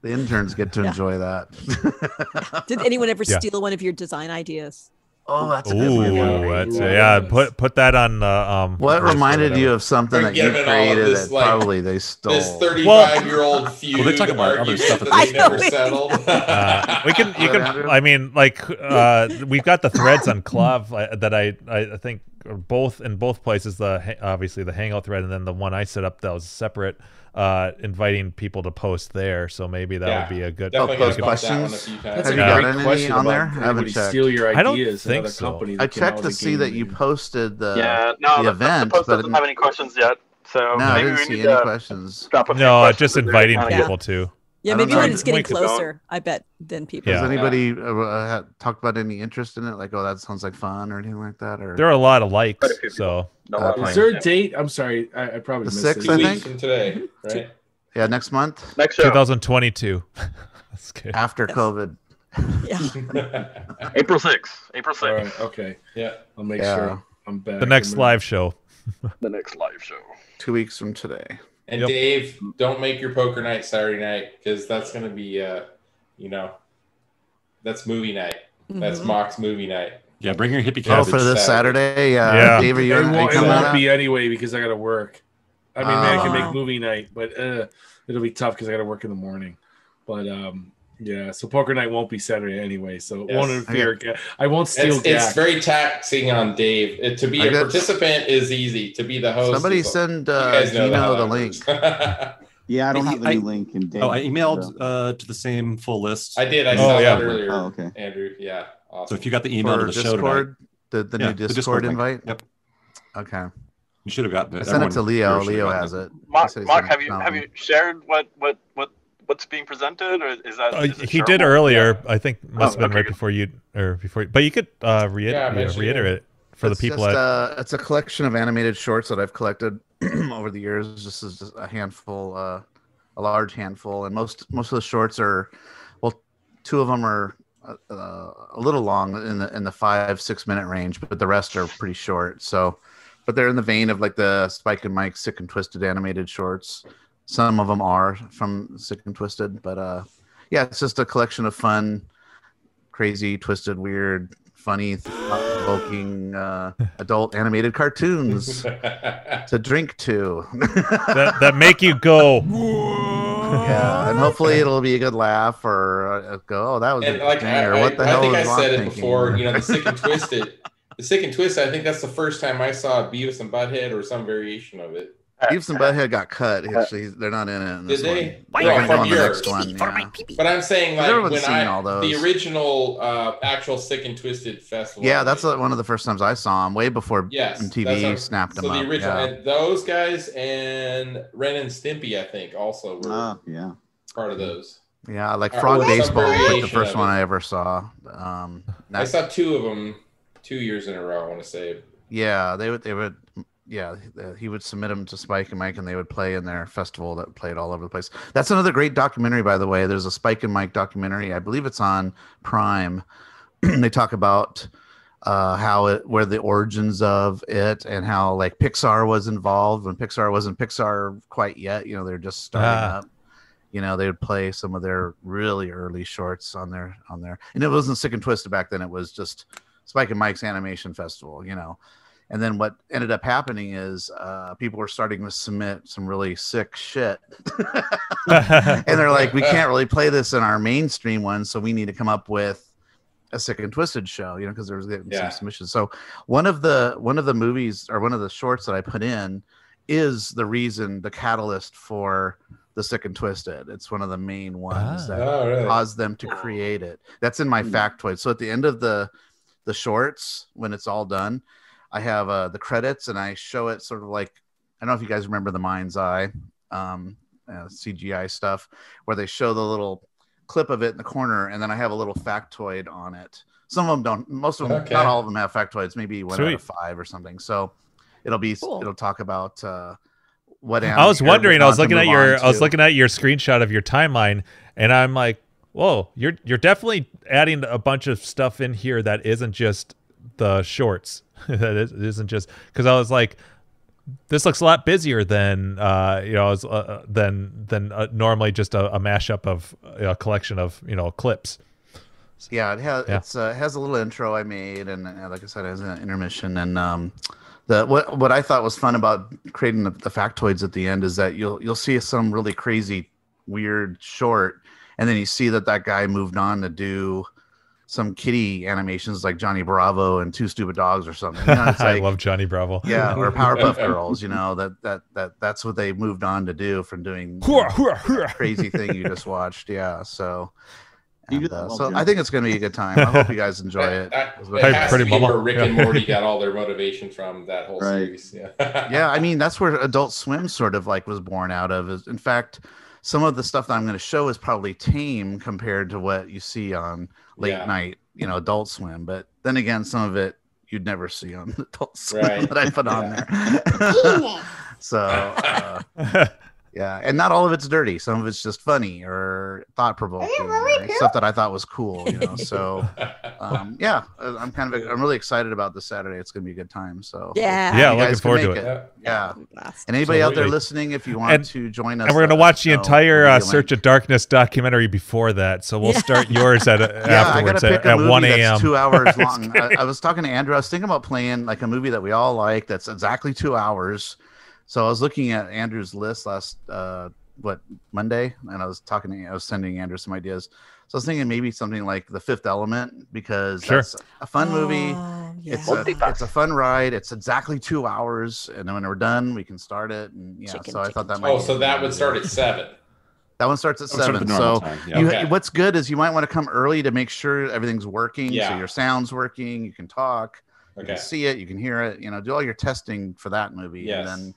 The interns get to enjoy that. Did anyone ever steal one of your design ideas? Oh, that's a good one. Yeah, put that on the. What reminded you of something that you created that probably they stole? This 35-year-old feud. Well, they talk about other stuff that they never settled. You can. I mean, like we've got the threads on Clav that I think are both in both places. The obviously the Hangout thread and then the one I set up that was separate. Inviting people to post there, so maybe that would be a good. Post questions. Have you got any on there? I haven't checked. Steal your ideas. I don't think so. I checked to see that you posted the event, but doesn't have any questions yet. So no, maybe I didn't see any questions. No, just inviting people to. Yeah, maybe when it's getting closer, I bet then people. Has anybody talked about any interest in it? Like, oh, that sounds like fun, or anything like that? Or there are a lot of likes, so. Is there a date? I'm sorry, I probably missed it. 6th, I think. From today, right? Yeah, next month. Next show. 2022. That's good. After COVID. Yeah. April 6th. April 6th. Right, okay. Yeah. I'll make sure I'm back. The next live show. The next live show. 2 weeks from today. And Dave, don't make your poker night Saturday night because that's going to be, you know, that's movie night. Mm-hmm. That's Mock's movie night. Yeah, bring your hippie cabbage. Oh, for this Saturday? Yeah. Dave, it won't be anyway because I got to work. I mean, man, I can make movie night, but it'll be tough because I got to work in the morning. But, yeah, so poker night won't be Saturday anyway, so it won't interfere. I won't steal Jack. It's very taxing on Dave. To be a participant is easy. To be the host. Somebody send Gino the link. Yeah, I don't have any link. In Dave, I emailed to the same full list. I did. I saw that earlier. Oh, okay. Andrew, yeah. Awesome. So if you got the email to the Discord, show tonight, the new Discord invite? Yep. Okay. You should have gotten it. I sent it to Leo. Leo has it. Mark, have you shared what's being presented, or is that? He did earlier. I think must have been right before you but you could reiterate it for the people. It's a collection of animated shorts that I've collected over the years. This is just a handful, a large handful, and most of the shorts are, well, two of them are a little long in the 5-6 minute range, but the rest are pretty short. So, but they're in the vein of like the Spike and Mike Sick and Twisted animated shorts. Some of them are from Sick and Twisted, but yeah, it's just a collection of fun, crazy, twisted, weird, funny, thought-provoking adult animated cartoons to drink to. that make you go. Yeah, and hopefully it'll be a good laugh or go, oh, that was what the hell was I thinking? I think I said it before. You know, the Sick and Twisted. The Sick and Twisted. I think that's the first time I saw Beavis and Butthead or some variation of it. Beavis and Butthead got cut. Actually, they're not in it. Did they? But I'm saying, like, when the original actual Sick and Twisted festival. Yeah, that's one of the first times I saw him. Way before MTV snapped him up. So the original, and those guys, and Ren and Stimpy, I think, also were part of those. Yeah, like Frog Baseball, like the first one I ever saw. I saw two of them 2 years in a row. I want to say. Yeah, they would. Yeah, he would submit them to Spike and Mike, and they would play in their festival that played all over the place. That's another great documentary, by the way. There's a Spike and Mike documentary. I believe it's on Prime. They talk about where the origins of it and how, like, Pixar was involved when Pixar wasn't Pixar quite yet. You know, they're just starting up. You know, they would play some of their really early shorts on there. And it wasn't Sick and Twisted back then. It was just Spike and Mike's Animation Festival, you know. And then what ended up happening is people were starting to submit some really sick shit. And they're like, we can't really play this in our mainstream one, so we need to come up with a Sick and Twisted show, you know, because there was some submissions. So one of the movies or one of the shorts that I put in is the reason, the catalyst for the Sick and Twisted. It's one of the main ones that caused them to create it. That's in my factoid. So at the end of the shorts, when it's all done, I have the credits, and I show it sort of like, I don't know if you guys remember the Mind's Eye CGI stuff, where they show the little clip of it in the corner, and then I have a little factoid on it. Some of them don't. Most of them, not all of them, have factoids. Maybe 1 out of 5 or something. So it'll be it'll talk about what. I was wondering. I was looking at your screenshot of your timeline, and I'm like, whoa, you're definitely adding a bunch of stuff in here that isn't just the shorts. That isn't just, because I was like, this looks a lot busier than normally just a mashup of a collection of clips. Yeah, it has it has a little intro I made, and like I said, it has an intermission. And what I thought was fun about creating the factoids at the end is that you'll see some really crazy, weird short, and then you see that guy moved on to do some kiddie animations like Johnny Bravo and Two Stupid Dogs or something. It's like, I love Johnny Bravo. Yeah, or Powerpuff Girls. That's what they moved on to do from doing that crazy thing you just watched. Yeah, so. And, so I think it's going to be a good time. I hope you guys enjoy it. That's where Rick and Morty got all their motivation from, that whole series. Yeah. Yeah, I mean, that's where Adult Swim sort of like was born out of. In fact, some of the stuff that I'm going to show is probably tame compared to what you see on late night, Adult Swim. But then again, some of it you'd never see on Adult Swim that I put on there. So, yeah, and not all of it's dirty. Some of it's just funny or thought-provoking, stuff that I thought was cool. So, yeah, I'm really excited about this Saturday. It's going to be a good time. So yeah, looking forward to it. Yeah, and anybody out there listening, if you want to join us, and we're going to watch the entire Search of Darkness documentary before that. So we'll start yours at afterwards at 1 a.m. 2 hours long. I was talking to Andrew. I was thinking about playing like a movie that we all like that's exactly 2 hours. So I was looking at Andrew's list last Monday, and I was sending Andrew some ideas. So I was thinking maybe something like The Fifth Element, because that's a fun movie. Yeah. It's a fun ride. It's exactly 2 hours, and then when we're done, we can start it. And I thought that might. Oh, so that would start at 7. That one starts at 7. So what's good is you might want to come early to make sure everything's working. Yeah. So your sound's working. You can talk. You can see it. You can hear it. Do all your testing for that movie, and then.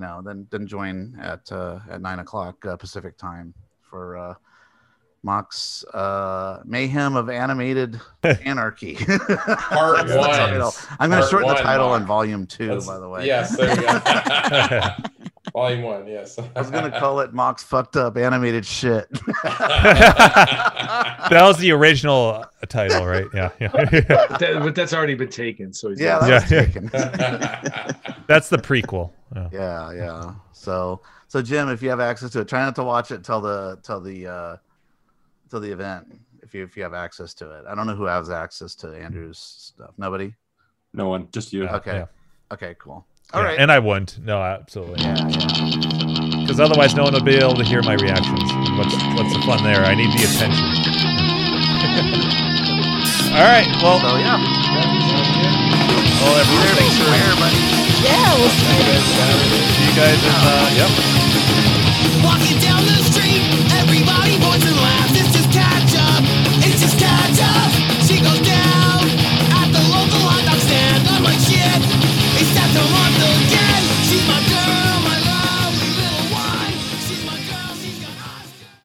Then join at 9 o'clock Pacific time for Mock's Mayhem of Animated Anarchy. Part one. I'm going to shorten the title on Volume 2, by the way. Yes, there we go. Volume 1, yes. I was going to call it Mock's Fucked Up Animated Shit. That was the original title, right? Yeah. But that's already been taken. So taken. That's the prequel. Yeah. So Jim, if you have access to it, try not to watch it till the event. If you have access to it, I don't know who has access to Andrew's stuff. Nobody. No one. Just you. Okay. Yeah. Okay. Cool. All right. And I wouldn't. No, absolutely. Yeah. Because otherwise, no one would be able to hear my reactions. What's the fun there? I need the attention. All right. Well. So everything's fair, buddy. Yeah, we'll see you guys. See you guys in, yep. Walking down the street.